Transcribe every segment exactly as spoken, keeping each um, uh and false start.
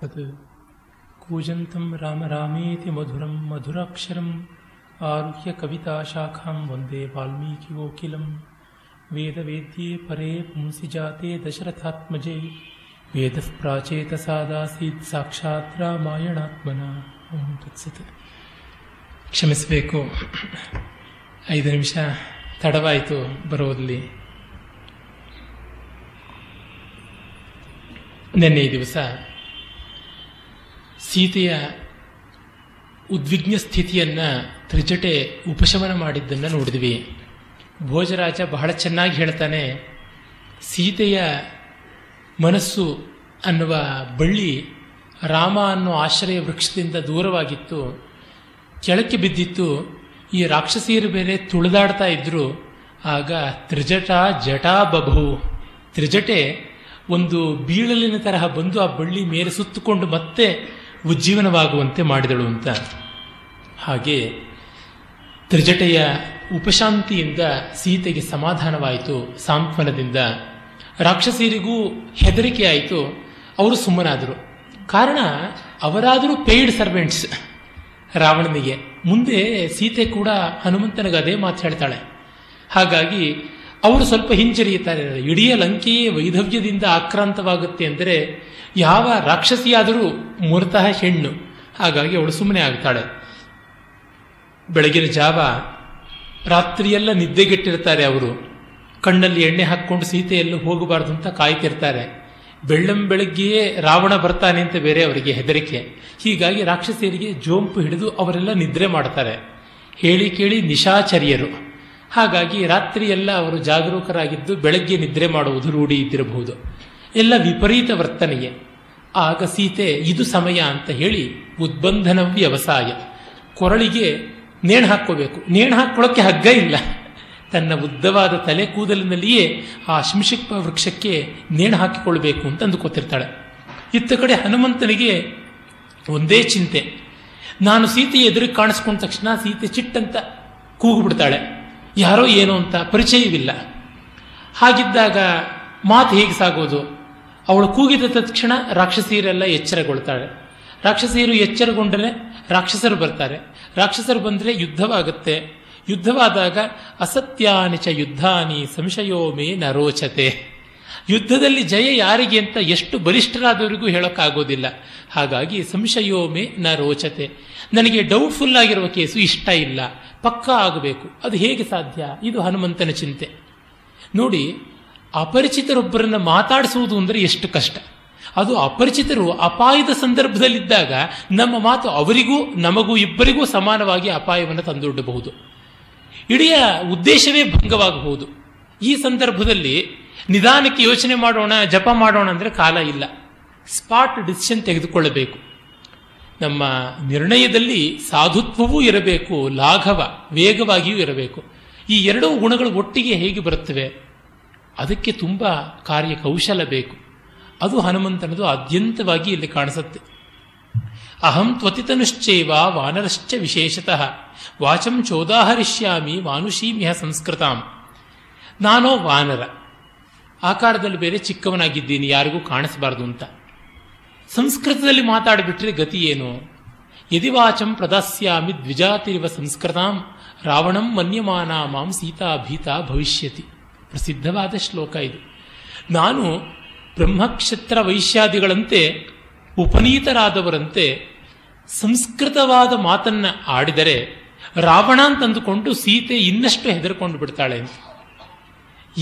ತತ್ ಕೂಜಂತಂ ರಾಮ ರಾಮೇತಿ ಮಧುರಂ ಮಧುರಾಕ್ಷರಂ ಆರುಹ್ಯ ಕವಿತಾ ಶಾಖಾಂ ವಂದೇ ವಾಲ್ಮೀಕಿ ಗೋಕಿಲಂ ವೇದವೇದ್ಯೆ ಪರೇ ಪುಂಸಿ ಜಾತೆ ದಶರಥಾತ್ಮಜೇ ವೇದಃ ಪ್ರಾಚೇತಸಾದಾಸೀತ್ ಸಾಕ್ಷಾತ್ ರಾಮಾಯಣಾತ್ಮನ. ಓಂ ತತ್ಸತ್. ಕ್ಷಮಿಸಬೇಕು, ಐದು ನಿಮಿಷ ತಡವಾಯಿತು ಬರೋದಲ್ಲಿ. ನಿನ್ನೆ ಈ ದಿವಸ ಸೀತೆಯ ಉದ್ವಿಗ್ನ ಸ್ಥಿತಿಯನ್ನು ತ್ರಿಜಟೆ ಉಪಶಮನ ಮಾಡಿದ್ದನ್ನು ನೋಡಿದ್ವಿ. ಭೋಜರಾಜ ಬಹಳ ಚೆನ್ನಾಗಿ ಹೇಳ್ತಾನೆ, ಸೀತೆಯ ಮನಸ್ಸು ಅನ್ನುವ ಬಳ್ಳಿ ರಾಮ ಅನ್ನೋ ಆಶ್ರಯ ವೃಕ್ಷದಿಂದ ದೂರವಾಗಿತ್ತು, ಕೆಳಕ್ಕೆ ಬಿದ್ದಿತ್ತು. ಈ ರಾಕ್ಷಸಿಯರು ಬೇರೆ ತುಳಿದಾಡ್ತಾ ಇದ್ರು. ಆಗ ತ್ರಿಜಟ ಜಟಾ ಬಭು, ತ್ರಿಜಟೆ ಒಂದು ಬೀಳಲಿನ ತರಹ ಬಂದು ಆ ಬಳ್ಳಿ ಮೇಲೆ ಸುತ್ತುಕೊಂಡು ಮತ್ತೆ ಉಜ್ಜೀವನವಾಗುವಂತೆ ಮಾಡಿದಳು ಅಂತ. ಹಾಗೆ ತ್ರಿಜಟೆಯ ಉಪಶಾಂತಿಯಿಂದ ಸೀತೆಗೆ ಸಮಾಧಾನವಾಯಿತು, ಸಾಂತ್ವನದಿಂದ. ರಾಕ್ಷಸೀರಿಗೂ ಹೆದರಿಕೆ ಆಯಿತು, ಅವರು ಸುಮ್ಮನಾದರು. ಕಾರಣ, ಅವರಾದರೂ ಪೇಯ್ಡ್ ಸರ್ವೆಂಟ್ಸ್ ರಾವಣನಿಗೆ. ಮುಂದೆ ಸೀತೆ ಕೂಡ ಹನುಮಂತನಿಗೆ ಅದೇ ಮಾತು ಹೇಳ್ತಾಳೆ. ಹಾಗಾಗಿ ಅವರು ಸ್ವಲ್ಪ ಹಿಂಜರಿಯುತ್ತಾರೆ. ಇಡೀ ಲಂಕೆಯೇ ವೈಧವ್ಯದಿಂದ ಆಕ್ರಾಂತವಾಗುತ್ತೆ ಅಂದರೆ ಯಾವ ರಾಕ್ಷಸಿಯಾದರೂ ಮೂಲತಃ ಹೆಣ್ಣು, ಹಾಗಾಗಿ ಅವಳು ಸುಮ್ಮನೆ ಆಗ್ತಾಳೆ. ಬೆಳಗಿನ ಜಾವ, ರಾತ್ರಿಯೆಲ್ಲ ನಿದ್ದೆಗೆಟ್ಟಿರ್ತಾರೆ ಅವರು. ಕಣ್ಣಲ್ಲಿ ಎಣ್ಣೆ ಹಾಕ್ಕೊಂಡು ಸೀತೆಯಲ್ಲೂ ಹೋಗಬಾರ್ದು ಅಂತ ಕಾಯ್ತಿರ್ತಾರೆ. ಬೆಳ್ಳಂ ಬೆಳಗ್ಗೆಯೇ ರಾವಣ ಬರ್ತಾನೆ ಅಂತ ಬೇರೆ ಅವರಿಗೆ ಹೆದರಿಕೆ. ಹೀಗಾಗಿ ರಾಕ್ಷಸಿಯರಿಗೆ ಜೋಂಪು ಹಿಡಿದು ಅವರೆಲ್ಲ ನಿದ್ರೆ ಮಾಡ್ತಾರೆ, ಹೇಳಿ ಕೇಳಿ ನಿಶಾಚರ್ಯರು. ಹಾಗಾಗಿ ರಾತ್ರಿಯೆಲ್ಲ ಅವರು ಜಾಗರೂಕರಾಗಿದ್ದು ಬೆಳಗ್ಗೆ ನಿದ್ರೆ ಮಾಡುವುದು ರೂಢಿ ಇದ್ದಿರಬಹುದು. ಎಲ್ಲ ವಿಪರೀತ ವರ್ತನೆಗೆ. ಆಗ ಸೀತೆ ಇದು ಸಮಯ ಅಂತ ಹೇಳಿ ಉದ್ಬಂಧನ ವ್ಯವಸಾಯ, ಕೊರಳಿಗೆ ನೇಣು ಹಾಕ್ಕೋಬೇಕು. ನೇಣು ಹಾಕ್ಕೊಳ್ಳೋಕ್ಕೆ ಹಗ್ಗ ಇಲ್ಲ. ತನ್ನ ಉದ್ದವಾದ ತಲೆ ಕೂದಲಿನಲ್ಲಿಯೇ ಆ ಶಿಂಶಿಕ್ಪ ವೃಕ್ಷಕ್ಕೆ ನೇಣು ಹಾಕಿಕೊಳ್ಬೇಕು ಅಂತ ಅಂದುಕೊತಿರ್ತಾಳೆ. ಇತ್ತ ಕಡೆ ಹನುಮಂತನಿಗೆ ಒಂದೇ ಚಿಂತೆ. ನಾನು ಸೀತೆ ಎದುರಿಗೆ ಕಾಣಿಸ್ಕೊಂಡ ತಕ್ಷಣ ಸೀತೆ ಚಿಟ್ಟಂತ ಕೂಗು ಬಿಡ್ತಾಳೆ. ಯಾರೋ ಏನೋ ಅಂತ ಪರಿಚಯವಿಲ್ಲ. ಹಾಗಿದ್ದಾಗ ಮಾತು ಹೇಗೆ ಸಾಗೋದು? ಅವಳು ಕೂಗಿದ ತಕ್ಷಣ ರಾಕ್ಷಸಿಯರೆಲ್ಲ ಎಚ್ಚರಗೊಳ್ತಾಳೆ. ರಾಕ್ಷಸಿಯರು ಎಚ್ಚರಗೊಂಡರೆ ರಾಕ್ಷಸರು ಬರ್ತಾರೆ. ರಾಕ್ಷಸರು ಬಂದರೆ ಯುದ್ಧವಾಗುತ್ತೆ. ಯುದ್ಧವಾದಾಗ ಅಸತ್ಯಾನಿಚ ಯುದ್ಧಾನಿ ಸಂಶಯೋ ಮೇ ನರೋಚತೆ. ಯುದ್ಧದಲ್ಲಿ ಜಯ ಯಾರಿಗೆ ಅಂತ ಎಷ್ಟು ಬಲಿಷ್ಠರಾದವರಿಗೂ ಹೇಳೋಕ್ಕಾಗೋದಿಲ್ಲ. ಹಾಗಾಗಿ ಸಂಶಯೋ ಮೇ ನರೋಚತೆ, ನನಗೆ ಡೌಟ್ಫುಲ್ ಆಗಿರುವ ಕೇಸು ಇಷ್ಟ ಇಲ್ಲ, ಪಕ್ಕಾ ಆಗಬೇಕು. ಅದು ಹೇಗೆ ಸಾಧ್ಯ? ಇದು ಹನುಮಂತನ ಚಿಂತೆ. ನೋಡಿ, ಅಪರಿಚಿತರೊಬ್ಬರನ್ನು ಮಾತಾಡಿಸುವುದು ಅಂದರೆ ಎಷ್ಟು ಕಷ್ಟ. ಅದು ಅಪರಿಚಿತರು ಅಪಾಯದ ಸಂದರ್ಭದಲ್ಲಿದ್ದಾಗ ನಮ್ಮ ಮಾತು ಅವರಿಗೂ ನಮಗೂ ಇಬ್ಬರಿಗೂ ಸಮಾನವಾಗಿ ಅಪಾಯವನ್ನು ತಂದೊಡ್ಡಬಹುದು. ಇಡೀ ಉದ್ದೇಶವೇ ಭಂಗವಾಗಬಹುದು. ಈ ಸಂದರ್ಭದಲ್ಲಿ ನಿಧಾನಕ್ಕೆ ಯೋಚನೆ ಮಾಡೋಣ, ಜಪ ಮಾಡೋಣ ಅಂದರೆ ಕಾಲ ಇಲ್ಲ. ಸ್ಪಾಟ್ ಡಿಸಿಷನ್ ತೆಗೆದುಕೊಳ್ಳಬೇಕು. ನಮ್ಮ ನಿರ್ಣಯದಲ್ಲಿ ಸಾಧುತ್ವವೂ ಇರಬೇಕು, ಲಾಘವ ವೇಗವಾಗಿಯೂ ಇರಬೇಕು. ಈ ಎರಡೂ ಗುಣಗಳು ಒಟ್ಟಿಗೆ ಹೇಗೆ ಬರುತ್ತವೆ? ಅದಕ್ಕೆ ತುಂಬ ಕಾರ್ಯಕೌಶಲ ಬೇಕು. ಅದು ಹನುಮಂತನದು ಆದ್ಯಂತವಾಗಿ ಇಲ್ಲಿ ಕಾಣಿಸುತ್ತೆ. ಅಹಂ ತ್ವತಿತನುಶ್ಚೇವ ವಾನರಶ್ಚ ವಿಶೇಷತಃ ವಾಚಂ ಚೋದಾಹರಿಷ್ಯಾಮಿ ವಾನುಷೀಮ್ಯ ಸಂಸ್ಕೃತಾಂ. ನಾನೋ ವಾನರ, ಆಕಾರದಲ್ಲಿ ಬೇರೆ ಚಿಕ್ಕವನಾಗಿದ್ದೀನಿ, ಯಾರಿಗೂ ಕಾಣಿಸಬಾರ್ದು ಅಂತ. ಸಂಸ್ಕೃತದಲ್ಲಿ ಮಾತಾಡಿಬಿಟ್ರೆ ಗತಿ ಏನು? ಯದಿವಾಚಂ ಪ್ರದಾಸ್ಯಾಮಿ ದ್ವಿಜಾತಿರಿವ ಸಂಸ್ಕೃತಾಂ ರಾವಣಂ ಮನ್ಯಮಾನ ಮಾಂ ಸೀತಾ ಭೀತಾ ಭವಿಷ್ಯತಿ. ಪ್ರಸಿದ್ಧವಾದ ಶ್ಲೋಕ ಇದು. ನಾನು ಬ್ರಹ್ಮಕ್ಷತ್ರ ವೈಶ್ಯಾದಿಗಳಂತೆ ಉಪನೀತರಾದವರಂತೆ ಸಂಸ್ಕೃತವಾದ ಮಾತನ್ನು ಆಡಿದರೆ ರಾವಣ ಅಂತಂದುಕೊಂಡು ಸೀತೆ ಇನ್ನಷ್ಟು ಹೆದರ್ಕೊಂಡು ಬಿಡ್ತಾಳೆ.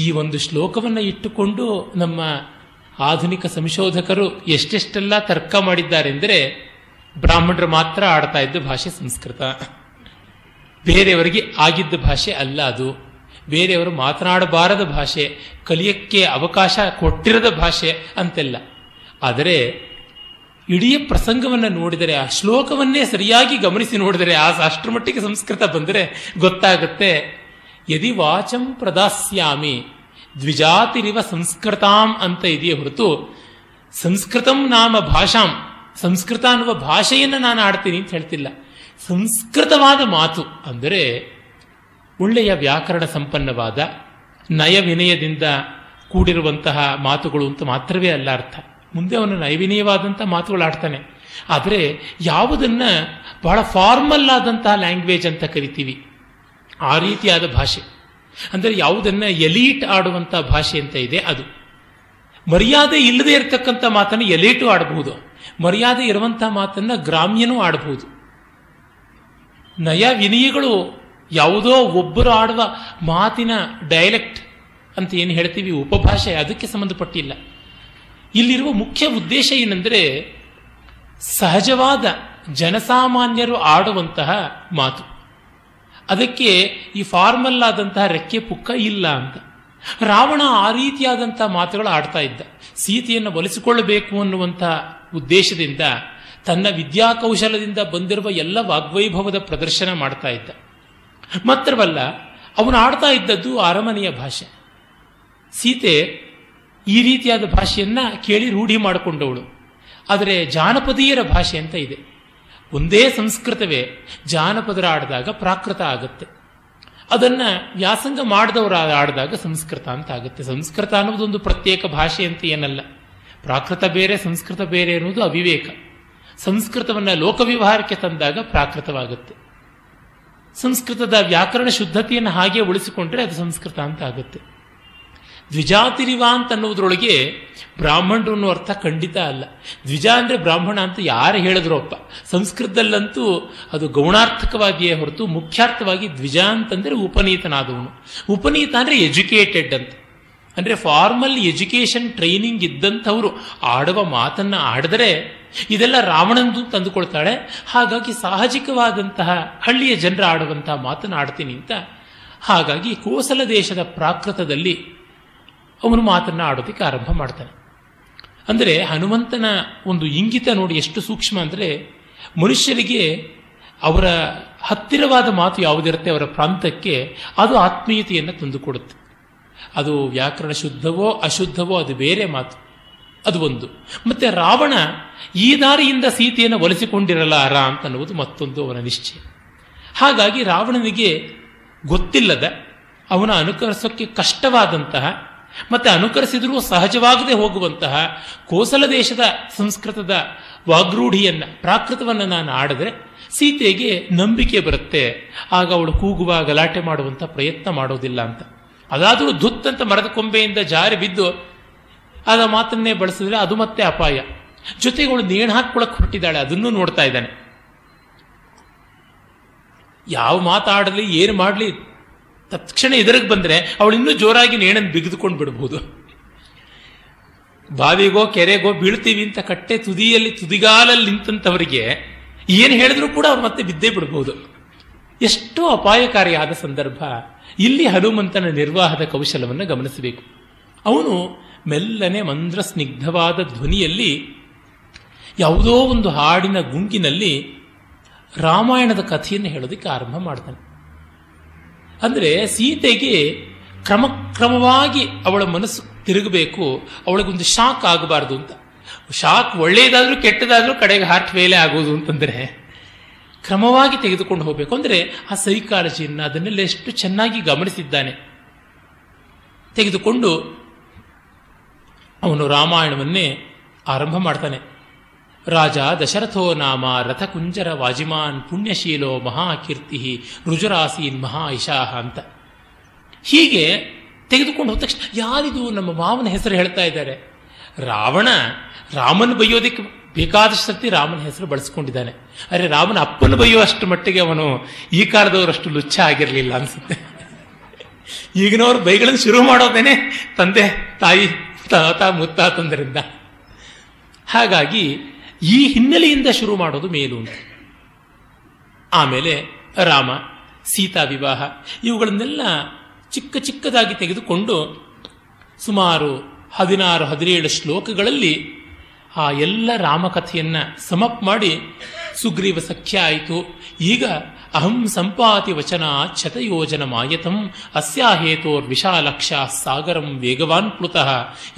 ಈ ಒಂದು ಶ್ಲೋಕವನ್ನು ಇಟ್ಟುಕೊಂಡು ನಮ್ಮ ಆಧುನಿಕ ಸಂಶೋಧಕರು ಎಷ್ಟೆಷ್ಟೆಲ್ಲ ತರ್ಕ ಮಾಡಿದ್ದಾರೆಂದರೆ, ಬ್ರಾಹ್ಮಣರು ಮಾತ್ರ ಆಡ್ತಾ ಇದ್ದ ಭಾಷೆ ಸಂಸ್ಕೃತ, ಬೇರೆಯವರಿಗೆ ಆಗಿದ್ದ ಭಾಷೆ ಅಲ್ಲ ಅದು, ಬೇರೆಯವರು ಮಾತನಾಡಬಾರದ ಭಾಷೆ, ಕಲಿಯಕ್ಕೆ ಅವಕಾಶ ಕೊಟ್ಟಿರದ ಭಾಷೆ ಅಂತೆಲ್ಲ. ಆದರೆ ಇಡೀ ಪ್ರಸಂಗವನ್ನು ನೋಡಿದರೆ, ಆ ಶ್ಲೋಕವನ್ನೇ ಸರಿಯಾಗಿ ಗಮನಿಸಿ ನೋಡಿದರೆ, ಆ ಅಷ್ಟರ ಮಟ್ಟಿಗೆ ಸಂಸ್ಕೃತ ಬಂದರೆ ಗೊತ್ತಾಗುತ್ತೆ. ಯದಿ ವಾಚಂ ಪ್ರದಾಸ್ಯಾಮಿ ದ್ವಿಜಾತಿರಿವ ಸಂಸ್ಕೃತಾಂ ಅಂತ ಇದೆಯೇ ಹೊರತು ಸಂಸ್ಕೃತಂ ನಾಮ ಭಾಷಾಂ, ಸಂಸ್ಕೃತ ಅನ್ನುವ ಭಾಷೆಯನ್ನು ನಾನು ಆಡ್ತೀನಿ ಅಂತ ಹೇಳ್ತಿಲ್ಲ. ಸಂಸ್ಕೃತವಾದ ಮಾತು ಅಂದರೆ ಒಳ್ಳೆಯ ವ್ಯಾಕರಣ ಸಂಪನ್ನವಾದ ನಯ ವಿನಯದಿಂದ ಕೂಡಿರುವಂತಹ ಮಾತುಗಳು ಅಂತ ಮಾತ್ರವೇ ಅಲ್ಲ ಅರ್ಥ. ಮುಂದೆ ಅವನ ನೈವಿನೀಯವಾದಂಥ ಮಾತುಗಳಾಡ್ತಾನೆ. ಆದರೆ ಯಾವುದನ್ನು ಬಹಳ ಫಾರ್ಮಲ್ ಆದಂತಹ ಲ್ಯಾಂಗ್ವೇಜ್ ಅಂತ ಕರಿತೀವಿ, ಆ ರೀತಿಯಾದ ಭಾಷೆ ಅಂದರೆ ಯಾವುದನ್ನು ಎಲೀಟ್ ಆಡುವಂಥ ಭಾಷೆ ಅಂತ ಇದೆ ಅದು. ಮರ್ಯಾದೆ ಇಲ್ಲದೆ ಇರತಕ್ಕಂಥ ಮಾತನ್ನು ಎಲೀಟು ಆಡಬಹುದು, ಮರ್ಯಾದೆ ಇರುವಂಥ ಮಾತನ್ನು ಗ್ರಾಮ್ಯನೂ ಆಡಬಹುದು. ನಯ ವಿನಯಗಳು ಯಾವುದೋ ಒಬ್ಬರು ಆಡುವ ಮಾತಿನ ಡೈಲೆಕ್ಟ್ ಅಂತ ಏನು ಹೇಳ್ತೀವಿ ಉಪಭಾಷೆ, ಅದಕ್ಕೆ ಸಂಬಂಧಪಟ್ಟಿಲ್ಲ. ಇಲ್ಲಿರುವ ಮುಖ್ಯ ಉದ್ದೇಶ ಏನೆಂದರೆ ಸಹಜವಾದ ಜನಸಾಮಾನ್ಯರು ಆಡುವಂತಹ ಮಾತು, ಅದಕ್ಕೆ ಈ ಫಾರ್ಮಲ್ ಆದಂತಹ ರೆಕ್ಕೆ ಪುಕ್ಕ ಇಲ್ಲ ಅಂತ. ರಾವಣ ಆ ರೀತಿಯಾದಂತಹ ಮಾತುಗಳು ಆಡ್ತಾ ಇದ್ದ. ಸೀತೆಯನ್ನು ಒಲಿಸಿಕೊಳ್ಳಬೇಕು ಅನ್ನುವಂತಹ ಉದ್ದೇಶದಿಂದ ತನ್ನ ವಿದ್ಯಾಕೌಶಲದಿಂದ ಬಂದಿರುವ ಎಲ್ಲ ವಾಗ್ವೈಭವದ ಪ್ರದರ್ಶನ ಮಾಡ್ತಾ ಇದ್ದ. ಮಾತ್ರವಲ್ಲ, ಅವನು ಆಡ್ತಾ ಇದ್ದದ್ದು ಅರಮನೆಯ ಭಾಷೆ. ಸೀತೆ ಈ ರೀತಿಯಾದ ಭಾಷೆಯನ್ನು ಕೇಳಿ ರೂಢಿ ಮಾಡಿಕೊಂಡವಳು. ಆದರೆ ಜಾನಪದೀಯರ ಭಾಷೆ ಅಂತ ಇದೆ. ಒಂದೇ ಸಂಸ್ಕೃತವೇ ಜಾನಪದರ ಆಡಿದಾಗ ಪ್ರಾಕೃತ ಆಗುತ್ತೆ, ಅದನ್ನು ವ್ಯಾಸಂಗ ಮಾಡಿದವರ ಆಡಿದಾಗ ಸಂಸ್ಕೃತ ಅಂತ ಆಗುತ್ತೆ. ಸಂಸ್ಕೃತ ಅನ್ನೋದೊಂದು ಪ್ರತ್ಯೇಕ ಭಾಷೆ ಅಂತ ಏನಲ್ಲ. ಪ್ರಾಕೃತ ಬೇರೆ ಸಂಸ್ಕೃತ ಬೇರೆ ಅನ್ನೋದು ಅವಿವೇಕ. ಸಂಸ್ಕೃತವನ್ನು ಲೋಕವ್ಯವಹಾರಕ್ಕೆ ತಂದಾಗ ಪ್ರಾಕೃತವಾಗುತ್ತೆ. ಸಂಸ್ಕೃತದ ವ್ಯಾಕರಣ ಶುದ್ಧತೆಯನ್ನು ಹಾಗೆ ಉಳಿಸಿಕೊಂಡ್ರೆ ಅದು ಸಂಸ್ಕೃತ ಅಂತ ಆಗುತ್ತೆ. ದ್ವಿಜಾತಿರಿವ ಅಂತ ಅನ್ನೋದ್ರೊಳಗೆ ಬ್ರಾಹ್ಮಣರು ಅನ್ನೋ ಅರ್ಥ ಖಂಡಿತ ಅಲ್ಲ. ದ್ವಿಜ ಅಂದರೆ ಬ್ರಾಹ್ಮಣ ಅಂತ ಯಾರು ಹೇಳಿದ್ರೋಪ್ಪ. ಸಂಸ್ಕೃತದಲ್ಲಂತೂ ಅದು ಗೌಣಾರ್ಥಕವಾಗಿಯೇ ಹೊರತು ಮುಖ್ಯಾರ್ಥವಾಗಿ ದ್ವಿಜ ಅಂತಂದರೆ ಉಪನೀತನಾದವನು. ಉಪನೀತ ಅಂದರೆ ಎಜುಕೇಟೆಡ್ ಅಂತ, ಅಂದರೆ ಫಾರ್ಮಲ್ ಎಜುಕೇಷನ್ ಟ್ರೈನಿಂಗ್ ಇದ್ದಂಥವರು ಆಡುವ ಮಾತನ್ನು ಆಡಿದ್ರೆ ಇದೆಲ್ಲ ರಾವಣಂದು ತಂದುಕೊಳ್ತಾಳೆ, ಹಾಗಾಗಿ ಸಹಜಿಕವಾದಂತಹ ಹಳ್ಳಿಯ ಜನರ ಆಡುವಂತಹ ಮಾತನ್ನು ಆಡ್ತೀನಿ ಅಂತ. ಹಾಗಾಗಿ ಕೋಸಲ ದೇಶದ ಪ್ರಾಕೃತದಲ್ಲಿ ಅವನು ಮಾತನ್ನು ಆಡೋದಕ್ಕೆ ಆರಂಭ ಮಾಡ್ತಾನೆ. ಅಂದರೆ ಹನುಮಂತನ ಒಂದು ಇಂಗಿತ ನೋಡಿ ಎಷ್ಟು ಸೂಕ್ಷ್ಮ ಅಂದರೆ, ಮನುಷ್ಯರಿಗೆ ಅವರ ಹತ್ತಿರವಾದ ಮಾತು ಯಾವುದಿರುತ್ತೆ ಅವರ ಪ್ರಾಂತಕ್ಕೆ ಅದು ಆತ್ಮೀಯತೆಯನ್ನು ತಂದುಕೊಡುತ್ತೆ. ಅದು ವ್ಯಾಕರಣ ಶುದ್ಧವೋ ಅಶುದ್ಧವೋ ಅದು ಬೇರೆ ಮಾತು, ಅದು ಒಂದು. ಮತ್ತೆ ರಾವಣ ಈ ದಾರಿಯಿಂದ ಸೀತೆಯನ್ನು ಒಲಿಸಿಕೊಂಡಿರಲಾರ ಅಂತನ್ನುವುದು ಮತ್ತೊಂದು ಅವನ ನಿಶ್ಚಯ. ಹಾಗಾಗಿ ರಾವಣನಿಗೆ ಗೊತ್ತಿಲ್ಲದ, ಅವನ ಅನುಕರಿಸೋಕ್ಕೆ ಕಷ್ಟವಾದಂತಹ ಮತ್ತೆ ಅನುಕರಿಸಿದರೂ ಸಹಜವಾಗದೆ ಹೋಗುವಂತಹ ಕೋಸಲ ದೇಶದ ಸಂಸ್ಕೃತದ ವಾಗ್ರೂಢಿಯನ್ನು, ಪ್ರಾಕೃತವನ್ನು ನಾನು ಆಡಿದ್ರೆ ಸೀತೆಗೆ ನಂಬಿಕೆ ಬರುತ್ತೆ, ಆಗ ಅವಳು ಕೂಗುವ ಗಲಾಟೆ ಮಾಡುವಂಥ ಪ್ರಯತ್ನ ಮಾಡೋದಿಲ್ಲ ಅಂತ. ಅದಾದರೂ ಧುತ್ತಂತ ಮರದ ಕೊಂಬೆಯಿಂದ ಜಾರಿ ಬಿದ್ದು ಆಗ ಮಾತನ್ನೇ ಬಳಸಿದ್ರೆ ಅದು ಮತ್ತೆ ಅಪಾಯ. ಜೊತೆಗೆ ಅವಳು ನೇಣು ಹಾಕ್ಕೊಳಕ್ಕೆ ಹೊರಟಿದ್ದಾಳೆ, ಅದನ್ನು ನೋಡ್ತಾ ಇದ್ದಾನೆ. ಯಾವ ಮಾತಾಡಲಿ ಏನು ಮಾಡಲಿ ತಕ್ಷಣ ಎದುರಿಗೆ ಬಂದರೆ ಅವಳು ಇನ್ನೂ ಜೋರಾಗಿ ನೇಣನ್ನು ಬಿಗಿದುಕೊಂಡು ಬಿಡಬಹುದು. ಬಾವಿಗೋ ಕೆರೆಗೋ ಬೀಳ್ತೀವಿ ಅಂತ ಕಟ್ಟೆ ತುದಿಯಲ್ಲಿ ತುದಿಗಾಲಲ್ಲಿ ನಿಂತವರಿಗೆ ಏನು ಹೇಳಿದ್ರು ಕೂಡ ಅವ್ರು ಮತ್ತೆ ಬಿದ್ದೇ ಬಿಡಬಹುದು. ಎಷ್ಟೋ ಅಪಾಯಕಾರಿಯಾದ ಸಂದರ್ಭ. ಇಲ್ಲಿ ಹನುಮಂತನ ನಿರ್ವಾಹದ ಕೌಶಲವನ್ನು ಗಮನಿಸಬೇಕು. ಅವನು ಮೆಲ್ಲನೆ ಮಂದ್ರ ಸ್ನಿಗ್ಧವಾದ ಧ್ವನಿಯಲ್ಲಿ ಯಾವುದೋ ಒಂದು ಹಾಡಿನ ಗುಂಗಿನಲ್ಲಿ ರಾಮಾಯಣದ ಕಥೆಯನ್ನು ಹೇಳೋದಕ್ಕೆ ಆರಂಭ ಮಾಡ್ತಾನೆ. ಅಂದರೆ ಸೀತೆಗೆ ಕ್ರಮಕ್ರಮವಾಗಿ ಅವಳ ಮನಸ್ಸು ತಿರುಗಬೇಕು, ಅವಳಿಗೊಂದು ಶಾಕ್ ಆಗಬಾರ್ದು ಅಂತ. ಶಾಕ್ ಒಳ್ಳೆಯದಾದರೂ ಕೆಟ್ಟದಾದರೂ ಕಡೆಗೆ ಹಾರ್ಟ್ ಫೇಲೇ ಆಗೋದು ಅಂತಂದರೆ ಕ್ರಮವಾಗಿ ತೆಗೆದುಕೊಂಡು ಹೋಗಬೇಕು. ಅಂದರೆ ಆ ಸೈಕಾಲಜಿಯನ್ನು ಅದನ್ನೆಲ್ಲ ಎಷ್ಟು ಚೆನ್ನಾಗಿ ಗಮನಿಸಿದ್ದಾನೆ. ತೆಗೆದುಕೊಂಡು ಅವನು ರಾಮಾಯಣವನ್ನೇ ಆರಂಭ ಮಾಡ್ತಾನೆ. ರಾಜ ದಶರಥೋ ನಾಮ ರಥಕುಂಜರ ವಾಜಿಮಾನ್ ಪುಣ್ಯಶೀಲೋ ಮಹಾಕೀರ್ತಿ ರುಜುರಾಸೀನ್ ಮಹಾ ಇಶಾಹ ಅಂತ ಹೀಗೆ ತೆಗೆದುಕೊಂಡು ಹೋದ ತಕ್ಷಣ ಯಾರಿದು ನಮ್ಮ ಮಾವನ ಹೆಸರು ಹೇಳ್ತಾ ಇದ್ದಾರೆ. ರಾವಣ ರಾಮನ ಬೈಯೋದಕ್ಕೆ ಬೇಕಾದಷ್ಟು ಸತಿ ರಾಮನ ಹೆಸರು ಬಳಸ್ಕೊಂಡಿದ್ದಾನೆ. ಆದರೆ ರಾಮನ ಅಪ್ಪನ ಬೈಯೋ ಅಷ್ಟು ಮಟ್ಟಿಗೆ ಅವನು ಈ ಕಾಲದವರಷ್ಟು ಲುಚ್ಛ ಆಗಿರಲಿಲ್ಲ ಅನಿಸುತ್ತೆ. ಈಗಿನವರು ಬೈಗಳನ್ನು ಶುರು ಮಾಡೋದೇನೆ ತಂದೆ ತಾಯಿ ತಾತ ಮುತ್ತಾತಂದರಿಂದ. ಹಾಗಾಗಿ ಈ ಹಿನ್ನೆಲೆಯಿಂದ ಶುರು ಮಾಡೋದು ಮೇಲು ಅಂತ. ಆಮೇಲೆ ರಾಮ, ಸೀತಾ ವಿವಾಹ ಇವುಗಳನ್ನೆಲ್ಲ ಚಿಕ್ಕ ಚಿಕ್ಕದಾಗಿ ತೆಗೆದುಕೊಂಡು ಸುಮಾರು ಹದಿನಾರು ಹದಿನೇಳು ಶ್ಲೋಕಗಳಲ್ಲಿ ಆ ಎಲ್ಲ ರಾಮಕಥೆಯನ್ನು ಸಮಪ್ ಮಾಡಿ ಸುಗ್ರೀವ ಸಖ್ಯ ಆಯಿತು. ಈಗ ಅಹಂ ಸಂಪಾತಿ ವಚನ ಛತಯೋಜನ ಮಾಯತಂ ಅಸ್ಯಾಹೇತೋರ್ ವಿಶಾಲಕ್ಷ ಸಾಗರಂ ವೇಗವಾನ್ ಪ್ಲುತಃ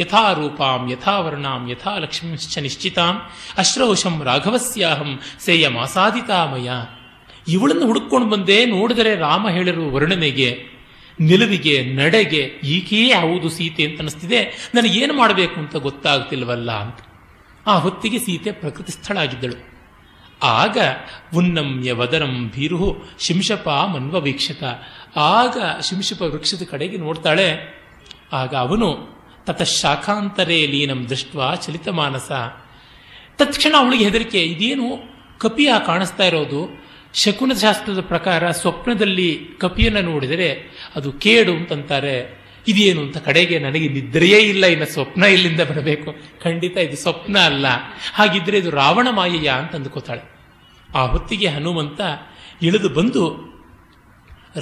ಯಥಾ ರೂಪಾಂ ಯಥಾ ವರ್ಣಾಂ ಯಥಾ ಲಕ್ಷ್ಮೀಶ್ಚ ನಿಶ್ಚಿತಾಂ ಅಶ್ರೌಷಂ ರಾಘವಸ್ಯಾಹಂ ಸೇಯಮಾಸಾದಿತಾಮಯ. ಇವಳನ್ನು ಹುಡುಕೊಂಡು ಬಂದೆ, ನೋಡಿದರೆ ರಾಮ ಹೇಳಿರುವ ವರ್ಣನೆಗೆ, ನಿಲುವಿಗೆ, ನಡೆಗೆ ಈಕೆಯೇ ಹೌದು ಸೀತೆ ಅಂತ ಅನಿಸ್ತಿದೆ, ನನಗೇನು ಮಾಡಬೇಕು ಅಂತ ಗೊತ್ತಾಗ್ತಿಲ್ವಲ್ಲ ಅಂತ. ಆ ಹೊತ್ತಿಗೆ ಸೀತೆ ಪ್ರಕೃತಿ ಸ್ಥಳಾಗಿದ್ದಳು. ಆಗ ಉನ್ನಮ್ಯ ವದನಂ ಭೀರುಹು ಶಿಂಶಪ ಮನ್ವ ವೀಕ್ಷಕ, ಆಗ ಶಿಂಶಪ ವೃಕ್ಷದ ಕಡೆಗೆ ನೋಡ್ತಾಳೆ. ಆಗ ಅವನು ತತಃ ಶಾಖಾಂತರೇ ಲೀನಂ ದೃಷ್ಟ್ವಾ ಚಲಿತ ಮಾನಸ, ತತ್ಕ್ಷಣ ಅವಳಿಗೆ ಹೆದರಿಕೆ, ಇದೇನು ಕಪಿಯ ಕಾಣಿಸ್ತಾ ಇರೋದು, ಶಕುನಶಾಸ್ತ್ರದ ಪ್ರಕಾರ ಸ್ವಪ್ನದಲ್ಲಿ ಕಪಿಯನ್ನು ನೋಡಿದರೆ ಅದು ಕೇಡು ಅಂತಂತಾರೆ, ಇದೇನು ಅಂತ ಕಡೆಗೆ ನನಗೆ ನಿದ್ರೆಯೇ ಇಲ್ಲ, ಇನ್ನು ಸ್ವಪ್ನ ಇಲ್ಲಿಂದ ಬರಬೇಕು, ಖಂಡಿತ ಇದು ಸ್ವಪ್ನ ಅಲ್ಲ, ಹಾಗಿದ್ರೆ ಇದು ರಾವಣ ಮಾಯೆಯ ಅಂತ ಅಂದುಕೋತಾಳೆ. ಆ ಹೊತ್ತಿಗೆ ಹನುಮಂತ ಇಳಿದು ಬಂದು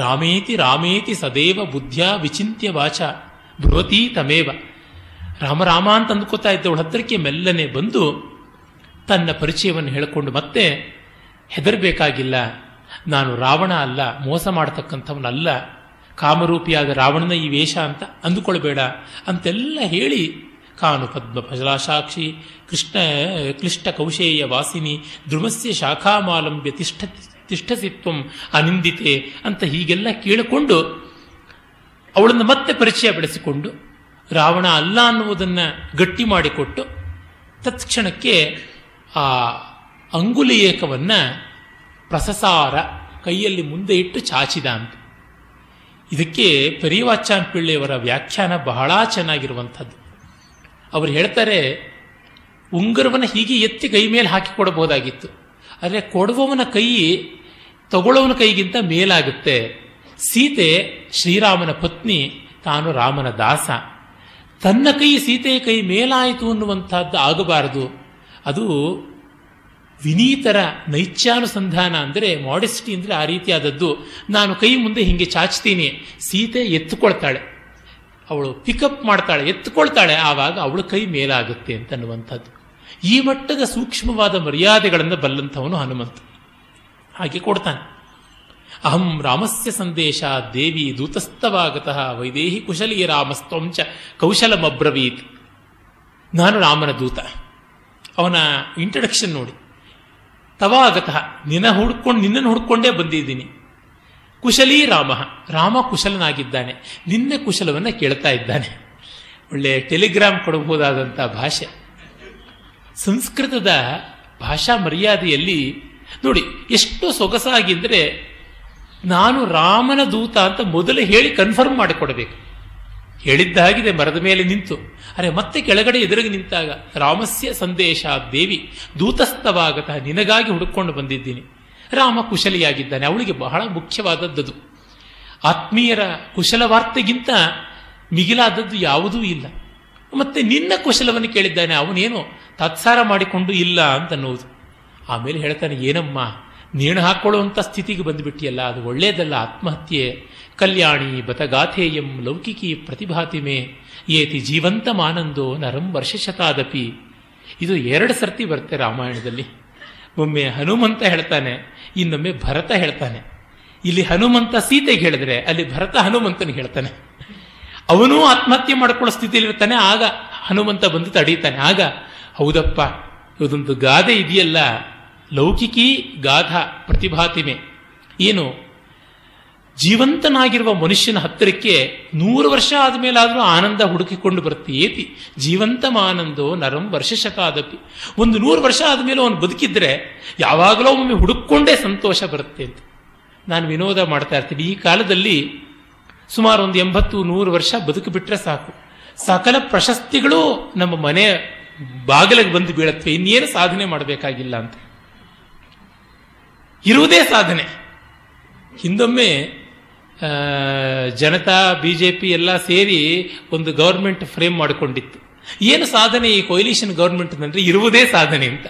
ರಾಮೇತಿ ರಾಮೇತಿ ಸದೇವ ಬುದ್ಧಿಯ ವಿಚಿಂತ್ಯ ವಾಚ ಭವತಿ ತಮೇವ, ರಾಮರಾಮ ಅಂತ ಅಂದುಕೋತಾ ಇದ್ದವಳ ಹತ್ತಿರಕ್ಕೆ ಮೆಲ್ಲನೆ ಬಂದು ತನ್ನ ಪರಿಚಯವನ್ನು ಹೇಳಿಕೊಂಡು, ಮತ್ತೆ ಹೆದರಬೇಕಾಗಿಲ್ಲ, ನಾನು ರಾವಣ ಅಲ್ಲ, ಮೋಸ ಮಾಡತಕ್ಕಂಥವನಲ್ಲ, ಕಾಮರೂಪಿಯಾದ ರಾವಣನ ಈ ವೇಷ ಅಂತ ಅಂದುಕೊಳ್ಬೇಡ ಅಂತೆಲ್ಲ ಹೇಳಿ, ಕಾನು ಪದ್ಮ ಫಲಾಸಾಕ್ಷಿ ಕೃಷ್ಣ ಕ್ಲಿಷ್ಟ ಕೌಶೇಯ ವಾಸಿನಿ ಧ್ರುಮಸ್ಯ ಶಾಖಾಮಾಲಂಬ್ಯ ತಿಷ್ಠ ತಿಷ್ಠಸಿತ್ವ ಅನಿಂದಿತೆ ಅಂತ ಹೀಗೆಲ್ಲ ಕೇಳಿಕೊಂಡು ಅವಳನ್ನು ಮತ್ತೆ ಪರಿಚಯ ಬೆಳೆಸಿಕೊಂಡು ರಾವಣ ಅಲ್ಲ ಅನ್ನುವುದನ್ನು ಗಟ್ಟಿ ಮಾಡಿಕೊಟ್ಟು ತತ್ಕ್ಷಣಕ್ಕೆ ಆ ಅಂಗುಲಿ ಏಕವನ್ನು ಪ್ರಸಸಾರ ಕೈಯಲ್ಲಿ ಮುಂದೆ ಇಟ್ಟು ಚಾಚಿದ ಅಂತ. ಇದಕ್ಕೆ ಪೆರಿವಾಚಾನ್ ಪಿಳ್ಳೆಯವರ ವ್ಯಾಖ್ಯಾನ ಬಹಳ ಚೆನ್ನಾಗಿರುವಂಥದ್ದು. ಅವರು ಹೇಳ್ತಾರೆ, ಉಂಗುರವನ್ನು ಹೀಗೆ ಎತ್ತಿ ಕೈ ಮೇಲೆ ಹಾಕಿಕೊಡಬಹುದಾಗಿತ್ತು, ಆದರೆ ಕೊಡುವವನ ಕೈ ತಗೊಳ್ಳೋವನ ಕೈಗಿಂತ ಮೇಲಾಗುತ್ತೆ. ಸೀತೆ ಶ್ರೀರಾಮನ ಪತ್ನಿ, ತಾನು ರಾಮನ ದಾಸ, ತನ್ನ ಕೈ ಸೀತೆಯ ಕೈ ಮೇಲಾಯಿತು ಅನ್ನುವಂಥದ್ದು ಆಗಬಾರದು. ಅದು ವಿನೀತರ ನೈಚ್ಯಾನುಸಂಧಾನ, ಅಂದರೆ ಮಾಡೆಸ್ಟಿ ಅಂದರೆ ಆ ರೀತಿಯಾದದ್ದು. ನಾನು ಕೈ ಮುಂದೆ ಹಿಂಗೆ ಚಾಚ್ತೀನಿ, ಸೀತೆ ಎತ್ತುಕೊಳ್ತಾಳೆ, ಅವಳು ಪಿಕಪ್ ಮಾಡ್ತಾಳೆ, ಎತ್ತುಕೊಳ್ತಾಳೆ, ಆವಾಗ ಅವಳ ಕೈ ಮೇಲಾಗುತ್ತೆ ಅಂತನ್ನುವಂಥದ್ದು. ಈ ಮಟ್ಟದ ಸೂಕ್ಷ್ಮವಾದ ಮರ್ಯಾದೆಗಳನ್ನು ಬಲ್ಲಂಥವನು ಹನುಮಂತ. ಹಾಗೆ ಕೊಡ್ತಾನೆ. ಅಹಂ ರಾಮಸ್ಯ ಸಂದೇಶ ದೇವಿ ದೂತಸ್ಥವಾಗತಃ ವೈದೇಹಿ ಕುಶಲೀ ರಾಮಸ್ತಂಚ ಕೌಶಲಮಬ್ರವೀತ್. ನಾನು ರಾಮನ ದೂತ. ಅವನ ಇಂಟ್ರಡಕ್ಷನ್ ನೋಡಿ, ತವಾಗತಃ ನಿನ್ನ ಹುಡ್ಕೊಂಡು ನಿನ್ನನ್ನು ಹುಡ್ಕೊಂಡೇ ಬಂದಿದ್ದೀನಿ, ಕುಶಲೀ ರಾಮ ರಾಮ ಕುಶಲನಾಗಿದ್ದಾನೆ, ನಿನ್ನ ಕುಶಲವನ್ನು ಕೇಳ್ತಾ ಇದ್ದಾನೆ. ಒಳ್ಳೆ ಟೆಲಿಗ್ರಾಮ್ ಕೊಡಬಹುದಾದಂಥ ಭಾಷೆ. ಸಂಸ್ಕೃತದ ಭಾಷಾ ಮರ್ಯಾದೆಯಲ್ಲಿ ನೋಡಿ ಎಷ್ಟು ಸೊಗಸಾಗಿದ್ದರೆ, ನಾನು ರಾಮನ ದೂತ ಅಂತ ಮೊದಲು ಹೇಳಿ ಕನ್ಫರ್ಮ್ ಮಾಡಿಕೊಡ್ಬೇಕು. ಹೇಳಿದ್ದ ಹಾಗಿದೆ, ಮರದ ಮೇಲೆ ನಿಂತು, ಅರೆ ಮತ್ತೆ ಕೆಳಗಡೆ ಎದುರಿಗೆ ನಿಂತಾಗ ರಾಮಸ್ಯ ಸಂದೇಶ ದೇವಿ ದೂತಸ್ಥವಾಗತಃ ನಿನಗಾಗಿ ಹುಡುಕೊಂಡು ಬಂದಿದ್ದೀನಿ. ರಾಮ ಕುಶಲಿಯಾಗಿದ್ದಾನೆ, ಅವಳಿಗೆ ಬಹಳ ಮುಖ್ಯವಾದದ್ದು. ಆತ್ಮೀಯರ ಕುಶಲವಾರ್ತೆಗಿಂತ ಮಿಗಿಲಾದದ್ದು ಯಾವುದೂ ಇಲ್ಲ. ಮತ್ತೆ ನಿನ್ನ ಕುಶಲವನ್ನು ಕೇಳಿದ್ದಾನೆ, ಅವನೇನು ತಾತ್ಸಾರ ಮಾಡಿಕೊಂಡು ಇಲ್ಲ ಅಂತನ್ನುವುದು. ಆಮೇಲೆ ಹೇಳ್ತಾನೆ, ಏನಮ್ಮ ನೇಣು ಹಾಕೊಳ್ಳುವಂಥ ಸ್ಥಿತಿಗೆ ಬಂದುಬಿಟ್ಟಿಯಲ್ಲ, ಅದು ಒಳ್ಳೆಯದಲ್ಲ. ಆತ್ಮಹತ್ಯೆ ಕಲ್ಯಾಣಿ ಬತಗಾಥೇಯಂ ಲೌಕಿಕಿ ಪ್ರತಿಭಾತಿಮೆ ಏತಿ ಜೀವಂತಮಾನಂದೋ ನರಂ ವರ್ಷಶತಾದಪಿ. ಇದು ಎರಡು ಸರ್ತಿ ಬರುತ್ತೆ ರಾಮಾಯಣದಲ್ಲಿ. ಒಮ್ಮೆ ಹನುಮಂತ ಹೇಳ್ತಾನೆ, ಇನ್ನೊಮ್ಮೆ ಭರತ ಹೇಳ್ತಾನೆ. ಇಲ್ಲಿ ಹನುಮಂತ ಸೀತೆಗೆ ಹೇಳಿದ್ರೆ, ಅಲ್ಲಿ ಭರತ ಹನುಮಂತನಿಗೆ ಹೇಳ್ತಾನೆ. ಅವನೂ ಆತ್ಮಹತ್ಯೆ ಮಾಡಿಕೊಳ್ಳೋ ಸ್ಥಿತಿಯಲ್ಲಿರ್ತಾನೆ, ಆಗ ಹನುಮಂತ ಬಂದು ತಡೀತಾನೆ. ಆಗ ಹೌದಪ್ಪ, ಇದೊಂದು ಗಾದೆ ಇದೆಯಲ್ಲ, ಲೌಕಿಕಿ ಗಾಥಾ ಪ್ರತಿಭಾತಿಮೆ, ಏನು ಜೀವಂತನಾಗಿರುವ ಮನುಷ್ಯನ ಹತ್ತಿರಕ್ಕೆ ನೂರು ವರ್ಷ ಆದಮೇಲಾದರೂ ಆನಂದ ಹುಡುಕಿಕೊಂಡು ಬರುತ್ತೆ. ಏತಿ ಜೀವಂತಮಾನಂದೋ ನರಂ ವರ್ಷಶತಾದಪಿ. ಒಂದು ನೂರು ವರ್ಷ ಆದಮೇಲೆ ಅವನು ಬದುಕಿದ್ರೆ ಯಾವಾಗಲೋ ಒಮ್ಮೆ ಹುಡುಕೊಂಡೇ ಸಂತೋಷ ಬರುತ್ತೆ ಅಂತ ನಾನು ವಿನೋದ ಮಾಡ್ತಾ ಇರ್ತೀನಿ. ಈ ಕಾಲದಲ್ಲಿ ಸುಮಾರು ಒಂದು ಎಂಬತ್ತು ನೂರು ವರ್ಷ ಬದುಕಿಬಿಟ್ರೆ ಸಾಕು, ಸಕಲ ಪ್ರಶಸ್ತಿಗಳು ನಮ್ಮ ಮನೆ ಬಾಗಿಲಿಗೆ ಬಂದು ಬೀಳತ್ವೆ, ಇನ್ನೇನು ಸಾಧನೆ ಮಾಡಬೇಕಾಗಿಲ್ಲ ಅಂತ. ಇರುವುದೇ ಸಾಧನೆ. ಹಿಂದೊಮ್ಮೆ ಜನತಾ ಬಿ ಜೆ ಪಿ ಎಲ್ಲ ಸೇರಿ ಒಂದು ಗೌರ್ಮೆಂಟ್ ಫ್ರೇಮ್ ಮಾಡಿಕೊಂಡಿತ್ತು, ಏನು ಸಾಧನೆ ಈ ಕೊಯಿಲಿಷನ್ ಗೌರ್ಮೆಂಟ್ ಅಂದರೆ ಇರುವುದೇ ಸಾಧನೆ ಅಂತ.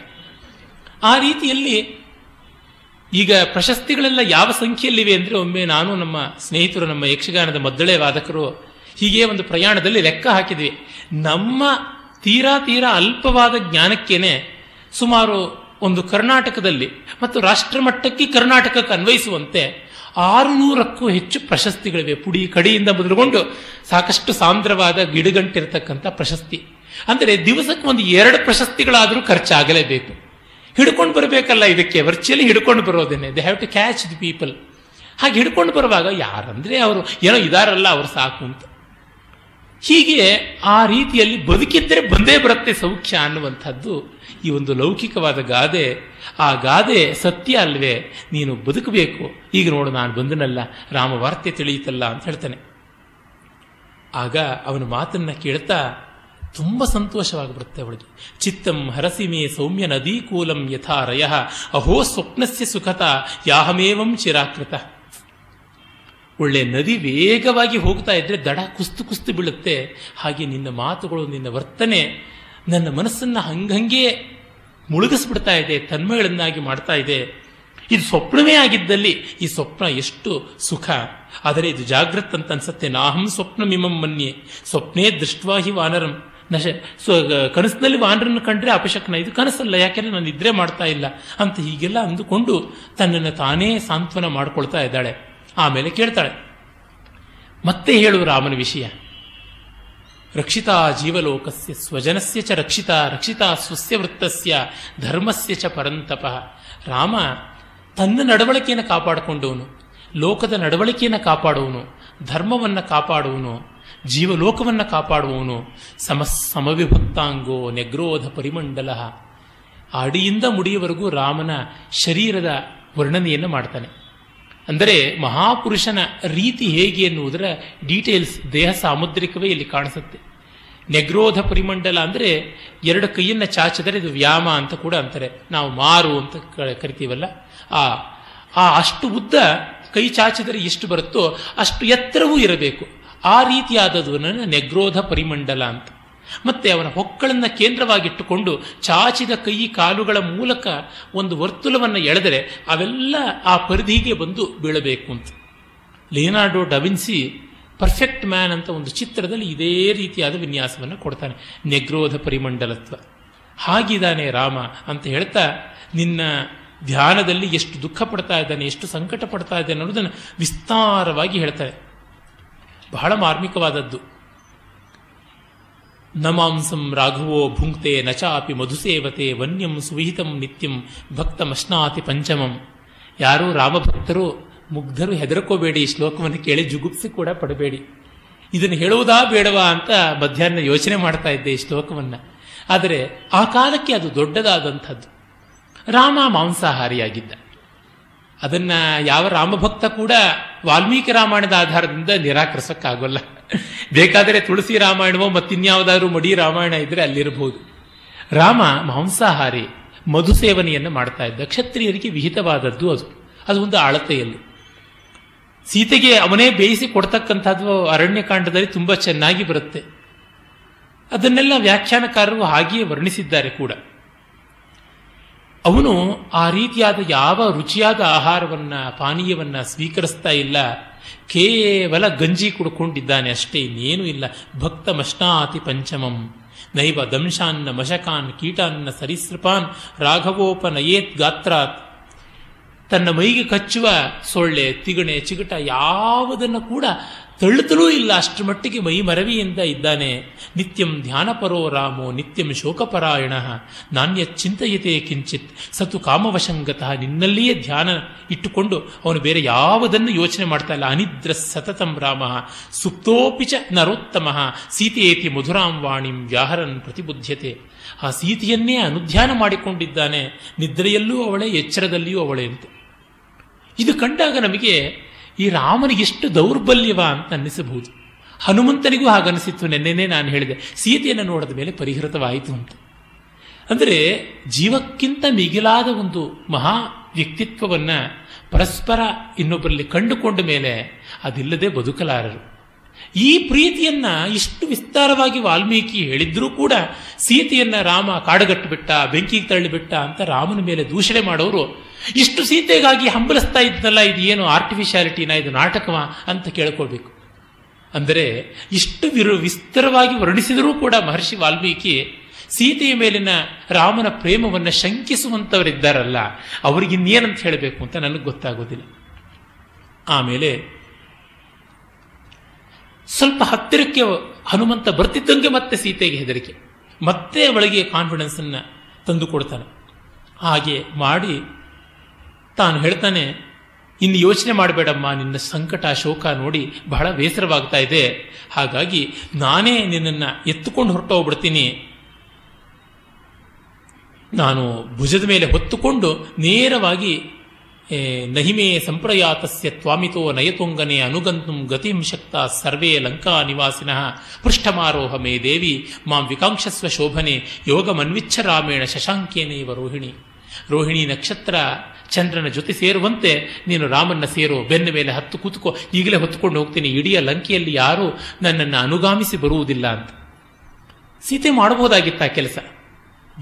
ಆ ರೀತಿಯಲ್ಲಿ ಈಗ ಪ್ರಶಸ್ತಿಗಳೆಲ್ಲ ಯಾವ ಸಂಖ್ಯೆಯಲ್ಲಿವೆ ಅಂದರೆ, ಒಮ್ಮೆ ನಾನು ನಮ್ಮ ಸ್ನೇಹಿತರು, ನಮ್ಮ ಯಕ್ಷಗಾನದ ಮದ್ದಳೆ ವಾದಕರು ಹೀಗೆ ಒಂದು ಪ್ರಯಾಣದಲ್ಲಿ ಲೆಕ್ಕ ಹಾಕಿದ್ವಿ. ನಮ್ಮ ತೀರಾ ತೀರಾ ಅಲ್ಪವಾದ ಜ್ಞಾನಕ್ಕೇನೆ ಸುಮಾರು ಒಂದು ಕರ್ನಾಟಕದಲ್ಲಿ ಮತ್ತು ರಾಷ್ಟ್ರಮಟ್ಟಕ್ಕೆ ಕರ್ನಾಟಕಕ್ಕೆ ಅನ್ವಯಿಸುವಂತೆ ಆರು ನೂರಕ್ಕೂ ಹೆಚ್ಚು ಪ್ರಶಸ್ತಿಗಳಿವೆ. ಪುಡಿ ಕಡಿಯಿಂದ ಬದಲುಗೊಂಡು ಸಾಕಷ್ಟು ಸಾಂದ್ರವಾದ ಗಿಡಗಂಟಿರ್ತಕ್ಕಂಥ ಪ್ರಶಸ್ತಿ ಅಂದರೆ ದಿವಸಕ್ಕೆ ಒಂದು ಎರಡು ಪ್ರಶಸ್ತಿಗಳಾದರೂ ಖರ್ಚಾಗಲೇಬೇಕು. ಹಿಡ್ಕೊಂಡು ಬರಬೇಕಲ್ಲ, ಇದಕ್ಕೆ ವರ್ಚುವಲಿ ಹಿಡ್ಕೊಂಡು ಬರೋದೇನೆ. They have to catch the people. ಹಾಗೆ ಹಿಡ್ಕೊಂಡು ಬರುವಾಗ ಯಾರಂದರೆ ಅವರು ಏನೋ ಇದಾರಲ್ಲ, ಅವರು ಸಾಕು ಅಂತ. ಹೀಗೆ ಆ ರೀತಿಯಲ್ಲಿ ಬದುಕಿದ್ದರೆ ಬಂದೇ ಬರುತ್ತೆ ಸೌಖ್ಯ ಅನ್ನುವಂಥದ್ದು ಈ ಒಂದು ಲೌಕಿಕವಾದ ಗಾದೆ. ಆ ಗಾದೆ ಸತ್ಯ ಅಲ್ವೇ, ನೀನು ಬದುಕಬೇಕು. ಈಗ ನೋಡು, ನಾನು ಬಂದನಲ್ಲ, ರಾಮ ವಾರ್ತೆ ತಿಳಿಯಿತಲ್ಲ ಅಂತ ಹೇಳ್ತಾನೆ. ಆಗ ಅವನ ಮಾತನ್ನ ಕೇಳ್ತಾ ತುಂಬ ಸಂತೋಷವಾಗಿಬಿಡುತ್ತೆ ಅವಳಿಗೆ. ಚಿತ್ತಂ ಹರಸಿಮೆ ಸೌಮ್ಯ ನದೀಕೂಲಂ ಯಥಾ ರಯಃ ಅಹೋ ಸ್ವಪ್ನಸ್ಯ ಸುಖತ ಯಾಹಮೇವಂ ಚಿರಾಕೃತ. ಒಳ್ಳೆ ನದಿ ವೇಗವಾಗಿ ಹೋಗ್ತಾ ಇದ್ರೆ ದಡ ಕುಸ್ತು ಕುಸ್ತು ಬೀಳುತ್ತೆ, ಹಾಗೆ ನಿನ್ನ ಮಾತುಗಳು, ನಿನ್ನ ವರ್ತನೆ ನನ್ನ ಮನಸ್ಸನ್ನು ಹಂಗಂಗೆ ಮುಳುಗಿಸ್ಬಿಡ್ತಾ ಇದೆ, ತನ್ಮಗಳನ್ನಾಗಿ ಮಾಡ್ತಾ ಇದೆ. ಇದು ಸ್ವಪ್ನವೇ ಆಗಿದ್ದಲ್ಲಿ ಈ ಸ್ವಪ್ನ ಎಷ್ಟು ಸುಖ. ಆದರೆ ಇದು ಜಾಗೃತ್ ಅಂತ ಅನ್ಸತ್ತೆ. ನಾಹಂ ಸ್ವಪ್ನಮಿಮಂ ಮನ್ಯೆ ಸ್ವಪ್ನೇ ದೃಷ್ಟ್ವಾ ಹಿ ವಾನರಂ ನಶ. ಕನಸಿನಲ್ಲಿ ವಾನರನ್ನು ಕಂಡ್ರೆ ಅಪಶಕ್ನ, ಇದು ಕನಸಲ್ಲ, ಯಾಕೆಂದ್ರೆ ನಾನು ನಿದ್ರೆ ಮಾಡ್ತಾ ಇಲ್ಲ ಅಂತ ಹೀಗೆಲ್ಲ ಅಂದುಕೊಂಡು ತನ್ನನ್ನು ತಾನೇ ಸಾಂತ್ವನ ಮಾಡ್ಕೊಳ್ತಾ ಇದ್ದಾಳೆ. ಆಮೇಲೆ ಕೇಳ್ತಾಳೆ, ಮತ್ತೆ ಹೇಳು ರಾಮನ ವಿಷಯ. ರಕ್ಷಿತಾ ಜೀವಲೋಕಸ್ಯ ಸ್ವಜನಸ್ಯ ಚ ರಕ್ಷಿತಾ ರಕ್ಷಿತಾ ಸ್ವಸ್ಯ ವೃತ್ತಸ್ಯ ಧರ್ಮಸ್ಯ ಚ ಪರಂತಪಃ. ರಾಮ ತನ್ನ ನಡವಳಿಕೆಯನ್ನು ಕಾಪಾಡಿಕೊಂಡವನು, ಲೋಕದ ನಡವಳಿಕೆಯನ್ನು ಕಾಪಾಡುವನು, ಧರ್ಮವನ್ನು ಕಾಪಾಡುವನು, ಜೀವಲೋಕವನ್ನು ಕಾಪಾಡುವವನು. ಸಮ ಸಮವಿಭಕ್ತಾಂಗೋ ನ್ಯಗ್ರೋಧ ಪರಿಮಂಡಲ. ಅಡಿಯಿಂದ ಮುಡಿಯವರೆಗೂ ರಾಮನ ಶರೀರದ ವರ್ಣನೆಯನ್ನು ಮಾಡ್ತಾನೆ. ಅಂದರೆ ಮಹಾಪುರುಷನ ರೀತಿ ಹೇಗೆ ಎನ್ನುವುದರ ಡೀಟೇಲ್ಸ್, ದೇಹ ಸಾಮುದ್ರಿಕವೇ ಇಲ್ಲಿ ಕಾಣಿಸುತ್ತೆ. ನೆಗ್ರೋಧ ಪರಿಮಂಡಲ ಅಂದರೆ ಎರಡು ಕೈಯನ್ನು ಚಾಚಿದರೆ ಇದು ವ್ಯಾಮ ಅಂತ ಕೂಡ ಅಂತಾರೆ, ನಾವು ಮಾರು ಅಂತ ಕರಿತೀವಲ್ಲ. ಆ ಆ ಅಷ್ಟು ಉದ್ದ ಕೈ ಚಾಚಿದರೆ ಎಷ್ಟು ಬರುತ್ತೋ ಅಷ್ಟು ಎತ್ತರವೂ ಇರಬೇಕು. ಆ ರೀತಿಯಾದದನ್ನು ನೆಗ್ರೋಧ ಪರಿಮಂಡಲ ಅಂತ. ಮತ್ತೆ ಅವನ ಹೊಕ್ಕಳನ್ನು ಕೇಂದ್ರವಾಗಿಟ್ಟುಕೊಂಡು ಚಾಚಿದ ಕೈ ಕಾಲುಗಳ ಮೂಲಕ ಒಂದು ವರ್ತುಲವನ್ನು ಎಳೆದರೆ ಅವೆಲ್ಲ ಆ ಪರಿಧಿಗೆ ಬಂದು ಬೀಳಬೇಕು ಅಂತ. ಲಿಯನಾರ್ಡೋ ಡವಿನ್ಸಿ ಪರ್ಫೆಕ್ಟ್ ಮ್ಯಾನ್ ಅಂತ ಒಂದು ಚಿತ್ರದಲ್ಲಿ ಇದೇ ರೀತಿಯಾದ ವಿನ್ಯಾಸವನ್ನು ಕೊಡ್ತಾನೆ, ನೆಗ್ರೋಧ ಪರಿಮಂಡಲತ್ವ. ಹಾಗಿದ್ದಾನೆ ರಾಮ ಅಂತ ಹೇಳ್ತಾ, ನಿನ್ನ ಧ್ಯಾನದಲ್ಲಿ ಎಷ್ಟು ದುಃಖ ಪಡ್ತಾ ಇದ್ದಾನೆ, ಎಷ್ಟು ಸಂಕಟ ಪಡ್ತಾ ಇದ್ದಾನೆ ಅನ್ನೋದನ್ನು ವಿಸ್ತಾರವಾಗಿ ಹೇಳ್ತಾನೆ. ಬಹಳ ಮಾರ್ಮಿಕವಾದದ್ದು. ನ ಮಾಂಸಂ ರಾಘವೋ ಭುಂಕ್ತೆ ನ ಚಾಪಿ ಮಧುಸೇವತೆ ವನ್ಯಂ ಸುವಿಹಿತಂ ನಿತ್ಯಂ ಭಕ್ತಮಶ್ನಾತಿ ಪಂಚಮಂ. ಯಾರೂ ರಾಮಭಕ್ತರು ಮುಗ್ಧರು ಹೆದರ್ಕೋಬೇಡಿ, ಈ ಶ್ಲೋಕವನ್ನು ಕೇಳಿ ಜುಗುಪ್ಸೆ ಕೂಡ ಪಡಬೇಡಿ. ಇದನ್ನು ಹೇಳುವುದಾ ಬೇಡವಾ ಅಂತ ಮಧ್ಯಾಹ್ನ ಯೋಚನೆ ಮಾಡ್ತಾ ಇದ್ದೆ ಈ ಶ್ಲೋಕವನ್ನು. ಆದರೆ ಆ ಕಾಲಕ್ಕೆ ಅದು ದೊಡ್ಡದಾದಂಥದ್ದು. ರಾಮ ಮಾಂಸಾಹಾರಿಯಾಗಿದ್ದ, ಅದನ್ನು ಯಾವ ರಾಮಭಕ್ತ ಕೂಡ ವಾಲ್ಮೀಕಿ ರಾಮಾಯಣದ ಆಧಾರದಿಂದ ನಿರಾಕರಿಸೋಕ್ಕಾಗಲ್ಲ. ಬೇಕಾದರೆ ತುಳಸಿ ರಾಮಾಯಣವೋ ಮತ್ತಿನ್ಯಾವುದಾದ್ರೂ ಮಡಿ ರಾಮಾಯಣ ಇದ್ರೆ ಅಲ್ಲಿರಬಹುದು. ರಾಮ ಮಾಂಸಾಹಾರಿ, ಮಧುಸೇವನೆಯನ್ನು ಮಾಡ್ತಾ ಇದ್ದ. ಕ್ಷತ್ರಿಯರಿಗೆ ವಿಹಿತವಾದದ್ದು ಅದು, ಅದು ಒಂದು ಅಳತೆಯಲ್ಲಿ. ಸೀತೆಗೆ ಅವನೇ ಬೇಯಿಸಿ ಕೊಡ್ತಕ್ಕಂಥದ್ದು ಅರಣ್ಯಕಾಂಡದಲ್ಲಿ ತುಂಬ ಚೆನ್ನಾಗಿ ಬರುತ್ತೆ. ಅದನ್ನೆಲ್ಲ ವ್ಯಾಖ್ಯಾನಕಾರರು ಹಾಗೆಯೇ ವರ್ಣಿಸಿದ್ದಾರೆ ಕೂಡ. ಅವನು ಆ ರೀತಿಯಾದ ಯಾವ ರುಚಿಯಾದ ಆಹಾರವನ್ನು, ಪಾನೀಯವನ್ನು ಸ್ವೀಕರಿಸ್ತಾ ಇಲ್ಲ, ಕೇವಲ ಗಂಜಿ ಕುಡ್ಕೊಂಡಿದ್ದಾನೆ ಅಷ್ಟೇ, ಇನ್ನೇನೂ ಇಲ್ಲ. ಭಕ್ತ ಮಶ್ನಾತಿ ಪಂಚಮಂ ನೈವ ದಂಶಾನ್ನ ಮಶಕಾನ್ ಕೀಟಾನ್ನ ಸರಿಸೃಪಾನ್ ರಾಘವೋಪನಯೇತ್ ಗಾತ್ರಾತ್. ತನ್ನ ಮೈಗೆ ಕಚ್ಚುವ ಸೊಳ್ಳೆ, ತಿಗಣೆ, ಚಿಗಟ ಯಾವುದನ್ನು ಕೂಡ ತಳ್ಳುತ್ತಲೂ ಇಲ್ಲ, ಅಷ್ಟು ಮಟ್ಟಿಗೆ ಮೈ ಮರವಿಯಿಂದ ಇದ್ದಾನೆ. ನಿತ್ಯಂ ಧ್ಯಾನಪರೋ ರಾಮೋ ನಿತ್ಯಂ ಶೋಕಪರಾಯಣ ನಾಣ್ಯ ಚಿಂತೆಯತೆ ಕಿಂಚಿತ್ ಸತು ಕಾಮವಶಂಗತಃ. ನಿನ್ನಲ್ಲಿಯೇ ಧ್ಯಾನ ಇಟ್ಟುಕೊಂಡು ಅವನು ಬೇರೆ ಯಾವುದನ್ನು ಯೋಚನೆ ಮಾಡ್ತಾ ಇಲ್ಲ. ಅನಿದ್ರ ಸತತಂ ರಾಮ ಸುಪ್ತೋಪಿಚ ನರೋತ್ತಮ ಸೀತೆಯೇತಿ ಮಧುರಾಂ ವಾಣಿಂ ವ್ಯಾಹರನ್ ಪ್ರತಿಬುದ್ಧತೆ. ಆ ಸೀತೆಯನ್ನೇ ಅನುಧ್ಯಾನ ಮಾಡಿಕೊಂಡಿದ್ದಾನೆ, ನಿದ್ರೆಯಲ್ಲೂ ಅವಳೇ, ಎಚ್ಚರದಲ್ಲಿಯೂ ಅವಳೇ ಅಂತ. ಇದು ಕಂಡಾಗ ನಮಗೆ ಈ ರಾಮನಿಗೆಷ್ಟು ದೌರ್ಬಲ್ಯವ ಅಂತ ಅನ್ನಿಸಬಹುದು. ಹನುಮಂತನಿಗೂ ಹಾಗನ್ನಿಸಿತ್ತು. ನೆನ್ನೆನೇ ನಾನು ಹೇಳಿದೆ, ಸೀತೆಯನ್ನು ನೋಡಿದ ಮೇಲೆ ಪರಿಹೃತವಾಯಿತು ಅಂತ. ಅಂದರೆ ಜೀವಕ್ಕಿಂತ ಮಿಗಿಲಾದ ಒಂದು ಮಹಾ ವ್ಯಕ್ತಿತ್ವವನ್ನು ಪರಸ್ಪರ ಇನ್ನೊಬ್ಬರಲ್ಲಿ ಕಂಡುಕೊಂಡ ಮೇಲೆ ಅದಿಲ್ಲದೆ ಬದುಕಲಾರರು. ಈ ಪ್ರೀತಿಯನ್ನ ಇಷ್ಟು ವಿಸ್ತಾರವಾಗಿ ವಾಲ್ಮೀಕಿ ಹೇಳಿದ್ರೂ ಕೂಡ ಸೀತೆಯನ್ನ ರಾಮ ಕಾಡುಗಟ್ಟುಬಿಟ್ಟ, ಬೆಂಕಿಗೆ ತಳ್ಳಿಬಿಟ್ಟ ಅಂತ ರಾಮನ ಮೇಲೆ ದೂಷಣೆ ಮಾಡೋರು ಇಷ್ಟು ಸೀತೆಗಾಗಿ ಹಂಬಲಿಸ್ತಾ ಇದ್ನಲ್ಲ, ಇದು ಏನು ಆರ್ಟಿಫಿಷಿಯಾಲಿಟಿನ, ಇದು ನಾಟಕವ ಅಂತ ಕೇಳ್ಕೊಳ್ಬೇಕು. ಅಂದರೆ ಇಷ್ಟು ವಿರು ವಿಸ್ತಾರವಾಗಿ ವರ್ಣಿಸಿದರೂ ಕೂಡ ಮಹರ್ಷಿ ವಾಲ್ಮೀಕಿ ಸೀತೆಯ ಮೇಲಿನ ರಾಮನ ಪ್ರೇಮವನ್ನು ಶಂಕಿಸುವಂಥವರಿದ್ದಾರಲ್ಲ, ಅವರಿಗಿನ್ನೇನಂತ ಹೇಳಬೇಕು ಅಂತ ನನಗೆ ಗೊತ್ತಾಗೋದಿಲ್ಲ. ಆಮೇಲೆ ಸ್ವಲ್ಪ ಹತ್ತಿರಕ್ಕೆ ಹನುಮಂತ ಬರ್ತಿದ್ದಂಗೆ ಮತ್ತೆ ಸೀತೆಗೆ ಹೆದರಿಕೆ, ಮತ್ತೆ ಅವಳಿಗೆ ಕಾನ್ಫಿಡೆನ್ಸನ್ನು ತಂದುಕೊಡ್ತಾನೆ. ಹಾಗೆ ಮಾಡಿ ತಾನು ಹೇಳ್ತಾನೆ, ಇನ್ನು ಯೋಚನೆ ಮಾಡಬೇಡಮ್ಮ, ನಿನ್ನ ಸಂಕಟ ಶೋಕ ನೋಡಿ ಬಹಳ ಬೇಸರವಾಗ್ತಾ ಇದೆ, ಹಾಗಾಗಿ ನಾನೇ ನಿನ್ನನ್ನು ಎತ್ತುಕೊಂಡು ಹೊರಟೋಗ್ಬಿಡ್ತೀನಿ, ನಾನು ಭುಜದ ಮೇಲೆ ಹೊತ್ತುಕೊಂಡು ನೇರವಾಗಿ ನಹಿಮೇ ಸಂಪ್ರಯಾತಸ್ಯ ತ್ವಾಮಿತೋ ನಯತುಂಗನೆ ಅನುಗಂತುಂ ಗತಿಂ ಶಕ್ತ ಸರ್ವೇ ಲಂಕಾ ನಿವಾಸಿನಃ ಪೃಷ್ಠಮಾರೋಹ ಮೇ ದೇವಿ ಮಾಂ ವಿಕಾಂಕ್ಷಸ್ವ ಶೋಭನೆ ಯೋಗಮನ್ವಿಚ್ಛ ರಾಮೇಣ ಶಶಾಂಕೇನೈವ ರೋಹಿಣಿ. ರೋಹಿಣಿ ನಕ್ಷತ್ರ ಚಂದ್ರನ ಜೊತೆ ಸೇರುವಂತೆ ನೀನು ರಾಮನ್ನ ಸೇರೋ, ಬೆನ್ನ ಮೇಲೆ ಹತ್ತು ಕೂತ್ಕೋ, ಈಗಲೇ ಹೊತ್ತುಕೊಂಡು ಹೋಗ್ತೀನಿ, ಇಡೀ ಲಂಕೆಯಲ್ಲಿ ಯಾರೂ ನನ್ನನ್ನು ಅನುಗಾಮಿಸಿ ಬರುವುದಿಲ್ಲ ಅಂತ. ಸೀತೆ ಮಾಡಬಹುದಾಗಿತ್ತ ಆ ಕೆಲಸ.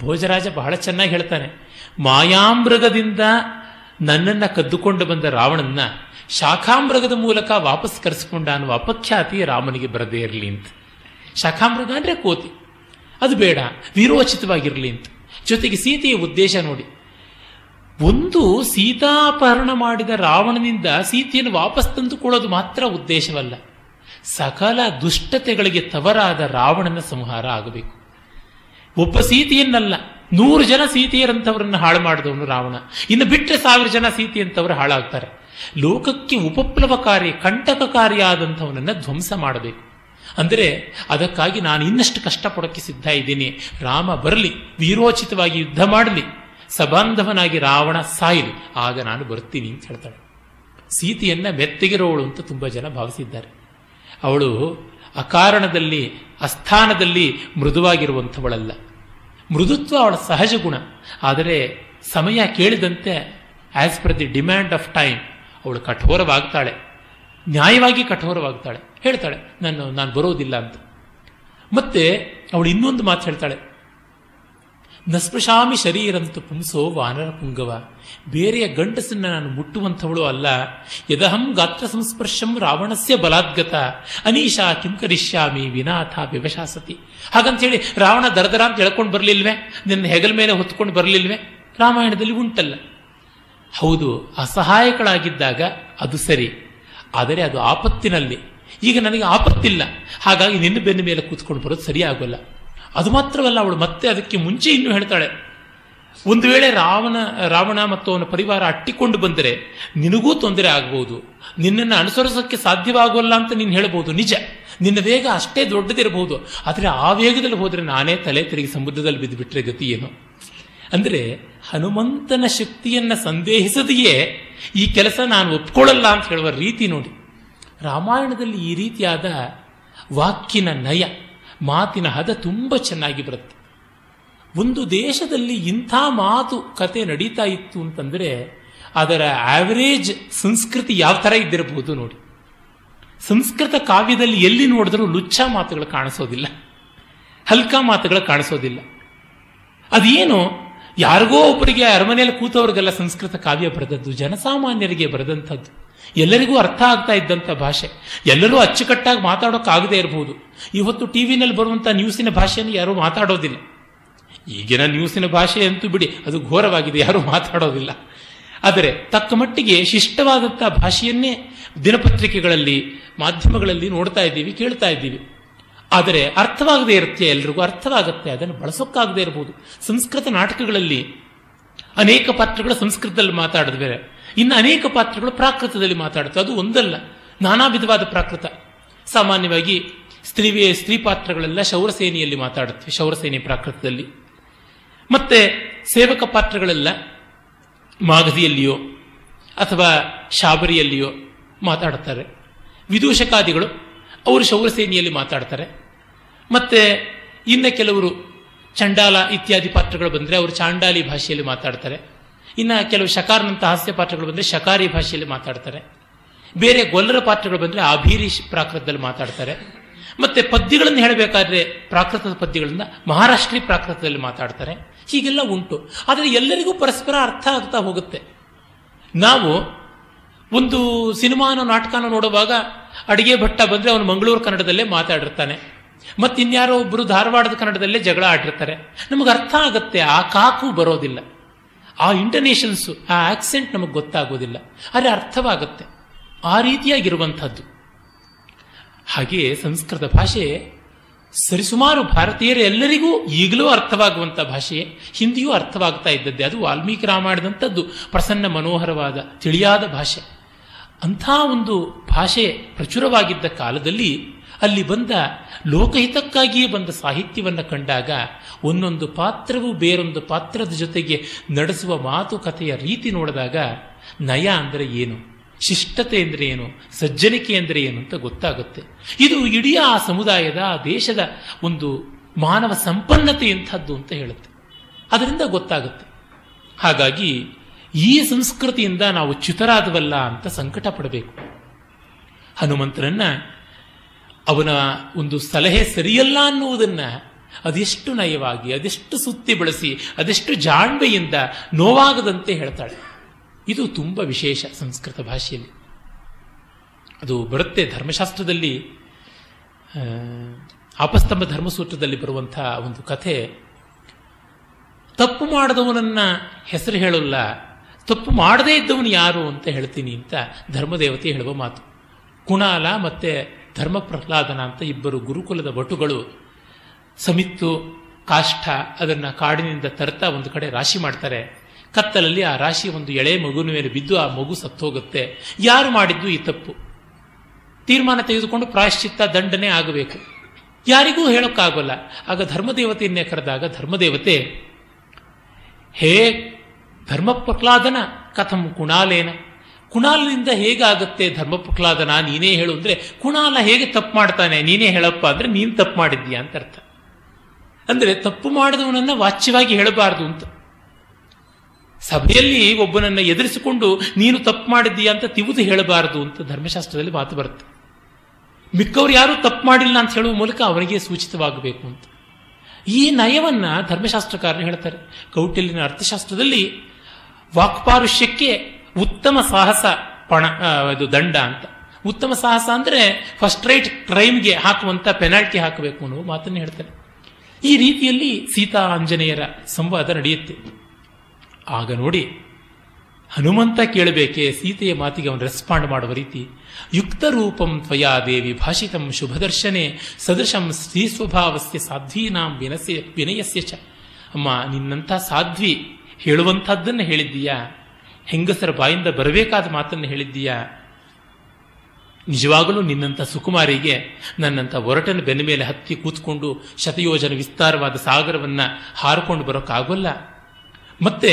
ಭೋಜರಾಜ ಬಹಳ ಚೆನ್ನಾಗಿ ಹೇಳ್ತಾನೆ, ಮಾಯಾಮೃಗದಿಂದ ನನ್ನನ್ನು ಕದ್ದುಕೊಂಡು ಬಂದ ರಾವಣನ್ನ ಶಾಖಾಮೃಗದ ಮೂಲಕ ವಾಪಸ್ ಕರೆಸಿಕೊಂಡ ಅನ್ನುವ ಅಪಖ್ಯಾತಿ ರಾಮನಿಗೆ ಬರದೇ ಇರಲಿ ಅಂತ. ಶಾಖಾಮೃಗ ಅಂದರೆ ಕೋತಿ, ಅದು ಬೇಡ, ವಿರೋಚಿತವಾಗಿರಲಿ ಅಂತ. ಜೊತೆಗೆ ಸೀತೆಯ ಉದ್ದೇಶ ನೋಡಿ, ಒಂದು ಸೀತಾಪಹರಣ ಮಾಡಿದ ರಾವಣನಿಂದ ಸೀತೆಯನ್ನು ವಾಪಸ್ ತಂದುಕೊಳ್ಳೋದು ಮಾತ್ರ ಉದ್ದೇಶವಲ್ಲ, ಸಕಲ ದುಷ್ಟತೆಗಳಿಗೆ ತವರಾದ ರಾವಣನ ಸಂಹಾರ ಆಗಬೇಕು. ಒಬ್ಬ ಸೀತೆಯನ್ನಲ್ಲ, ನೂರು ಜನ ಸೀತೆಯರಂಥವರನ್ನು ಹಾಳು ಮಾಡಿದವನು ರಾವಣ, ಇನ್ನು ಬಿಟ್ಟರೆ ಸಾವಿರ ಜನ ಸೀತೆಯಂಥವರು ಹಾಳಾಗ್ತಾರೆ. ಲೋಕಕ್ಕೆ ಉಪಪ್ಲವಕಾರಿ ಕಂಟಕಕಾರಿಯಾದಂಥವನನ್ನು ಧ್ವಂಸ ಮಾಡಬೇಕು. ಅಂದರೆ ಅದಕ್ಕಾಗಿ ನಾನು ಇನ್ನಷ್ಟು ಕಷ್ಟಪಡೋಕ್ಕೆ ಸಿದ್ಧ ಇದ್ದೀನಿ, ರಾಮ ಬರಲಿ, ವೀರೋಚಿತವಾಗಿ ಯುದ್ಧ ಮಾಡಲಿ, ಸಬಾಂಧವನಾಗಿ ರಾವಣ ಸಾಯಿಲಿ, ಆಗ ನಾನು ಬರ್ತೀನಿ ಅಂತ ಹೇಳ್ತಾಳೆ. ಸೀತೆಯನ್ನು ಮೆತ್ತಗಿರೋಳು ಅಂತ ತುಂಬ ಜನ ಭಾವಿಸಿದ್ದಾರೆ. ಅವಳು ಅಕಾರಣದಲ್ಲಿ ಅಸ್ಥಾನದಲ್ಲಿ ಮೃದುವಾಗಿರುವಂಥವಳಲ್ಲ. ಮೃದುತ್ವ ಅವಳ ಸಹಜ ಗುಣ, ಆದರೆ ಸಮಯ ಕೇಳಿದಂತೆ as per the demand of time ಅವಳು ಕಠೋರವಾಗ್ತಾಳೆ, ನ್ಯಾಯವಾಗಿ ಕಠೋರವಾಗ್ತಾಳೆ. ಹೇಳ್ತಾಳೆ ನಾನು ನಾನು ಬರೋದಿಲ್ಲ ಅಂತ. ಮತ್ತೆ ಅವಳು ಇನ್ನೊಂದು ಮಾತು ಹೇಳ್ತಾಳೆ, ನಸ್ಪೃಶಾಮಿ ಶರೀರಂತು ಪುಂಸೋ ವಾನರ ಪುಂಗವ. ಬೇರೆಯ ಗಂಡಸನ್ನ ನಾನು ಮುಟ್ಟುವಂಥವಳು ಅಲ್ಲ. ಯದಹಂ ಗಾತ್ರ ಸಂಸ್ಪರ್ಶಂ ರಾವಣಸ್ಯ ಬಲಾದ್ಗತ ಅನೀಶಾ ಕಿಂ ಕರಿಷ್ಯಾಮಿ ವಿನಾಥ ವ್ಯವಶಾಸತಿ. ಹಾಗಂತೇಳಿ ರಾವಣ ದರದರ ಅಂತ ಹೇಳ್ಕೊಂಡು ಬರಲಿಲ್ವೇ, ನಿನ್ನ ಹೆಗಲ ಮೇಲೆ ಹೊತ್ಕೊಂಡು ಬರಲಿಲ್ವೇ, ರಾಮಾಯಣದಲ್ಲಿ ಉಂಟಲ್ಲ. ಹೌದು, ಅಸಹಾಯಕಳಾಗಿದ್ದಾಗ ಅದು ಸರಿ, ಆದರೆ ಅದು ಆಪತ್ತಿನಲ್ಲಿ. ಈಗ ನನಗೆ ಆಪತ್ತಿಲ್ಲ, ಹಾಗಾಗಿ ನಿನ್ನ ಬೆನ್ನ ಮೇಲೆ ಕೂತ್ಕೊಂಡು ಬರೋದು ಸರಿಯಾಗಲ್ಲ. ಅದು ಮಾತ್ರವಲ್ಲ, ಅವಳು ಮತ್ತೆ ಅದಕ್ಕೆ ಮುಂಚೆ ಇನ್ನೂ ಹೇಳ್ತಾಳೆ, ಒಂದು ವೇಳೆ ರಾವಣ ರಾವಣ ಮತ್ತು ಅವನ ಪರಿವಾರ ಅಟ್ಟಿಕೊಂಡು ಬಂದರೆ ನಿನಗೂ ತೊಂದರೆ ಆಗಬಹುದು, ನಿನ್ನನ್ನು ಅನುಸರಿಸೋಕ್ಕೆ ಸಾಧ್ಯವಾಗಲ್ಲ ಅಂತ ನೀನು ಹೇಳ್ಬೋದು, ನಿಜ, ನಿನ್ನ ವೇಗ ಅಷ್ಟೇ ದೊಡ್ಡದಿರಬಹುದು, ಆದರೆ ಆ ವೇಗದಲ್ಲಿ ಹೋದರೆ ನಾನೇ ತಲೆ ತಿರುಗಿ ಸಮುದ್ರದಲ್ಲಿ ಬಿದ್ದುಬಿಟ್ರೆ ಗತಿ ಏನು. ಅಂದರೆ ಹನುಮಂತನ ಶಕ್ತಿಯನ್ನು ಸಂದೇಹಿಸದೆಯೇ ಈ ಕೆಲಸ ನಾನು ಒಪ್ಕೊಳ್ಳಲ್ಲ ಅಂತ ಹೇಳುವ ರೀತಿ ನೋಡಿ. ರಾಮಾಯಣದಲ್ಲಿ ಈ ರೀತಿಯಾದ ವಾಕ್ಯನ ನಯ, ಮಾತಿನ ಹದ ತುಂಬ ಚೆನ್ನಾಗಿ ಬರುತ್ತೆ. ಒಂದು ದೇಶದಲ್ಲಿ ಇಂಥ ಮಾತು ಕತೆ ನಡೀತಾ ಇತ್ತು ಅಂತಂದರೆ ಅದರ ಆವರೇಜ್ ಸಂಸ್ಕೃತಿ ಯಾವ ಥರ ಇದ್ದಿರಬಹುದು ನೋಡಿ. ಸಂಸ್ಕೃತ ಕಾವ್ಯದಲ್ಲಿ ಎಲ್ಲಿ ನೋಡಿದ್ರೂ ಲುಚ್ಚ ಮಾತುಗಳು ಕಾಣಿಸೋದಿಲ್ಲ, ಹಲ್ಕ ಮಾತುಗಳು ಕಾಣಿಸೋದಿಲ್ಲ. ಅದೇನು, ಯಾರಿಗೋ ಒಬ್ಬರಿಗೆ ಅರಮನೆಯಲ್ಲಿ ಕೂತವ್ರಿಗೆಲ್ಲ ಸಂಸ್ಕೃತ ಕಾವ್ಯ ಬರೆದದ್ದು, ಜನಸಾಮಾನ್ಯರಿಗೆ ಬರೆದಂಥದ್ದು, ಎಲ್ಲರಿಗೂ ಅರ್ಥ ಆಗ್ತಾ ಇದ್ದಂಥ ಭಾಷೆ. ಎಲ್ಲರೂ ಅಚ್ಚುಕಟ್ಟಾಗಿ ಮಾತಾಡೋಕ್ಕಾಗದೇ ಇರಬಹುದು. ಇವತ್ತು ಟಿ ವಿನಲ್ಲಿ ಬರುವಂಥ ನ್ಯೂಸಿನ ಭಾಷೆಯನ್ನು ಯಾರೂ ಮಾತಾಡೋದಿಲ್ಲ. ಈಗಿನ ನ್ಯೂಸಿನ ಭಾಷೆ ಅಂತೂ ಬಿಡಿ, ಅದು ಘೋರವಾಗಿದೆ, ಯಾರೂ ಮಾತಾಡೋದಿಲ್ಲ. ಆದರೆ ತಕ್ಕ ಮಟ್ಟಿಗೆ ಶಿಷ್ಟವಾದಂಥ ಭಾಷೆಯನ್ನೇ ದಿನಪತ್ರಿಕೆಗಳಲ್ಲಿ ಮಾಧ್ಯಮಗಳಲ್ಲಿ ನೋಡ್ತಾ ಇದ್ದೀವಿ, ಕೇಳ್ತಾ ಇದ್ದೀವಿ. ಆದರೆ ಅರ್ಥವಾಗದೇ ಇರುತ್ತೆ, ಎಲ್ರಿಗೂ ಅರ್ಥವಾಗುತ್ತೆ, ಅದನ್ನು ಬಳಸೋಕ್ಕಾಗದೇ ಇರಬಹುದು. ಸಂಸ್ಕೃತ ನಾಟಕಗಳಲ್ಲಿ ಅನೇಕ ಪಾತ್ರಗಳು ಸಂಸ್ಕೃತದಲ್ಲಿ ಮಾತಾಡಿದ್ವೆ, ಇನ್ನು ಅನೇಕ ಪಾತ್ರಗಳು ಪ್ರಾಕೃತದಲ್ಲಿ ಮಾತಾಡುತ್ತೆ. ಅದು ಒಂದಲ್ಲ, ನಾನಾ ವಿಧವಾದ ಪ್ರಾಕೃತ. ಸಾಮಾನ್ಯವಾಗಿ ಸ್ತ್ರೀ ಸ್ತ್ರೀ ಪಾತ್ರಗಳೆಲ್ಲ ಶೌರಸೇನೆಯಲ್ಲಿ ಮಾತಾಡುತ್ತವೆ, ಶೌರಸೇನೆ ಪ್ರಾಕೃತದಲ್ಲಿ. ಮತ್ತೆ ಸೇವಕ ಪಾತ್ರಗಳೆಲ್ಲ ಮಾಗಧಿಯಲ್ಲಿಯೋ ಅಥವಾ ಶಾಬರಿಯಲ್ಲಿಯೋ ಮಾತಾಡುತ್ತಾರೆ. ವಿದೂಷಕಾದಿಗಳು ಅವರು ಶೌರಸೇನೆಯಲ್ಲಿ ಮಾತಾಡ್ತಾರೆ. ಮತ್ತೆ ಇನ್ನು ಕೆಲವರು ಚಂಡಾಲ ಇತ್ಯಾದಿ ಪಾತ್ರಗಳು ಬಂದರೆ ಅವರು ಚಾಂಡಾಲಿ ಭಾಷೆಯಲ್ಲಿ ಮಾತಾಡ್ತಾರೆ. ಇನ್ನು ಕೆಲವು ಶಕಾರ್ನಂತಹ ಹಾಸ್ಯ ಪಾತ್ರಗಳು ಬಂದರೆ ಶಕಾರಿ ಭಾಷೆಯಲ್ಲಿ ಮಾತಾಡ್ತಾರೆ. ಬೇರೆ ಗೊಲ್ಲರ ಪಾತ್ರಗಳು ಬಂದರೆ ಅಭೀರಿ ಪ್ರಾಕೃತದಲ್ಲಿ ಮಾತಾಡ್ತಾರೆ. ಮತ್ತು ಪದ್ಯಗಳನ್ನು ಹೇಳಬೇಕಾದ್ರೆ ಪ್ರಾಕೃತದ ಪದ್ಯಗಳನ್ನು ಮಹಾರಾಷ್ಟ್ರೀ ಪ್ರಾಕೃತದಲ್ಲಿ ಮಾತಾಡ್ತಾರೆ. ಹೀಗೆಲ್ಲ ಉಂಟು. ಆದರೆ ಎಲ್ಲರಿಗೂ ಪರಸ್ಪರ ಅರ್ಥ ಆಗ್ತಾ ಹೋಗುತ್ತೆ. ನಾವು ಒಂದು ಸಿನಿಮಾನೋ ನಾಟಕನೋ ನೋಡುವಾಗ ಅಡಿಗೆ ಭಟ್ಟ ಬಂದರೆ ಅವನು ಮಂಗಳೂರು ಕನ್ನಡದಲ್ಲೇ ಮಾತಾಡಿರ್ತಾನೆ, ಮತ್ತಿನ್ಯಾರೋ ಒಬ್ಬರು ಧಾರವಾಡದ ಕನ್ನಡದಲ್ಲೇ ಜಗಳ ಆಡಿರ್ತಾರೆ. ನಮಗೆ ಅರ್ಥ ಆಗುತ್ತೆ, ಆ ಕಾಕು ಬರೋದಿಲ್ಲ, ಆ ಇಂಟರ್ನೇಷನ್ಸು, ಆ ಆಕ್ಸೆಂಟ್ ನಮಗೆ ಗೊತ್ತಾಗೋದಿಲ್ಲ, ಆದರೆ ಅರ್ಥವಾಗುತ್ತೆ. ಆ ರೀತಿಯಾಗಿರುವಂಥದ್ದು. ಹಾಗೆಯೇ ಸಂಸ್ಕೃತ ಭಾಷೆ ಸರಿಸುಮಾರು ಭಾರತೀಯರ ಎಲ್ಲರಿಗೂ ಈಗಲೂ ಅರ್ಥವಾಗುವಂಥ ಭಾಷೆಯೇ. ಹಿಂದಿಯೂ ಅರ್ಥವಾಗ್ತಾ ಇದ್ದದ್ದೇ. ಅದು ವಾಲ್ಮೀಕಿ ರಾಮಾಯಣದಂಥದ್ದು ಪ್ರಸನ್ನ ಮನೋಹರವಾದ ತಿಳಿಯಾದ ಭಾಷೆ. ಅಂಥ ಒಂದು ಭಾಷೆ ಪ್ರಚುರವಾಗಿದ್ದ ಕಾಲದಲ್ಲಿ ಅಲ್ಲಿ ಬಂದ ಲೋಕಹಿತಕ್ಕಾಗಿಯೇ ಬಂದ ಸಾಹಿತ್ಯವನ್ನು ಕಂಡಾಗ ಒಂದೊಂದು ಪಾತ್ರವೂ ಬೇರೊಂದು ಪಾತ್ರದ ಜೊತೆಗೆ ನಡೆಸುವ ಮಾತುಕತೆಯ ರೀತಿ ನೋಡಿದಾಗ ನಯ ಅಂದರೆ ಏನು, ಶಿಷ್ಟತೆ ಅಂದರೆ ಏನು, ಸಜ್ಜನಿಕೆ ಅಂದರೆ ಏನು ಅಂತ ಗೊತ್ತಾಗುತ್ತೆ. ಇದು ಇಡೀ ಆ ಸಮುದಾಯದ, ಆ ದೇಶದ ಒಂದು ಮಾನವ ಸಂಪನ್ನತೆ ಎಂಥದ್ದು ಅಂತ ಹೇಳುತ್ತೆ. ಅದರಿಂದ ಗೊತ್ತಾಗುತ್ತೆ. ಹಾಗಾಗಿ ಈ ಸಂಸ್ಕೃತಿಯಿಂದ ನಾವು ಚ್ಯುತರಾದವಲ್ಲ ಅಂತ ಸಂಕಟ ಪಡಬೇಕು. ಹನುಮಂತನನ್ನ ಅವನ ಒಂದು ಸಲಹೆ ಸರಿಯಲ್ಲ ಅನ್ನುವುದನ್ನು ಅದೆಷ್ಟು ನಯವಾಗಿ, ಅದೆಷ್ಟು ಸುತ್ತಿ ಬಳಸಿ, ಅದೆಷ್ಟು ಜಾಣ್ಮೆಯಿಂದ ನೋವಾಗದಂತೆ ಹೇಳ್ತಾಳೆ. ಇದು ತುಂಬ ವಿಶೇಷ ಸಂಸ್ಕೃತ ಭಾಷೆಯಲ್ಲಿ. ಅದು ಬರುತ್ತೆ ಧರ್ಮಶಾಸ್ತ್ರದಲ್ಲಿ, ಆಪಸ್ತಂಭ ಧರ್ಮಸೂತ್ರದಲ್ಲಿ ಬರುವಂತಹ ಒಂದು ಕಥೆ. ತಪ್ಪು ಮಾಡಿದವನನ್ನ ಹೆಸರು ಹೇಳಲ್ಲ, ತಪ್ಪು ಮಾಡದೇ ಇದ್ದವನು ಯಾರು ಅಂತ ಹೇಳ್ತೀನಿ ಅಂತ ಧರ್ಮದೇವತೆ ಹೇಳುವ ಮಾತು. ಕುಣಾಲ ಮತ್ತೆ ಧರ್ಮ ಪ್ರಹ್ಲಾದನ ಅಂತ ಇಬ್ಬರು ಗುರುಕುಲದ ಭಟುಗಳು ಸಮಿತ್ತು ಕಾಷ್ಠ ಅದನ್ನು ಕಾಡಿನಿಂದ ತರ್ತಾ ಒಂದು ಕಡೆ ರಾಶಿ ಮಾಡ್ತಾರೆ. ಕತ್ತಲಲ್ಲಿ ಆ ರಾಶಿ ಒಂದು ಎಳೆ ಮಗುವಿನ ಮೇಲೆ ಬಿದ್ದು ಆ ಮಗು ಸತ್ತೋಗುತ್ತೆ. ಯಾರು ಮಾಡಿದ್ದು ಈ ತಪ್ಪು? ತೀರ್ಮಾನ ತೆಗೆದುಕೊಂಡು ಪ್ರಾಯಶ್ಚಿತ್ತ, ದಂಡನೆ ಆಗಬೇಕು. ಯಾರಿಗೂ ಹೇಳೋಕ್ಕಾಗಲ್ಲ. ಆಗ ಧರ್ಮದೇವತೆಯನ್ನೇ ಕರೆದಾಗ ಧರ್ಮದೇವತೆ, ಹೇ ಧರ್ಮ ಪ್ರಹ್ಲಾದನ ಕಥಂ ಕುಣಾಲೇನ, ಕುಣಾಲನಿಂದ ಹೇಗಾಗುತ್ತೆ ಧರ್ಮ ಪ್ರಹ್ಲಾದನ, ನೀನೇ ಹೇಳು ಅಂದರೆ, ಕುಣಾಲ ಹೇಗೆ ತಪ್ಪು ಮಾಡ್ತಾನೆ, ನೀನೇ ಹೇಳಪ್ಪ ಅಂದರೆ ನೀನು ತಪ್ಪು ಮಾಡಿದ್ದೀಯಾ ಅಂತ ಅರ್ಥ. ಅಂದರೆ ತಪ್ಪು ಮಾಡಿದವನನ್ನು ವಾಚ್ಯವಾಗಿ ಹೇಳಬಾರ್ದು ಅಂತ. ಸಭೆಯಲ್ಲಿ ಒಬ್ಬನನ್ನು ಎದುರಿಸಿಕೊಂಡು ನೀನು ತಪ್ಪು ಮಾಡಿದ್ದೀಯಾ ಅಂತ ತಿವುದು ಹೇಳಬಾರದು ಅಂತ ಧರ್ಮಶಾಸ್ತ್ರದಲ್ಲಿ ಮಾತು ಬರುತ್ತೆ. ಮಿಕ್ಕವ್ರು ಯಾರೂ ತಪ್ಪು ಮಾಡಿಲ್ಲ ಅಂತ ಹೇಳುವ ಮೂಲಕ ಅವನಿಗೆ ಸೂಚಿತವಾಗಬೇಕು ಅಂತ. ಈ ನಯವನ್ನು ಧರ್ಮಶಾಸ್ತ್ರಕಾರರು ಹೇಳ್ತಾರೆ. ಕೌಟಿಲ್ಯನ ಅರ್ಥಶಾಸ್ತ್ರದಲ್ಲಿ ವಾಕ್ಪಾರುಷ್ಯಕ್ಕೆ ಉತ್ತಮ ಸಾಹಸ ಪಣ ಇದು ದಂಡ ಅಂತ. ಉತ್ತಮ ಸಾಹಸ ಅಂದರೆ ಫಸ್ಟ್ ರೈಟ್ ಕ್ರೈಮ್ಗೆ ಹಾಕುವಂಥ ಪೆನಾಲ್ಟಿ ಹಾಕಬೇಕು ಅನ್ನೋ ಮಾತನ್ನು ಹೇಳ್ತಾರೆ. ಈ ರೀತಿಯಲ್ಲಿ ಸೀತಾ ಆಂಜನೇಯರ ಸಂವಾದ ನಡೆಯುತ್ತೆ. ಆಗ ನೋಡಿ ಹನುಮಂತ ಕೇಳಬೇಕೆ ಸೀತೆಯ ಮಾತಿಗೆ ಅವನು ರೆಸ್ಪಾಂಡ್ ಮಾಡುವ ರೀತಿ. ಯುಕ್ತ ರೂಪಂ ತ್ವಯಾ ದೇವಿ ಭಾಷಿತಂ ಶುಭದರ್ಶನೆ ಸದೃಶಂ ಸ್ತ್ರೀ ಸ್ವಭಾವಸ್ಯ ಸಾಧ್ವೀನಾಂ ವಿನಸ್ಯ ವಿನಯಸ್ಯ ಚ. ಅಮ್ಮ, ನಿನ್ನಂಥ ಸಾಧ್ವಿ ಹೇಳುವಂಥದ್ದನ್ನು ಹೇಳಿದ್ದೀಯಾ, ಹೆಂಗಸರ ಬಾಯಿಂದ ಬರಬೇಕಾದ ಮಾತನ್ನು ಹೇಳಿದ್ದೀಯಾ. ನಿಜವಾಗಲೂ ನಿನ್ನಂಥ ಸುಕುಮಾರಿಗೆ ನನ್ನಂಥ ಒರಟನ ಬೆನ್ನ ಮೇಲೆ ಹತ್ತಿ ಕೂತ್ಕೊಂಡು ಶತಯೋಜನ ವಿಸ್ತಾರವಾದ ಸಾಗರವನ್ನು ಹಾರಿಕೊಂಡು ಬರೋಕ್ಕಾಗೋಲ್ಲ. ಮತ್ತೆ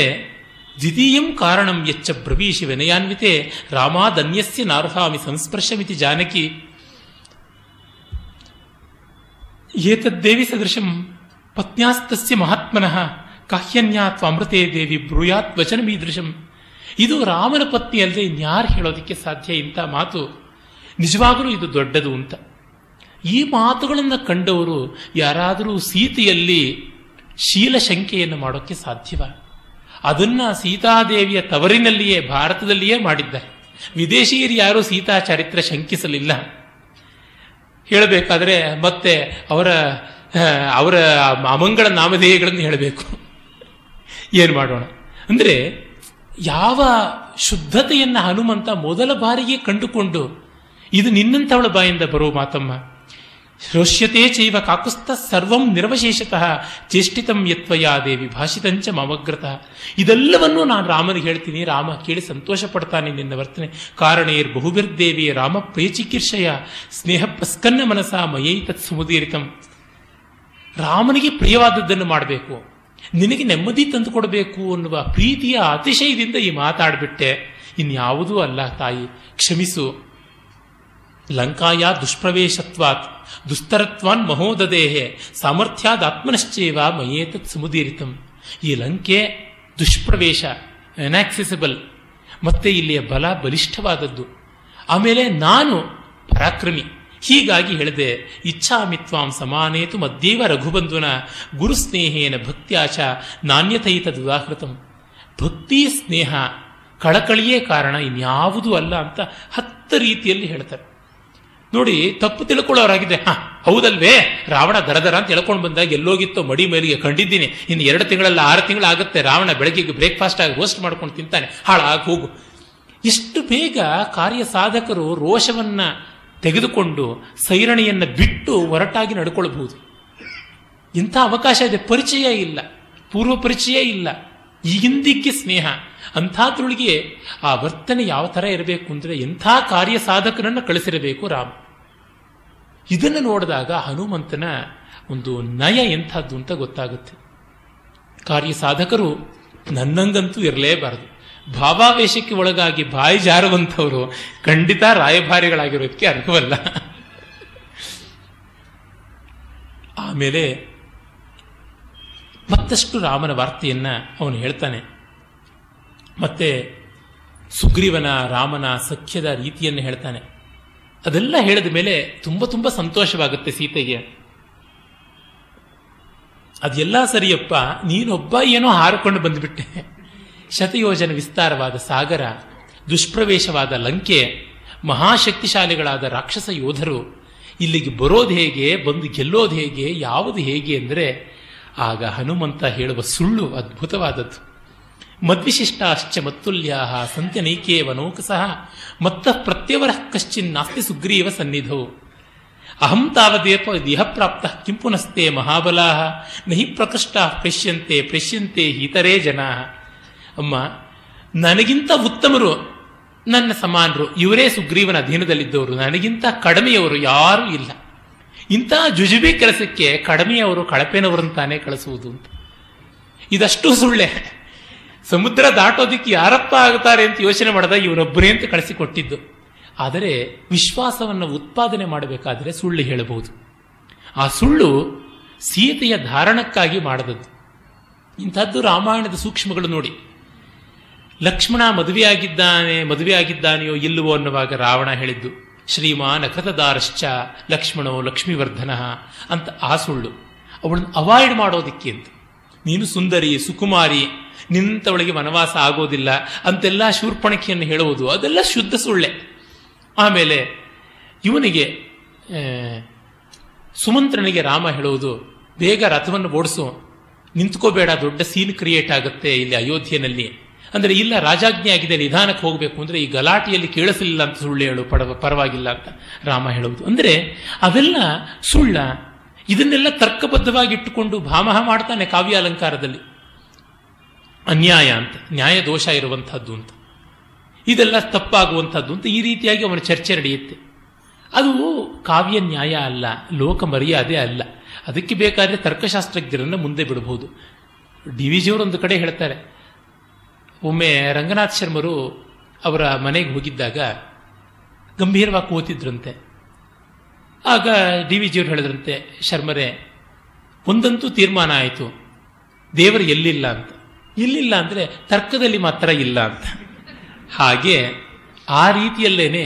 ದ್ವಿತೀಯಂ ಕಾರಣಂ ಯಚ್ಚ ಬ್ರವೀಶಿ ವಿನಯಾನ್ವಿತೆ ರಾಮಾದನ್ಯಸ್ಯ ನಾರ್ಹಾಮಿ ಸಂಸ್ಪರ್ಶಮಿತಿ ಜಾನಕಿ ಏತದ್ದೇವಿ ಸದೃಶಂ ಪತ್ನ್ಯಾಸ್ತಸ್ಯ ಮಹಾತ್ಮನಃ ಕಾಹ್ಯನ್ಯಾ ತ್ವಾಮೃತೇ ದೇವಿ ಬ್ರೂಯಾತ್ ವಚನಮೀದೃಶಂ. ಇದು ರಾಮನ ಪತ್ನಿ ಅಲ್ಲದೆ ಇನ್ಯಾರು ಹೇಳೋದಕ್ಕೆ ಸಾಧ್ಯ ಇಂಥ ಮಾತು? ನಿಜವಾಗಲೂ ಇದು ದೊಡ್ಡದು ಅಂತ. ಈ ಮಾತುಗಳನ್ನು ಕಂಡವರು ಯಾರಾದರೂ ಸೀತೆಯಲ್ಲಿ ಶೀಲಶಂಕೆಯನ್ನು ಮಾಡೋಕ್ಕೆ ಸಾಧ್ಯವ? ಅದನ್ನು ಸೀತಾದೇವಿಯ ತವರಿನಲ್ಲಿಯೇ, ಭಾರತದಲ್ಲಿಯೇ ಮಾಡಿದ್ದಾರೆ. ವಿದೇಶೀಯರು ಯಾರೂ ಸೀತಾ ಚರಿತ್ರ ಶಂಕಿಸಲಿಲ್ಲ. ಹೇಳಬೇಕಾದ್ರೆ ಮತ್ತೆ ಅವರ ಅವರ ಅಮಂಗಳ ನಾಮಧೇಯಗಳನ್ನು ಹೇಳಬೇಕು. ಏನು ಮಾಡೋಣ ಅಂದರೆ, ಯಾವ ಶುದ್ಧತೆಯನ್ನು ಹನುಮಂತ ಮೊದಲ ಬಾರಿಗೆ ಕಂಡುಕೊಂಡು, ಇದು ನಿನ್ನಂಥವಳ ಬಾಯಿಂದ ಬರೋ ಮಾತಮ್ಮ. ಶ್ರೋಷ್ಯತೆ ಚೈವ ಕಾಕುಸ್ತ ಸರ್ವಂ ನಿರ್ವಶೇಷತಃ ಚೇಷ್ಟಿತಂ ಯತ್ವಯಾ ದೇವಿ ಭಾಷಿತಂಚ ಮಮಗ್ರತಃ. ಇದೆಲ್ಲವನ್ನೂ ನಾನು ರಾಮನಿಗೆ ಹೇಳ್ತೀನಿ, ರಾಮ ಕೇಳಿ ಸಂತೋಷ ಪಡ್ತಾನೆ ನಿನ್ನ ವರ್ತನೆ. ಕಾರಣೇರ್ ಬಹುಬಿರ್ದೇವಿ ರಾಮ ಪ್ರೇಚಿಕೀರ್ಷಯ ಸ್ನೇಹ ಪ್ರಸ್ಕನ್ನ ಮನಸ ಮಯೈ ತತ್ ಸಮುದೀರಿತಂ. ರಾಮನಿಗೆ ಪ್ರಿಯವಾದದ್ದನ್ನು ಮಾಡಬೇಕು, ನಿನಗೆ ನೆಮ್ಮದಿ ತಂದುಕೊಡಬೇಕು ಅನ್ನುವ ಪ್ರೀತಿಯ ಅತಿಶಯದಿಂದ ಈ ಮಾತಾಡ್ಬಿಟ್ಟೆ, ಇನ್ಯಾವುದೂ ಅಲ್ಲ ತಾಯಿ, ಕ್ಷಮಿಸು. ಲಂಕಾಯ ದುಷ್ಪ್ರವೇಶತ್ವಾತ್ ದುಸ್ತರತ್ವಾನ್ ಮಹೋದದೇಹೆ ಸಾಮರ್ಥ್ಯಾದ ಆತ್ಮನಶ್ಚೇವ ಮಯೇತತ್ ಸಮುದೀರಿತಂ. ಈ ಲಂಕೆ ದುಷ್ಪ್ರವೇಶ, ಅನ್ಯಾಕ್ಸೆಸಿಬಲ್, ಮತ್ತೆ ಇಲ್ಲಿಯ ಬಲ ಬಲಿಷ್ಠವಾದದ್ದು. ಆಮೇಲೆ ನಾನು ಪರಾಕ್ರಮಿ, ಹೀಗಾಗಿ ಹೇಳಿದೆ. ಇಚ್ಛಾಮಿ ತ್ವಾಂ ಸಮಾನೇತು ಮಧ್ಯೇವ ರಘುಬಂಧುನ ಗುರುಸ್ನೇಹೇನ ಭಕ್ತ್ಯಾಚ ನಾಣ್ಯತೈತದುದಾಹೃತಂ. ಭಕ್ತಿ ಸ್ನೇಹ ಕಳಕಳಿಯೇ ಕಾರಣ, ಇನ್ಯಾವುದೂ ಅಲ್ಲ ಅಂತ ಹತ್ತು ರೀತಿಯಲ್ಲಿ ಹೇಳ್ತಾರೆ. ನೋಡಿ, ತಪ್ಪು ತಿಳ್ಕೊಳ್ಳೋರಾಗಿದೆ. ಹಾ, ಹೌದಲ್ವೇ, ರಾವಣ ದರದರ ಅಂತ ಹೇಳ್ಕೊಂಡು ಬಂದಾಗ ಎಲ್ಲೋಗಿತ್ತೋ ಮಡಿ ಮೇಲಿಗೆ ಕಂಡಿದ್ದೀನಿ. ಇನ್ನು ಎರಡು ತಿಂಗಳಲ್ಲ ಆರು ತಿಂಗಳಾಗುತ್ತೆ, ರಾವಣ ಬೆಳಗ್ಗೆಗೆ ಬ್ರೇಕ್ಫಾಸ್ಟ್ ಆಗಿ ರೋಸ್ಟ್ ಮಾಡ್ಕೊಂಡು ತಿಂತಾನೆ, ಹಾಳಾಗಿ ಹೋಗು. ಎಷ್ಟು ಬೇಗ ಕಾರ್ಯ ಸಾಧಕರು ರೋಷವನ್ನು ತೆಗೆದುಕೊಂಡು ಸೈರಣೆಯನ್ನು ಬಿಟ್ಟು ಹೊರಟಾಗಿ ನಡ್ಕೊಳ್ಬಹುದು. ಇಂಥ ಅವಕಾಶ ಇದೆ. ಪರಿಚಯ ಇಲ್ಲ, ಪೂರ್ವ ಪರಿಚಯ ಇಲ್ಲ, ಈಗಿಂದಿಕ್ಕೆ ಸ್ನೇಹ. ಅಂಥದ್ರೊಳಗೆ ಆ ವರ್ತನೆ ಯಾವ ಥರ ಇರಬೇಕು ಅಂದರೆ ಎಂಥ ಕಾರ್ಯ ಸಾಧಕನನ್ನು ಕಳಿಸಿರಬೇಕು ರಾಮ. ಇದನ್ನು ನೋಡಿದಾಗ ಹನುಮಂತನ ಒಂದು ನಯ ಎಂಥದ್ದು ಅಂತ ಗೊತ್ತಾಗುತ್ತೆ. ಕಾರ್ಯ ಸಾಧಕರು ನನ್ನಂಗಂತೂ ಇರಲೇಬಾರದು, ಭಾವಾವೇಶಕ್ಕೆ ಒಳಗಾಗಿ ಬಾಯಿ ಜಾರುವಂಥವರು ಖಂಡಿತ ರಾಯಭಾರಿಗಳಾಗಿರೋದಕ್ಕೆ ಅರ್ಹವಲ್ಲ. ಆಮೇಲೆ ಮತ್ತಷ್ಟು ರಾಮನ ವಾರ್ತೆಯನ್ನ ಅವನು ಹೇಳ್ತಾನೆ. ಮತ್ತೆ ಸುಗ್ರೀವನ ರಾಮನ ಸಖ್ಯದ ರೀತಿಯನ್ನು ಹೇಳ್ತಾನೆ. ಅದೆಲ್ಲ ಹೇಳಿದ ಮೇಲೆ ತುಂಬ ತುಂಬ ಸಂತೋಷವಾಗುತ್ತೆ ಸೀತೆಗೆ. ಅದೆಲ್ಲ ಸರಿಯಪ್ಪ, ನೀನೊಬ್ಬ ಏನೋ ಹಾರಿಕೊಂಡು ಬಂದುಬಿಟ್ಟೆ. ಶತಯೋಜನ ವಿಸ್ತಾರವಾದ ಸಾಗರ, ದುಷ್ಪ್ರವೇಶವಾದ ಲಂಕೆ, ಮಹಾಶಕ್ತಿಶಾಲಿಗಳಾದ ರಾಕ್ಷಸ ಯೋಧರು, ಇಲ್ಲಿಗೆ ಬರೋದು ಹೇಗೆ, ಬಂದು ಗೆಲ್ಲೋದು ಹೇಗೆ, ಯಾವುದು ಹೇಗೆ ಅಂದರೆ ಆಗ ಹನುಮಂತ ಹೇಳುವ ಸುಳ್ಳು ಅದ್ಭುತವಾದದ್ದು. ಮದ್ವಿಶಿಷ್ಟಾಶ್ಚ ಮತ್ತುಲ್ಯಾ ಸಂತ್ಯನೈಕೇವನೋಕಸಃ ಮತ್ತ ಪ್ರತ್ಯವರಃ ಕಶ್ಚಿನ್ನಾಸ್ತಿ ಸುಗ್ರೀವ ಸನ್ನಿಧೌ ಅಹಂ ತಾವದೇಪ ದೇಹ ಪ್ರಾಪ್ತ ಕಿಂ ಪುನಸ್ತೆ ಮಹಾಬಲಾ ನಹಿ ಪ್ರಕೃಷ್ಟಾ ಪ್ರೇಷ್ಯಂತೆ ಪ್ರೇಷ್ಯಂತೆ ಹಿತರೇ ಜನಾ. ಅಮ್ಮ, ನನಗಿಂತ ಉತ್ತಮರು, ನನ್ನ ಸಮಾನರು ಇವರೇ ಸುಗ್ರೀವನ ಅಧೀನದಲ್ಲಿದ್ದವರು. ನನಗಿಂತ ಕಡಿಮೆಯವರು ಯಾರೂ ಇಲ್ಲ. ಇಂತಹ ಜುಜುಬಿ ಕೆಲಸಕ್ಕೆ ಕಡಿಮೆಯವರು ಕಳಪೆನವರನ್ನು ತಾನೇ ಕಳಿಸುವುದು ಅಂತ. ಇದಷ್ಟು ಸುಳ್ಳೆ. ಸಮುದ್ರ ದಾಟೋದಿಕ್ಕೆ ಯಾರಪ್ಪ ಆಗ್ತಾರೆ ಅಂತ ಯೋಚನೆ ಮಾಡಿದ ಇವರೊಬ್ಬನೇ ಅಂತ ಕಳಿಸಿಕೊಟ್ಟಿದ್ದು. ಆದರೆ ವಿಶ್ವಾಸವನ್ನು ಉತ್ಪಾದನೆ ಮಾಡಬೇಕಾದರೆ ಸುಳ್ಳು ಹೇಳಬಹುದು. ಆ ಸುಳ್ಳು ಸೀತೆಯ ಧಾರಣಕ್ಕಾಗಿ ಮಾಡದದ್ದು. ಇಂಥದ್ದು ರಾಮಾಯಣದ ಸೂಕ್ಷ್ಮಗಳು ನೋಡಿ. ಲಕ್ಷ್ಮಣ ಮದುವೆಯಾಗಿದ್ದಾನೆ ಮದುವೆಯಾಗಿದ್ದಾನೆಯೋ ಇಲ್ಲವೋ ಅನ್ನುವಾಗ ರಾವಣ ಹೇಳಿದ್ದು ಶ್ರೀಮಾನ್ ಅಕೃತದಾರಶ್ಚ ಲಕ್ಷ್ಮಣೋ ಲಕ್ಷ್ಮೀವರ್ಧನ ಅಂತ. ಆ ಸುಳ್ಳು ಅವಳನ್ನು ಅವಾಯ್ಡ್ ಮಾಡೋದಿಕ್ಕೆ ಅಂತ. ನೀನು ಸುಂದರಿ ಸುಕುಮಾರಿ, ನಿಂತವಳಿಗೆ ವನವಾಸ ಆಗೋದಿಲ್ಲ ಅಂತೆಲ್ಲ ಶೂರ್ಪಣಕಿಯನ್ನು ಹೇಳುವುದು ಅದೆಲ್ಲ ಶುದ್ಧ ಸುಳ್ಳೆ. ಆಮೇಲೆ ಇವನಿಗೆ ಸುಮಂತ್ರನಿಗೆ ರಾಮ ಹೇಳುವುದು ಬೇಗ ರಥವನ್ನು ಓಡಿಸು, ನಿಂತ್ಕೋಬೇಡ, ದೊಡ್ಡ ಸೀನ್ ಕ್ರಿಯೇಟ್ ಆಗುತ್ತೆ ಇಲ್ಲಿ ಅಯೋಧ್ಯೆಯಲ್ಲಿ ಅಂದರೆ. ಇಲ್ಲ, ರಾಜಾಜ್ಞೆ ಆಗಿದೆ, ನಿಧಾನಕ್ಕೆ ಹೋಗಬೇಕು ಅಂದರೆ ಈ ಗಲಾಟೆಯಲ್ಲಿ ಕೇಳಿಸಲಿಲ್ಲ ಅಂತ ಸುಳ್ಳು ಹೇಳು, ಪಡವ ಪರವಾಗಿಲ್ಲ ಅಂತ ರಾಮ ಹೇಳುವುದು. ಅಂದರೆ ಅವೆಲ್ಲ ಸುಳ್ಳ. ಇದನ್ನೆಲ್ಲ ತರ್ಕಬದ್ಧವಾಗಿ ಇಟ್ಟುಕೊಂಡು ಭಾಮಹ ಮಾಡ್ತಾನೆ ಕಾವ್ಯ ಅಲಂಕಾರದಲ್ಲಿ. ಅನ್ಯಾಯ ಅಂತ, ನ್ಯಾಯ ದೋಷ ಇರುವಂಥದ್ದು ಅಂತ, ಇದೆಲ್ಲ ತಪ್ಪಾಗುವಂಥದ್ದು ಅಂತ ಈ ರೀತಿಯಾಗಿ ಅವನ ಚರ್ಚೆ ನಡೆಯುತ್ತೆ. ಅದು ಕಾವ್ಯ ನ್ಯಾಯ ಅಲ್ಲ, ಲೋಕ ಮರ್ಯಾದೆ ಅಲ್ಲ. ಅದಕ್ಕೆ ಬೇಕಾದರೆ ತರ್ಕಶಾಸ್ತ್ರಜ್ಞರನ್ನು ಮುಂದೆ ಬಿಡಬಹುದು. ಡಿ ವಿ ಜಿಯವರು ಒಂದು ಕಡೆ ಹೇಳ್ತಾರೆ, ಒಮ್ಮೆ ರಂಗನಾಥ್ ಶರ್ಮರು ಅವರ ಮನೆಗೆ ಹೋಗಿದ್ದಾಗ ಗಂಭೀರವಾಗಿ ಕೂತಿದ್ರಂತೆ. ಆಗ ಡಿ ವಿ ಜಿಯವರು ಹೇಳಿದ್ರಂತೆ, ಶರ್ಮರೇ, ಒಂದಂತೂ ತೀರ್ಮಾನ ಆಯಿತು, ದೇವರು ಎಲ್ಲಿಲ್ಲ ಅಂತ. ಇಲ್ಲಿಲ್ಲ ಅಂದರೆ ತರ್ಕದಲ್ಲಿ ಮಾತ್ರ ಇಲ್ಲ ಅಂತ. ಹಾಗೆ ಆ ರೀತಿಯಲ್ಲೇನೆ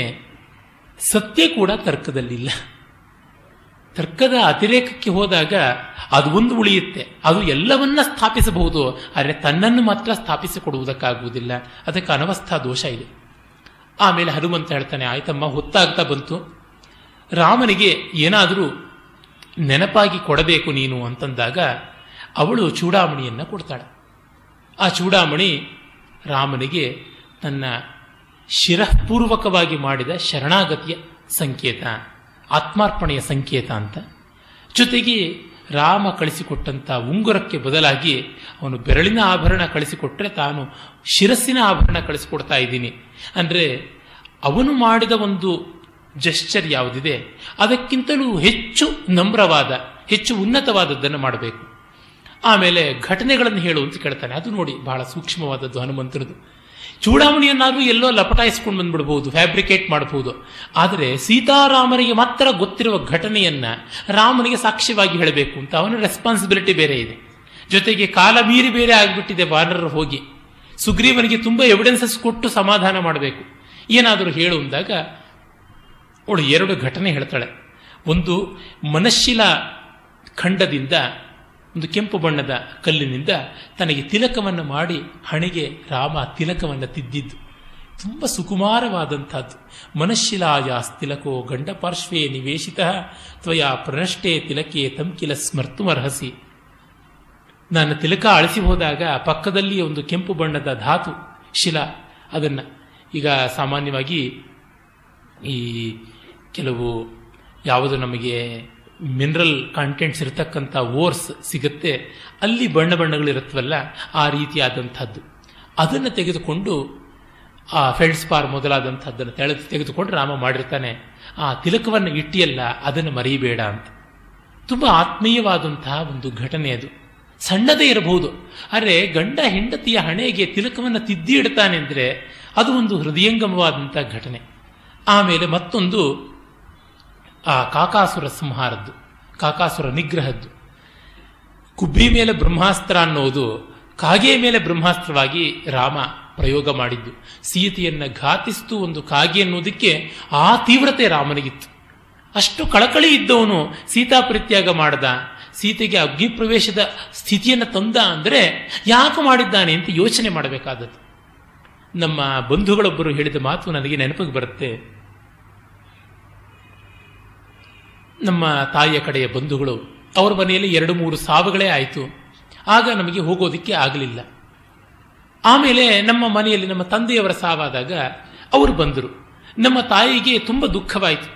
ಸತ್ಯ ಕೂಡ ತರ್ಕದಲ್ಲಿಲ್ಲ. ತರ್ಕದ ಅತಿರೇಕಕ್ಕೆ ಹೋದಾಗ ಅದು ಒಂದು ಉಳಿಯುತ್ತೆ, ಅದು ಎಲ್ಲವನ್ನ ಸ್ಥಾಪಿಸಬಹುದು, ಆದರೆ ತನ್ನನ್ನು ಮಾತ್ರ ಸ್ಥಾಪಿಸಿಕೊಡುವುದಕ್ಕಾಗುವುದಿಲ್ಲ. ಅದಕ್ಕೆ ಅನವಸ್ಥಾ ದೋಷ ಇದೆ. ಆಮೇಲೆ ಹನುಮಂತ ಹೇಳ್ತಾನೆ, ಆಯ್ತಮ್ಮ, ಹೊತ್ತಾಗ್ತಾ ಬಂತು, ರಾಮನಿಗೆ ಏನಾದರೂ ನೆನಪಾಗಿ ಕೊಡಬೇಕು ನೀನು ಅಂತಂದಾಗ ಅವಳು ಚೂಡಾಮಣಿಯನ್ನು ಕೊಡ್ತಾಳೆ. ಆ ಚೂಡಾಮಣಿ ರಾಮನಿಗೆ ತನ್ನ ಶಿರಃಪೂರ್ವಕವಾಗಿ ಮಾಡಿದ ಶರಣಾಗತಿಯ ಸಂಕೇತ, ಆತ್ಮಾರ್ಪಣೆಯ ಸಂಕೇತ ಅಂತ. ಜೊತೆಗೆ ರಾಮ ಕಳಿಸಿಕೊಟ್ಟಂಥ ಉಂಗುರಕ್ಕೆ ಬದಲಾಗಿ ಅವನು ಬೆರಳಿನ ಆಭರಣ ಕಳಿಸಿಕೊಟ್ರೆ ತಾನು ಶಿರಸ್ಸಿನ ಆಭರಣ ಕಳಿಸಿಕೊಡ್ತಾ ಇದ್ದೀನಿ ಅಂದರೆ ಅವನು ಮಾಡಿದ ಒಂದು ಜೆಶ್ಚರ್ ಯಾವುದಿದೆ ಅದಕ್ಕಿಂತಲೂ ಹೆಚ್ಚು ನಮ್ರವಾದ, ಹೆಚ್ಚು ಉನ್ನತವಾದದ್ದನ್ನು ಮಾಡಬೇಕು. ಆಮೇಲೆ ಘಟನೆಗಳನ್ನು ಹೇಳು ಅಂತ ಕೇಳ್ತಾನೆ. ಅದು ನೋಡಿ ಬಹಳ ಸೂಕ್ಷ್ಮವಾದದ್ದು ಹನುಮಂತನದು. ಚೂಡಾಮಣಿಯನ್ನಾದರೂ ಎಲ್ಲೋ ಲಪಟಾಯಿಸ್ಕೊಂಡು ಬಂದ್ಬಿಡ್ಬೋದು, ಫ್ಯಾಬ್ರಿಕೇಟ್ ಮಾಡಬಹುದು. ಆದರೆ ಸೀತಾರಾಮನಿಗೆ ಮಾತ್ರ ಗೊತ್ತಿರುವ ಘಟನೆಯನ್ನು ರಾಮನಿಗೆ ಸಾಕ್ಷ್ಯವಾಗಿ ಹೇಳಬೇಕು ಅಂತ ಅವನ ರೆಸ್ಪಾನ್ಸಿಬಿಲಿಟಿ ಬೇರೆ ಇದೆ. ಜೊತೆಗೆ ಕಾಲ ಮೀರಿ ಬೇರೆ ಆಗಿಬಿಟ್ಟಿದೆ, ವಾನರರು ಹೋಗಿ ಸುಗ್ರೀವನಿಗೆ ತುಂಬ ಎವಿಡೆನ್ಸಸ್ ಕೊಟ್ಟು ಸಮಾಧಾನ ಮಾಡಬೇಕು. ಏನಾದರೂ ಹೇಳು ಅಂದಾಗ ಅವಳು ಎರಡು ಘಟನೆ ಹೇಳ್ತಾಳೆ. ಒಂದು ಮನಶಿಲ ಖಂಡದಿಂದ, ಒಂದು ಕೆಂಪು ಬಣ್ಣದ ಕಲ್ಲಿನಿಂದ ತನಗೆ ತಿಲಕವನ್ನು ಮಾಡಿ ಹಣೆಗೆ ರಾಮ ತಿಲಕವನ್ನು ತಿದ್ದಿದ್ದು ತುಂಬ ಸುಕುಮಾರವಾದಂಥದ್ದು. ಮನಶಿಲಾಯಾಸ್ ತಿಲಕೋ ಗಂಡಪಾರ್ಶ್ವೇ ನಿವೇಶಿತಃ ತ್ವಯಾ ಪ್ರನಷ್ಟೇ ತಿಲಕೇ ತಂಕಿಲ ಸ್ಮರ್ತುಮರ್ಹಸಿ. ನಾನು ತಿಲಕ ಅಳಿಸಿ ಹೋದಾಗ ಪಕ್ಕದಲ್ಲಿ ಒಂದು ಕೆಂಪು ಬಣ್ಣದ ಧಾತು ಶಿಲಾ, ಅದನ್ನು ಈಗ ಸಾಮಾನ್ಯವಾಗಿ ಈ ಕೆಲವು ಯಾವುದು ನಮಗೆ ಮಿನರಲ್ ಕಾಂಟೆಂಟ್ಸ್ ಇರತಕ್ಕಂಥ ಓರ್ಸ್ ಸಿಗುತ್ತೆ, ಅಲ್ಲಿ ಬಣ್ಣ ಬಣ್ಣಗಳಿರುತ್ತವಲ್ಲ ಆ ರೀತಿಯಾದಂಥದ್ದು, ಅದನ್ನು ತೆಗೆದುಕೊಂಡು ಆ ಫೆಲ್ಡ್ಸ್ಪಾರ್ ಮೊದಲಾದಂಥದ್ದನ್ನು ತೆಳೆದು ತೆಗೆದುಕೊಂಡು ರಾಮ ಮಾಡಿರ್ತಾನೆ. ಆ ತಿಲಕವನ್ನು ಇಟ್ಟಿಯಲ್ಲ ಅದನ್ನು ಮರೆಯಬೇಡ ಅಂತ. ತುಂಬ ಆತ್ಮೀಯವಾದಂತಹ ಒಂದು ಘಟನೆ ಅದು. ಸಣ್ಣದೇ ಇರಬಹುದು, ಆದರೆ ಗಂಡ ಹೆಂಡತಿಯ ಹಣೆಗೆ ತಿಲಕವನ್ನು ತಿದ್ದಿ ಇಡ್ತಾನೆ ಅಂದರೆ ಅದು ಒಂದು ಹೃದಯಂಗಮವಾದಂಥ ಘಟನೆ. ಆಮೇಲೆ ಮತ್ತೊಂದು ಆ ಕಾಕಾಸುರ ಸಂಹಾರದ್ದು, ಕಾಕಾಸುರ ನಿಗ್ರಹದ್ದು. ಕುಬ್ಬಿ ಮೇಲೆ ಬ್ರಹ್ಮಾಸ್ತ್ರ ಅನ್ನೋದು ಕಾಗೆ ಮೇಲೆ ಬ್ರಹ್ಮಾಸ್ತ್ರವಾಗಿ ರಾಮ ಪ್ರಯೋಗ ಮಾಡಿದ್ದು. ಸೀತೆಯನ್ನು ಘಾತಿಸ್ತು ಒಂದು ಕಾಗೆ ಅನ್ನೋದಕ್ಕೆ ಆ ತೀವ್ರತೆ ರಾಮನಿಗಿತ್ತು. ಅಷ್ಟು ಕಳಕಳಿ ಇದ್ದವನು ಸೀತಾಪರಿತ್ಯಾಗ ಮಾಡ್ದ, ಸೀತೆಗೆ ಅಗ್ನಿಪ್ರವೇಶದ ಸ್ಥಿತಿಯನ್ನು ತಂದ ಅಂದರೆ ಯಾಕೆ ಮಾಡಿದ್ದಾನೆ ಅಂತ ಯೋಚನೆ ಮಾಡಬೇಕಾದದ್ದು. ನಮ್ಮ ಬಂಧುಗಳೊಬ್ಬರು ಹೇಳಿದ ಮಾತು ನನಗೆ ನೆನಪಿಗೆ ಬರುತ್ತೆ. ನಮ್ಮ ತಾಯಿಯ ಕಡೆಯ ಬಂಧುಗಳು, ಅವರ ಮನೆಯಲ್ಲಿ ಎರಡು ಮೂರು ಸಾವುಗಳೇ ಆಯಿತು. ಆಗ ನಮಗೆ ಹೋಗೋದಕ್ಕೆ ಆಗಲಿಲ್ಲ. ಆಮೇಲೆ ನಮ್ಮ ಮನೆಯಲ್ಲಿ ನಮ್ಮ ತಂದೆಯವರ ಸಾವಾದಾಗ ಅವರು ಬಂದರು. ನಮ್ಮ ತಾಯಿಗೆ ತುಂಬ ದುಃಖವಾಯಿತು.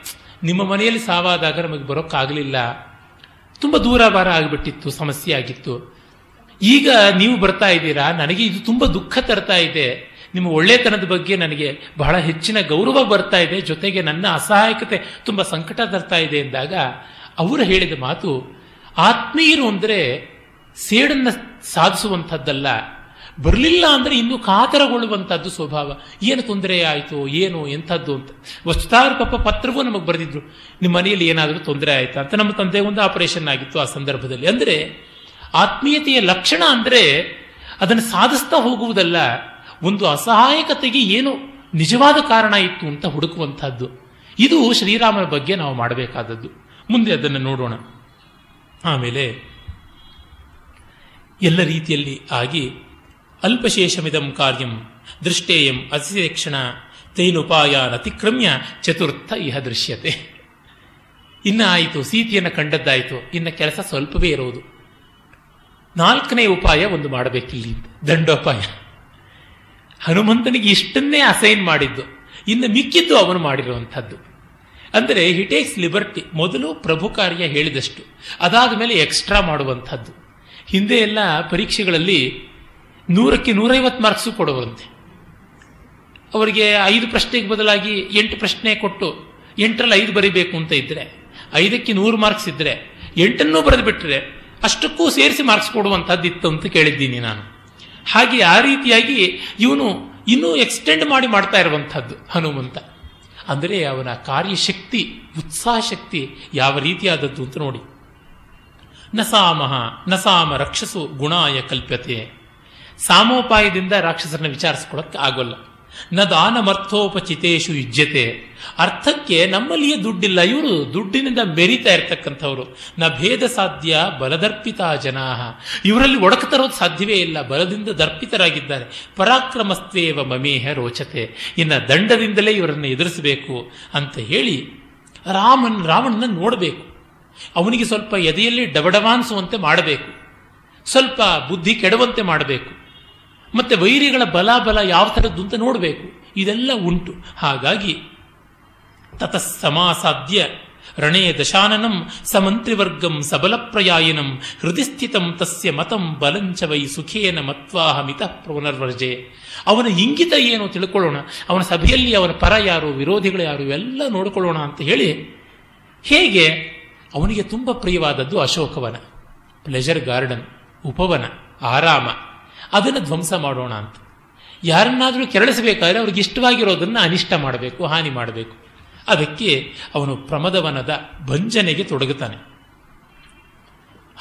ನಿಮ್ಮ ಮನೆಯಲ್ಲಿ ಸಾವಾದಾಗ ನಮಗೆ ಬರೋಕ್ಕಾಗಲಿಲ್ಲ, ತುಂಬ ದೂರ ಭಾರ ಆಗಿಬಿಟ್ಟಿತ್ತು, ಸಮಸ್ಯೆ ಆಗಿತ್ತು. ಈಗ ನೀವು ಬರ್ತಾ ಇದ್ದೀರಾ, ನನಗೆ ಇದು ತುಂಬ ದುಃಖ ತರ್ತಾ ಇದೆ. ನಿಮ್ಮ ಒಳ್ಳೆತನದ ಬಗ್ಗೆ ನನಗೆ ಬಹಳ ಹೆಚ್ಚಿನ ಗೌರವ ಬರ್ತಾ ಇದೆ, ಜೊತೆಗೆ ನನ್ನ ಅಸಹಾಯಕತೆ ತುಂಬ ಸಂಕಟ ತರ್ತಾ ಇದೆ ಎಂದಾಗ ಅವರು ಹೇಳಿದ ಮಾತು, ಆತ್ಮೀಯರು ಅಂದರೆ ಸೇಡನ್ನು ಸಾಧಿಸುವಂಥದ್ದಲ್ಲ, ಬರಲಿಲ್ಲ ಅಂದರೆ ಇನ್ನೂ ಕಾತರಗೊಳ್ಳುವಂಥದ್ದು ಸ್ವಭಾವ. ಏನು ತೊಂದರೆ ಆಯಿತು, ಏನು ಎಂಥದ್ದು ಅಂತ ವಸ್ತಾರ್ ಪಪ್ಪ ಪತ್ರವೂ ನಮಗೆ ಬರೆದಿದ್ರು, ನಿಮ್ಮ ಮನೆಯಲ್ಲಿ ಏನಾದರೂ ತೊಂದರೆ ಆಯಿತಾ ಅಂತ. ನಮ್ಮ ತಂದೆ ಒಂದು ಆಪರೇಷನ್ ಆಗಿತ್ತು ಆ ಸಂದರ್ಭದಲ್ಲಿ. ಅಂದರೆ ಆತ್ಮೀಯತೆಯ ಲಕ್ಷಣ ಅಂದರೆ ಅದನ್ನು ಸಾಧಿಸ್ತಾ ಹೋಗುವುದಲ್ಲ, ಒಂದು ಅಸಹಾಯಕತೆಗೆ ಏನು ನಿಜವಾದ ಕಾರಣ ಇತ್ತು ಅಂತ ಹುಡುಕುವಂಥದ್ದು. ಇದು ಶ್ರೀರಾಮನ ಬಗ್ಗೆ ನಾವು ಮಾಡಬೇಕಾದದ್ದು. ಮುಂದೆ ಅದನ್ನು ನೋಡೋಣ. ಆಮೇಲೆ ಎಲ್ಲ ರೀತಿಯಲ್ಲಿ ಆಗಿ ಅಲ್ಪಶೇಷಮಿದಂ ಕಾರ್ಯಂ ದೃಷ್ಟೇಯಂ ಅತಿಕ್ಷಣ ತೈನುಪಾಯಾನ್ ಅತಿಕ್ರಮ್ಯ ಚತುರ್ಥ ಇಹ ದೃಶ್ಯತೆ. ಇನ್ನು ಆಯಿತು, ಸೀತೆಯನ್ನು ಕಂಡದ್ದಾಯಿತು, ಇನ್ನು ಕೆಲಸ ಸ್ವಲ್ಪವೇ ಇರೋದು. ನಾಲ್ಕನೇ ಉಪಾಯ ಒಂದು ಮಾಡಬೇಕಿಲ್ಲಿ, ದಂಡೋಪಾಯ. ಹನುಮಂತನಿಗೆ ಇಷ್ಟನ್ನೇ ಅಸೈನ್ ಮಾಡಿದ್ದು, ಇನ್ನು ಮಿಕ್ಕಿದ್ದು ಅವನು ಮಾಡಿರುವಂಥದ್ದು. ಅಂದರೆ ಹಿ ಟೇಕ್ಸ್ ಲಿಬರ್ಟಿ. ಮೊದಲು ಪ್ರಭು ಕಾರ್ಯ ಹೇಳಿದಷ್ಟು, ಅದಾದ ಮೇಲೆ ಎಕ್ಸ್ಟ್ರಾ ಮಾಡುವಂಥದ್ದು. ಹಿಂದೆ ಎಲ್ಲ ಪರೀಕ್ಷೆಗಳಲ್ಲಿ ನೂರಕ್ಕೆ ನೂರೈವತ್ತು ಮಾರ್ಕ್ಸು ಕೊಡುವಂತೆ, ಅವರಿಗೆ ಐದು ಪ್ರಶ್ನೆಗೆ ಬದಲಾಗಿ ಎಂಟು ಪ್ರಶ್ನೆ ಕೊಟ್ಟು ಎಂಟರಲ್ಲಿ ಐದು ಬರೀಬೇಕು ಅಂತ ಇದ್ದರೆ, ಐದಕ್ಕೆ ನೂರು ಮಾರ್ಕ್ಸ್ ಇದ್ದರೆ ಎಂಟನ್ನೂ ಬರೆದು ಬಿಟ್ಟರೆ ಅಷ್ಟಕ್ಕೂ ಸೇರಿಸಿ ಮಾರ್ಕ್ಸ್ ಕೊಡುವಂಥದ್ದು ಇತ್ತು ಅಂತ ಕೇಳಿದ್ದೀನಿ ನಾನು. ಹಾಗೆ ಆ ರೀತಿಯಾಗಿ ಇವನು ಇನ್ನೂ ಎಕ್ಸ್ಟೆಂಡ್ ಮಾಡಿ ಮಾಡ್ತಾ ಇರುವಂಥದ್ದು ಹನುಮಂತ. ಅಂದರೆ ಅವನ ಕಾರ್ಯಶಕ್ತಿ, ಉತ್ಸಾಹ ಶಕ್ತಿ ಯಾವ ರೀತಿಯಾದದ್ದು ಅಂತ ನೋಡಿ. ನಸಾಮಹ ನಸಾಮ ರಕ್ಷಸು ಗುಣಾಯ ಕಲ್ಪ್ಯತೆ. ಸಾಮೋಪಾಯದಿಂದ ರಾಕ್ಷಸರನ್ನ ವಿಚಾರಿಸ್ಕೊಳಕ್ಕೆ ಆಗೋಲ್ಲ. ನ ದಾನ ಮರ್ಥೋಪಚಿತೇಶು ಯುಜ್ಯತೆ. ಅರ್ಥಕ್ಕೆ ನಮ್ಮಲ್ಲಿಯೇ ದುಡ್ಡಿಲ್ಲ, ಇವರು ದುಡ್ಡಿನಿಂದ ಮೆರಿತಾ ಇರ್ತಕ್ಕಂಥವ್ರು. ನ ಭೇದ ಸಾಧ್ಯ ಬಲದರ್ಪಿತ ಜನಾ. ಇವರಲ್ಲಿ ಒಡಕ ತರೋದು ಸಾಧ್ಯವೇ ಇಲ್ಲ, ಬಲದಿಂದ ದರ್ಪಿತರಾಗಿದ್ದಾರೆ. ಪರಾಕ್ರಮಸ್ತೇವ ಮಮೇಹ ರೋಚತೆ. ಇನ್ನು ದಂಡದಿಂದಲೇ ಇವರನ್ನು ಎದುರಿಸಬೇಕು ಅಂತ ಹೇಳಿ ರಾಮನ್ ರಾವಣನ ನೋಡಬೇಕು, ಅವನಿಗೆ ಸ್ವಲ್ಪ ಎದೆಯಲ್ಲಿ ಡಬಡವಾನ್ಸುವಂತೆ ಮಾಡಬೇಕು, ಸ್ವಲ್ಪ ಬುದ್ಧಿ ಕೆಡುವಂತೆ ಮಾಡಬೇಕು, ಮತ್ತೆ ವೈರಿಗಳ ಬಲ ಬಲ ಯಾವ ಥರದ್ದು ಅಂತ ನೋಡಬೇಕು. ಇದೆಲ್ಲ ಉಂಟು. ಹಾಗಾಗಿ ತತಃ ಸಮಾಸಾಧ್ಯ ರಣೇ ದಶಾನನಂ ಸಮಂತ್ರಿವರ್ಗಂ ಸಬಲಪ್ರಯಾಯನಂ ಹೃದಯ ಸ್ಥಿತಂ ತಸ್ಯ ಮತಂ ಬಲಂಚ ವೈ ಸುಖೇನ ಮತ್ವಾಹಮಿತ ಪುನರ್ವರ್ಜೆ. ಅವನ ಇಂಗಿತ ಏನು ತಿಳ್ಕೊಳ್ಳೋಣ, ಅವನ ಸಭೆಯಲ್ಲಿ ಅವನ ಪರ ಯಾರು, ವಿರೋಧಿಗಳು ಯಾರು, ಇವೆಲ್ಲ ನೋಡಿಕೊಳ್ಳೋಣ ಅಂತ ಹೇಳಿ. ಹೇಗೆ ಅವನಿಗೆ ತುಂಬ ಪ್ರಿಯವಾದದ್ದು ಅಶೋಕವನ, ಪ್ಲೆಜರ್ ಗಾರ್ಡನ್, ಉಪವನ, ಆರಾಮ, ಅದನ್ನು ಧ್ವಂಸ ಮಾಡೋಣ ಅಂತ. ಯಾರನ್ನಾದರೂ ಕೆರಳಿಸಬೇಕಾದ್ರೆ ಅವ್ರಿಗೆ ಇಷ್ಟವಾಗಿರೋದನ್ನು ಅನಿಷ್ಟ ಮಾಡಬೇಕು, ಹಾನಿ ಮಾಡಬೇಕು. ಅದಕ್ಕೆ ಅವನು ಪ್ರಮದವನದ ಭಂಜನೆಗೆ ತೊಡಗುತ್ತಾನೆ.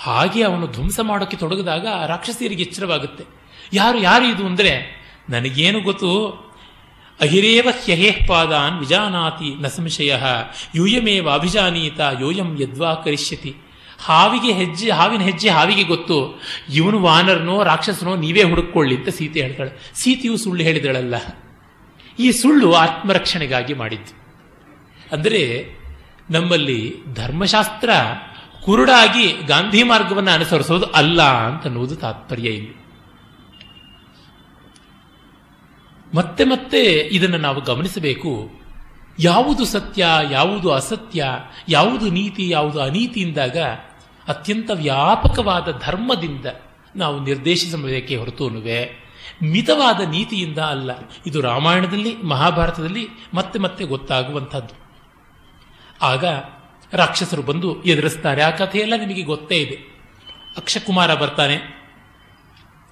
ಹಾಗೆ ಅವನು ಧ್ವಂಸ ಮಾಡೋಕ್ಕೆ ತೊಡಗಿದಾಗ ಆ ರಾಕ್ಷಸಿಯರಿಗೆ ಎಚ್ಚರವಾಗುತ್ತೆ. ಯಾರು ಯಾರು ಇದು ಅಂದರೆ, ನನಗೇನು ಗೊತ್ತು, ಅಹಿರೇವ ಹ್ಯಹೇಃ ಪಾದಾನ್ ವಿಜಾನಾತಿ ನ ಸಂಶಯ ಯೂಯಮೇವ ಅಭಿಜಾನೀತ ಯೋಯಂ ಯದ್ವಾ ಕರಿಷ್ಯತಿ. ಹಾವಿಗೆ ಹೆಜ್ಜೆ ಹಾವಿನ ಹೆಜ್ಜೆ ಹಾವಿಗೆ ಗೊತ್ತು, ಇವನು ವಾನರನೋ ರಾಕ್ಷಸನೋ ನೀವೇ ಹುಡುಕೊಳ್ಳಿ ಅಂತ ಸೀತೆ ಹೇಳ್ತಾಳೆ. ಸೀತೆಯು ಸುಳ್ಳು ಹೇಳಿದಳಲ್ಲ, ಈ ಸುಳ್ಳು ಆತ್ಮರಕ್ಷಣೆಗಾಗಿ ಮಾಡಿದ್ದು. ಅಂದರೆ ನಮ್ಮಲ್ಲಿ ಧರ್ಮಶಾಸ್ತ್ರ ಕುರುಡಾಗಿ ಗಾಂಧಿ ಮಾರ್ಗವನ್ನು ಅನುಸರಿಸೋದು ಅಲ್ಲ ಅಂತ ಅನ್ನೋದು ತಾತ್ಪರ್ಯ ಇಲ್ಲಿ. ಮತ್ತೆ ಮತ್ತೆ ಇದನ್ನು ನಾವು ಗಮನಿಸಬೇಕು. ಯಾವುದು ಸತ್ಯ, ಯಾವುದು ಅಸತ್ಯ, ಯಾವುದು ನೀತಿ, ಯಾವುದು ಅನೀತಿಯಿಂದಾಗ ಅತ್ಯಂತ ವ್ಯಾಪಕವಾದ ಧರ್ಮದಿಂದ ನಾವು ನಿರ್ದೇಶಿಸಬೇಕೇ ಹೊರತುನುವೆ ಮಿತವಾದ ನೀತಿಯಿಂದ ಅಲ್ಲ. ಇದು ರಾಮಾಯಣದಲ್ಲಿ, ಮಹಾಭಾರತದಲ್ಲಿ ಮತ್ತೆ ಮತ್ತೆ ಗೊತ್ತಾಗುವಂಥದ್ದು. ಆಗ ರಾಕ್ಷಸರು ಬಂದು ಎದುರಿಸ್ತಾರೆ. ಆ ಕಥೆಯೆಲ್ಲ ನಿಮಗೆ ಗೊತ್ತೇ ಇದೆ. ಅಕ್ಷಕುಮಾರ ಬರ್ತಾನೆ.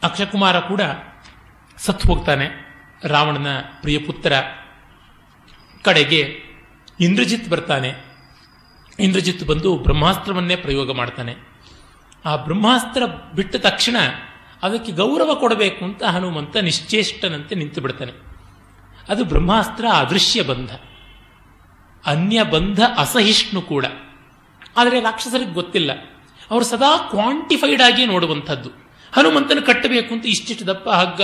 ಅಕ್ಷಕುಮಾರ ಕೂಡ ಸತ್ತು ಹೋಗ್ತಾನೆ, ರಾವಣನ ಪ್ರಿಯಪುತ್ರ. ಕಡೆಗೆ ಇಂದ್ರಜಿತ್ ಬರ್ತಾನೆ. ಇಂದ್ರಜಿತ್ ಬಂದು ಬ್ರಹ್ಮಾಸ್ತ್ರವನ್ನೇ ಪ್ರಯೋಗ ಮಾಡ್ತಾನೆ. ಆ ಬ್ರಹ್ಮಾಸ್ತ್ರ ಬಿಟ್ಟ ತಕ್ಷಣ ಅದಕ್ಕೆ ಗೌರವ ಕೊಡಬೇಕು ಅಂತ ಹನುಮಂತ ನಿಶ್ಚೇಷ್ಟನಂತೆ ನಿಂತು ಬಿಡ್ತಾನೆ. ಅದು ಬ್ರಹ್ಮಾಸ್ತ್ರ ಅದೃಶ್ಯ ಬಂಧ, ಅನ್ಯ ಬಂಧ, ಅಸಹಿಷ್ಣು ಕೂಡ. ಆದರೆ ರಾಕ್ಷಸರಿಗೆ ಗೊತ್ತಿಲ್ಲ, ಅವರು ಸದಾ ಕ್ವಾಂಟಿಫೈಡ್ ಆಗಿ ನೋಡುವಂಥದ್ದು. ಹನುಮಂತನ ಕಟ್ಟಬೇಕು ಅಂತ ಇಷ್ಟಿಷ್ಟು ದಪ್ಪ ಹಗ್ಗ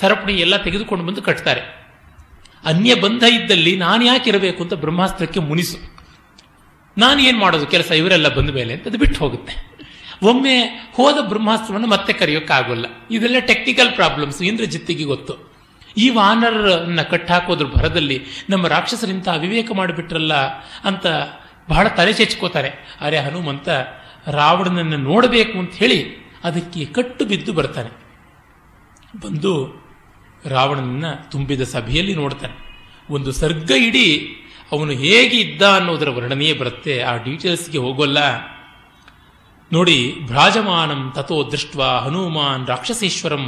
ಸರಪಣಿ ಎಲ್ಲ ತೆಗೆದುಕೊಂಡು ಬಂದು ಕಟ್ತಾರೆ. ಅನ್ಯ ಬಂಧ ಇದ್ದಲ್ಲಿ ನಾನು ಯಾಕೆ ಇರಬೇಕು ಅಂತ ಬ್ರಹ್ಮಾಸ್ತ್ರಕ್ಕೆ ಮುನಿಸು, ನಾನು ಏನು ಮಾಡೋದು ಕೆಲಸ ಇವರೆಲ್ಲ ಬಂದ ಮೇಲೆ ಅಂತ ಅದು ಬಿಟ್ಟು ಹೋಗುತ್ತೆ. ಒಮ್ಮೆ ಹೋದ ಬ್ರಹ್ಮಾಸ್ತ್ರವನ್ನು ಮತ್ತೆ ಕರೆಯೋಕ್ಕಾಗೋಲ್ಲ. ಇದೆಲ್ಲ ಟೆಕ್ನಿಕಲ್ ಪ್ರಾಬ್ಲಮ್ಸ್ ಇಂದ್ರಜಿತ್ತಿಗೆ ಗೊತ್ತು. ಈ ವಾನರನ್ನ ಕಟ್ಟಾಕೋದ್ರ ಭರದಲ್ಲಿ ನಮ್ಮ ರಾಕ್ಷಸರಿಂತ ಅವಿವೇಕ ಮಾಡಿಬಿಟ್ರಲ್ಲ ಅಂತ ಬಹಳ ತಲೆ ಚೆಚ್ಕೋತಾರೆ. ಅರೆ ಹನುಮಂತ ರಾವಣನನ್ನು ನೋಡಬೇಕು ಅಂತ ಹೇಳಿ ಅದಕ್ಕೆ ಕಟ್ಟು ಬಿದ್ದು ಬರ್ತಾನೆ. ಬಂದು ರಾವಣನನ್ನ ತುಂಬಿದ ಸಭೆಯಲ್ಲಿ ನೋಡ್ತಾನೆ. ಒಂದು ಸರ್ಗ ಇಡೀ ಅವನು ಹೇಗೆ ಇದ್ದ ಅನ್ನೋದರ ವರ್ಣನೆಯೇ ಬರುತ್ತೆ. ಆ ಡೀಟೇಲ್ಸ್ಗೆ ಹೋಗೋಲ್ಲ ನೋಡಿ. ಭ್ರಾಜಮಾನಂ ತಥೋ ದೃಷ್ಟ್ವಾ ಹನುಮಾನ್ ರಾಕ್ಷಸೇಶ್ವರಂ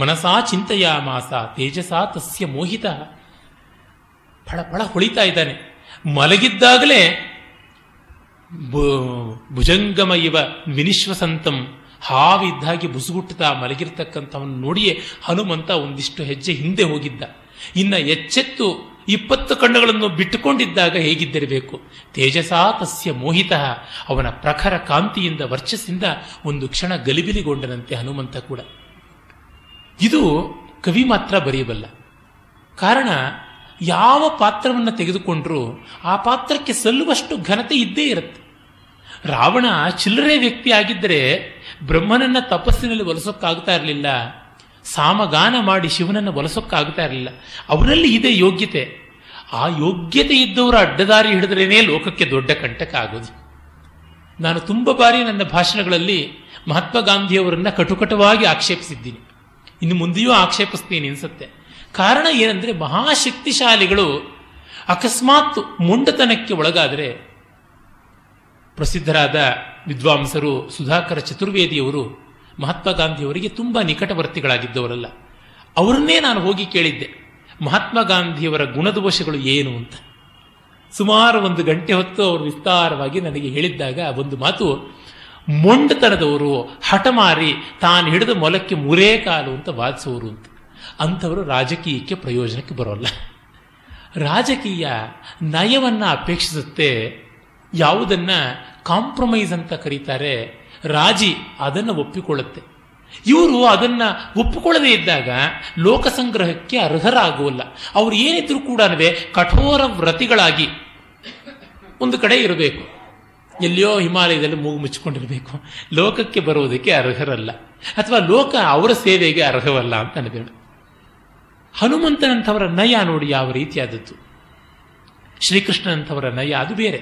ಮನಸಾ ಚಿಂತೆಯಾಮಾಸ ತೇಜಸಾ ತಸ್ಯ ಮೋಹಿತ. ಫಳ ಫಳ ಹೊಳಿತಾ ಇದ್ದಾನೆ. ಮಲಗಿದ್ದಾಗಲೇ ಭುಜಂಗಮ ಇವ ವಿನಿಶ್ವಸಂತಂ, ಹಾವಿದ್ದಾಗಿ ಬುಸುಗುಟ್ಟುತ್ತಾ ಮಲಗಿರ್ತಕ್ಕಂಥವನು ನೋಡಿಯೇ ಹನುಮಂತ ಒಂದಿಷ್ಟು ಹೆಜ್ಜೆ ಹಿಂದೆ ಹೋಗಿದ್ದ. ಇನ್ನ ಎಚ್ಚೆತ್ತು ಇಪ್ಪತ್ತು ಕಣ್ಣುಗಳನ್ನು ಬಿಟ್ಟುಕೊಂಡಿದ್ದಾಗ ಹೇಗಿದ್ದಿರಬೇಕು. ತೇಜಸಾ ತಸ್ಯ ಮೋಹಿತ, ಅವನ ಪ್ರಖರ ಕಾಂತಿಯಿಂದ, ವರ್ಚಸ್ಸಿಂದ ಒಂದು ಕ್ಷಣ ಗಲಿಬಿಲಿಗೊಂಡನಂತೆ ಹನುಮಂತ ಕೂಡ. ಇದು ಕವಿ ಮಾತ್ರ ಬರೆಯಬಲ್ಲ. ಕಾರಣ, ಯಾವ ಪಾತ್ರವನ್ನು ತೆಗೆದುಕೊಂಡ್ರೂ ಆ ಪಾತ್ರಕ್ಕೆ ಸಲ್ಲುವಷ್ಟು ಘನತೆ ಇದ್ದೇ ಇರುತ್ತೆ. ರಾವಣ ಚಿಲ್ಲರೆ ವ್ಯಕ್ತಿ ಆಗಿದ್ದರೆ ಬ್ರಹ್ಮನನ್ನ ತಪಸ್ಸಿನಲ್ಲಿ ಒಲಿಸೋಕ್ಕಾಗ್ತಾ ಇರಲಿಲ್ಲ, ಸಾಮಗಾನ ಮಾಡಿ ಶಿವನನ್ನು ಒಲಿಸೋಕ್ಕಾಗ್ತಾ ಇರಲಿಲ್ಲ. ಅವರಲ್ಲಿ ಇದೆ ಯೋಗ್ಯತೆ. ಆ ಯೋಗ್ಯತೆ ಇದ್ದವರ ಅಡ್ಡದಾರಿ ಹಿಡಿದ್ರೇನೇ ಲೋಕಕ್ಕೆ ದೊಡ್ಡ ಕಂಟಕ ಆಗೋದು. ನಾನು ತುಂಬ ಬಾರಿ ನನ್ನ ಭಾಷಣಗಳಲ್ಲಿ ಮಹಾತ್ಮ ಗಾಂಧಿಯವರನ್ನ ಕಟುಕಟವಾಗಿ ಆಕ್ಷೇಪಿಸಿದ್ದೀನಿ, ಇನ್ನು ಮುಂದೆಯೂ ಆಕ್ಷೇಪಿಸ್ತೀನಿ ಅನಿಸುತ್ತೆ. ಕಾರಣ ಏನಂದರೆ, ಮಹಾಶಕ್ತಿಶಾಲಿಗಳು ಅಕಸ್ಮಾತ್ ಮೊಂಡತನಕ್ಕೆ ಒಳಗಾದರೆ, ಪ್ರಸಿದ್ಧರಾದ ವಿದ್ವಾಂಸರು ಸುಧಾಕರ ಚತುರ್ವೇದಿಯವರು ಮಹಾತ್ಮ ಗಾಂಧಿಯವರಿಗೆ ತುಂಬ ನಿಕಟವರ್ತಿಗಳಾಗಿದ್ದವರಲ್ಲ. ಅವರನ್ನೇ ನಾನು ಹೋಗಿ ಕೇಳಿದ್ದೆ ಮಹಾತ್ಮ ಗಾಂಧಿಯವರ ಗುಣದೋಷಗಳು ಏನು ಅಂತ. ಸುಮಾರು ಒಂದು ಗಂಟೆ ಹೊತ್ತು ಅವರು ವಿಸ್ತಾರವಾಗಿ ನನಗೆ ಹೇಳಿದ್ದಾಗ ಒಂದು ಮಾತು, ಮೊಂಡತನದವರು, ಹಠಮಾರಿ, ತಾನು ಹಿಡಿದ ಮೊಲಕ್ಕೆ ಮೂರೇ ಕಾಲು ಅಂತ ವಾದಿಸುವರು ಅಂತ. ಅಂಥವರು ರಾಜಕೀಯಕ್ಕೆ ಪ್ರಯೋಜನಕ್ಕೆ ಬರೋಲ್ಲ. ರಾಜಕೀಯ ನಯವನ್ನು ಅಪೇಕ್ಷಿಸುತ್ತೆ, ಯಾವುದನ್ನು ಕಾಂಪ್ರಮೈಸ್ ಅಂತ ಕರೀತಾರೆ, ರಾಜಿ ಅದನ್ನು ಒಪ್ಪಿಕೊಳ್ಳುತ್ತೆ. ಇವರು ಅದನ್ನು ಒಪ್ಪಿಕೊಳ್ಳದೇ ಇದ್ದಾಗ ಲೋಕಸಂಗ್ರಹಕ್ಕೆ ಅರ್ಹರಾಗುವಲ್ಲ. ಅವರು ಏನಿದ್ರೂ ಕೂಡ ಕಠೋರ ವ್ರತಿಗಳಾಗಿ ಒಂದು ಕಡೆ ಇರಬೇಕು, ಎಲ್ಲಿಯೋ ಹಿಮಾಲಯದಲ್ಲಿ ಮೂಗು ಮುಚ್ಚಿಕೊಂಡಿರಬೇಕು, ಲೋಕಕ್ಕೆ ಬರೋದಕ್ಕೆ ಅರ್ಹರಲ್ಲ, ಅಥವಾ ಲೋಕ ಅವರ ಸೇವೆಗೆ ಅರ್ಹವಲ್ಲ ಅಂತ ಅನ್ಬೇಡ. ಹನುಮಂತನಂಥವರ ನಯ ನೋಡಿ ಯಾವ ರೀತಿಯಾದದ್ದು, ಶ್ರೀಕೃಷ್ಣನಂಥವರ ನಯ ಅದು ಬೇರೆ.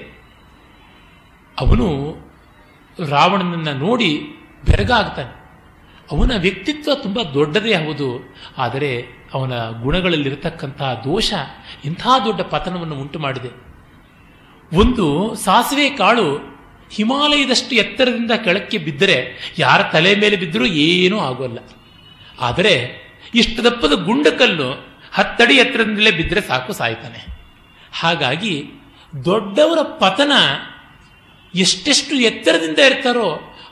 ಅವನು ರಾವಣನನ್ನು ನೋಡಿ ಬೆರಗಾಗ್ತಾನೆ. ಅವನ ವ್ಯಕ್ತಿತ್ವ ತುಂಬ ದೊಡ್ಡದೇ ಹೌದು, ಆದರೆ ಅವನ ಗುಣಗಳಲ್ಲಿರತಕ್ಕಂತಹ ದೋಷ ಇಂಥ ದೊಡ್ಡ ಪತನವನ್ನು ಉಂಟು ಮಾಡಿದೆ. ಒಂದು ಸಾಸಿವೆ ಕಾಳು ಹಿಮಾಲಯದಷ್ಟು ಎತ್ತರದಿಂದ ಕೆಳಕ್ಕೆ ಬಿದ್ದರೆ ಯಾರ ತಲೆ ಮೇಲೆ ಬಿದ್ದರೂ ಏನೂ ಆಗೋಲ್ಲ. ಆದರೆ ಇಷ್ಟು ದಪ್ಪದ ಗುಂಡಕಲ್ಲು ಹತ್ತಡಿ ಎತ್ತರದಿಂದಲೇ ಬಿದ್ದರೆ ಸಾಕು, ಸಾಯ್ತಾನೆ. ಹಾಗಾಗಿ ದೊಡ್ಡವರ ಪತನ ಎಷ್ಟೆಷ್ಟು ಎತ್ತರದಿಂದ ಇರ್ತಾರೋ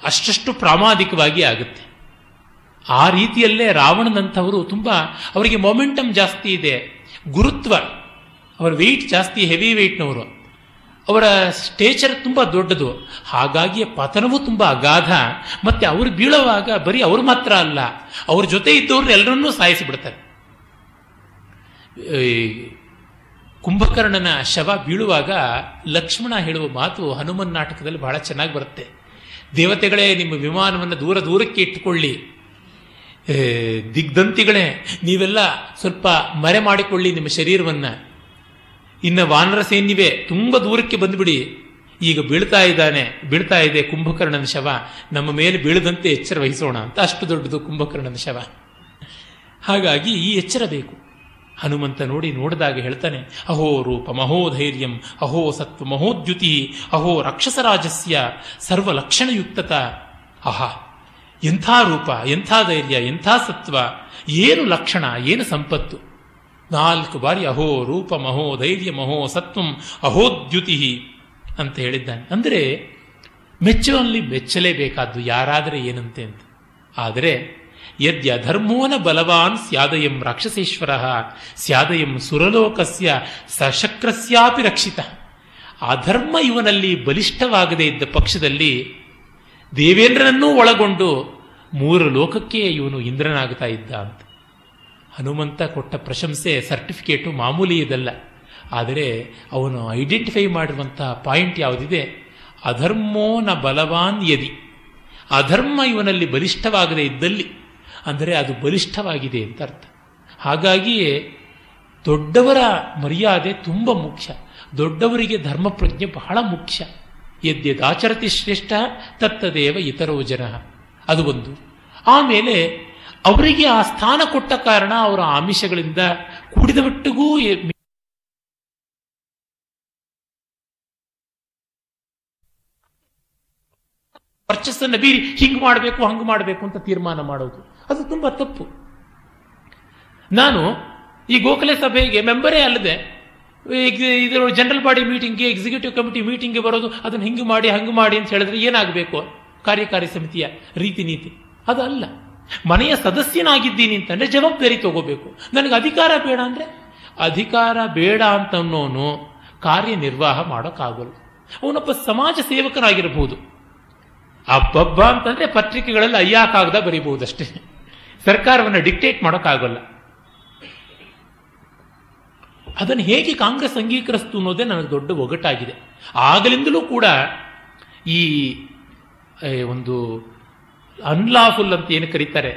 ಅಷ್ಟೆಷ್ಟು ಪ್ರಾಮಾಣಿಕವಾಗಿ ಆಗುತ್ತೆ. ಆ ರೀತಿಯಲ್ಲೇ ರಾವಣನಂಥವರು ತುಂಬ, ಅವರಿಗೆ ಮೊಮೆಂಟಮ್ ಜಾಸ್ತಿ ಇದೆ, ಗುರುತ್ವ, ಅವರ ವೆಯ್ಟ್ ಜಾಸ್ತಿ, ಹೆವಿ ವೆಯ್ಟ್ನವರು, ಅವರ ಸ್ಟೇಚರ್ ತುಂಬ ದೊಡ್ಡದು. ಹಾಗಾಗಿಯೇ ಪತನವೂ ತುಂಬ ಅಗಾಧ. ಮತ್ತೆ ಅವರು ಬೀಳುವಾಗ ಬರೀ ಅವರು ಮಾತ್ರ ಅಲ್ಲ, ಅವ್ರ ಜೊತೆ ಇದ್ದವ್ರನ್ನ ಎಲ್ಲರನ್ನೂ ಸಾಯಿಸಿಬಿಡ್ತಾರೆ. ಕುಂಭಕರ್ಣನ ಶವ ಬೀಳುವಾಗ ಲಕ್ಷ್ಮಣ ಹೇಳುವ ಮಾತು ಹನುಮನ್ ನಾಟಕದಲ್ಲಿ ಬಹಳ ಚೆನ್ನಾಗಿ ಬರುತ್ತೆ. ದೇವತೆಗಳೇ, ನಿಮ್ಮ ವಿಮಾನವನ್ನು ದೂರ ದೂರಕ್ಕೆ ಇಟ್ಟುಕೊಳ್ಳಿ, ದಿಗ್ಧಂತಿಗಳೇ ನೀವೆಲ್ಲ ಸ್ವಲ್ಪ ಮರೆ ಮಾಡಿಕೊಳ್ಳಿ ನಿಮ್ಮ ಶರೀರವನ್ನು, ಇನ್ನು ವಾನರ ಸೈನ್ಯವೇ ತುಂಬ ದೂರಕ್ಕೆ ಬಂದುಬಿಡಿ, ಈಗ ಬೀಳ್ತಾ ಇದ್ದಾನೆ, ಬೀಳ್ತಾ ಇದೆ ಕುಂಭಕರ್ಣನ ಶವ, ನಮ್ಮ ಮೇಲೆ ಬೀಳದಂತೆ ಎಚ್ಚರ ವಹಿಸೋಣ ಅಂತ. ಅಷ್ಟು ದೊಡ್ಡದು ಕುಂಭಕರ್ಣನ ಶವ. ಹಾಗಾಗಿ ಈ ಎಚ್ಚರ ಬೇಕು. ಹನುಮಂತ ನೋಡಿ ನೋಡಿದಾಗ ಹೇಳ್ತಾನೆ, ಅಹೋ ರೂಪ ಮಹೋ ಧೈರ್ಯಂ ಅಹೋ ಸತ್ವ ಮಹೋದ್ಯುತಿ ಅಹೋ ರಾಕ್ಷಸರಾಜಸ್ಯ ಸರ್ವಲಕ್ಷಣಯುಕ್ತತ. ಅಹಾ, ಎಂಥ ರೂಪ, ಎಂಥ ಧೈರ್ಯ, ಎಂಥ ಸತ್ವ, ಏನು ಲಕ್ಷಣ, ಏನು ಸಂಪತ್ತು. ನಾಲ್ಕು ಬಾರಿ ಅಹೋ ರೂಪ ಮಹೋ ಧೈರ್ಯ ಮಹೋ ಸತ್ವಂ ಅಹೋದ್ಯುತಿ ಅಂತ ಹೇಳಿದ್ದಾನೆ. ಅಂದರೆ ಮೆಚ್ಚುವಲ್ಲಿ ಮೆಚ್ಚಲೇಬೇಕಾದ್ದು ಯಾರಾದರೆ ಏನಂತೆ ಅಂತ. ಆದರೆ ಯದ್ಯ ಧರ್ಮೋನ ಬಲವಾನ್ ಸ್ಯಾದಯಂ ರಾಕ್ಷಸೇಶ್ವರ ಸ್ಯಾದಯಂ ಸುರಲೋಕಸ್ಯ ಸಶಕ್ರಸ್ಯಾಪಿ ರಕ್ಷಿತ. ಅಧರ್ಮ ಇವನಲ್ಲಿ ಬಲಿಷ್ಠವಾಗದೇ ಇದ್ದ ಪಕ್ಷದಲ್ಲಿ ದೇವೇಂದ್ರನನ್ನೂ ಒಳಗೊಂಡು ಮೂರು ಲೋಕಕ್ಕೆ ಇವನು ಇಂದ್ರನಾಗ್ತಾ ಇದ್ದ ಅಂತ. ಹನುಮಂತ ಕೊಟ್ಟ ಪ್ರಶಂಸೆ, ಸರ್ಟಿಫಿಕೇಟು ಮಾಮೂಲಿಯದಲ್ಲ. ಆದರೆ ಅವನು ಐಡೆಂಟಿಫೈ ಮಾಡುವಂತಹ ಪಾಯಿಂಟ್ ಯಾವುದಿದೆ, ಅಧರ್ಮೋ ನ ಬಲವಾನ್ ಯದಿ, ಅಧರ್ಮ ಇವನಲ್ಲಿ ಬಲಿಷ್ಠವಾಗದೇ ಇದ್ದಲ್ಲಿ, ಅಂದರೆ ಅದು ಬಲಿಷ್ಠವಾಗಿದೆ ಅಂತ ಅರ್ಥ. ಹಾಗಾಗಿಯೇ ದೊಡ್ಡವರ ಮರ್ಯಾದೆ ತುಂಬ ಮುಖ್ಯ. ದೊಡ್ಡವರಿಗೆ ಧರ್ಮ ಪ್ರಜ್ಞೆ ಬಹಳ ಮುಖ್ಯ. ಯದ್ಯದಾಚರತಿ ಶ್ರೇಷ್ಠ ತತ್ತದೇವ ಇತರೋ ಜನಃ, ಅದು ಒಂದು. ಆಮೇಲೆ ಅವರಿಗೆ ಆ ಸ್ಥಾನ ಕೊಟ್ಟ ಕಾರಣ ಅವರ ಆಮಿಷಗಳಿಂದ ಕೂಡಿದ ಮಟ್ಟಿಗೂ ವರ್ಚಸ್ಸನ್ನು ಬೀರಿ ಹಿಂಗೆ ಮಾಡಬೇಕು ಹಂಗೆ ಮಾಡಬೇಕು ಅಂತ ತೀರ್ಮಾನ ಮಾಡೋದು ಅದು ತುಂಬ ತಪ್ಪು. ನಾನು ಈ ಗೋಖಲೆ ಸಭೆಗೆ ಮೆಂಬರೇ ಅಲ್ಲದೆ ಇದರ ಜನರಲ್ ಬಾಡಿ ಮೀಟಿಂಗ್ಗೆ, ಎಕ್ಸಿಕ್ಯೂಟಿವ್ ಕಮಿಟಿ ಮೀಟಿಂಗ್ಗೆ ಬರೋದು, ಅದನ್ನು ಹಿಂಗೆ ಮಾಡಿ ಹಂಗೆ ಮಾಡಿ ಅಂತ ಹೇಳಿದ್ರೆ ಏನಾಗಬೇಕು? ಕಾರ್ಯಕಾರಿ ಸಮಿತಿಯ ರೀತಿ ನೀತಿ ಅದಲ್ಲ. ಮನೆಯ ಸದಸ್ಯನಾಗಿದ್ದೀನಿ ಅಂತಂದರೆ ಜವಾಬ್ದಾರಿ ತಗೋಬೇಕು. ನನಗೆ ಅಧಿಕಾರ ಬೇಡ ಅಂದರೆ, ಅಧಿಕಾರ ಬೇಡ ಅಂತ ಅನ್ನೋನು ಕಾರ್ಯನಿರ್ವಾಹ ಮಾಡೋಕ್ಕಾಗಲ್ಲ. ಅವನೊಬ್ಬ ಸಮಾಜ ಸೇವಕನಾಗಿರಬಹುದು. ಅಬ್ಬಬ್ಬ ಅಂತಂದರೆ ಪತ್ರಿಕೆಗಳಲ್ಲಿ ಅಯ್ಯ ಕಾಗದ ಬರೀಬಹುದಷ್ಟೇ, ಸರ್ಕಾರವನ್ನು ಡಿಕ್ಟೇಟ್ ಮಾಡೋಕ್ಕಾಗಲ್ಲ. ಅದನ್ನು ಹೇಗೆ ಕಾಂಗ್ರೆಸ್ ಅಂಗೀಕರಿಸ್ತು ಅನ್ನೋದೇ ನನಗೆ ದೊಡ್ಡ ಒಗಟಾಗಿದೆ. ಆಗಲಿಂದಲೂ ಕೂಡ ಈ ಒಂದು ಅನ್ಲಾಫುಲ್ ಅಂತ ಏನು ಕರೀತಾರೆ,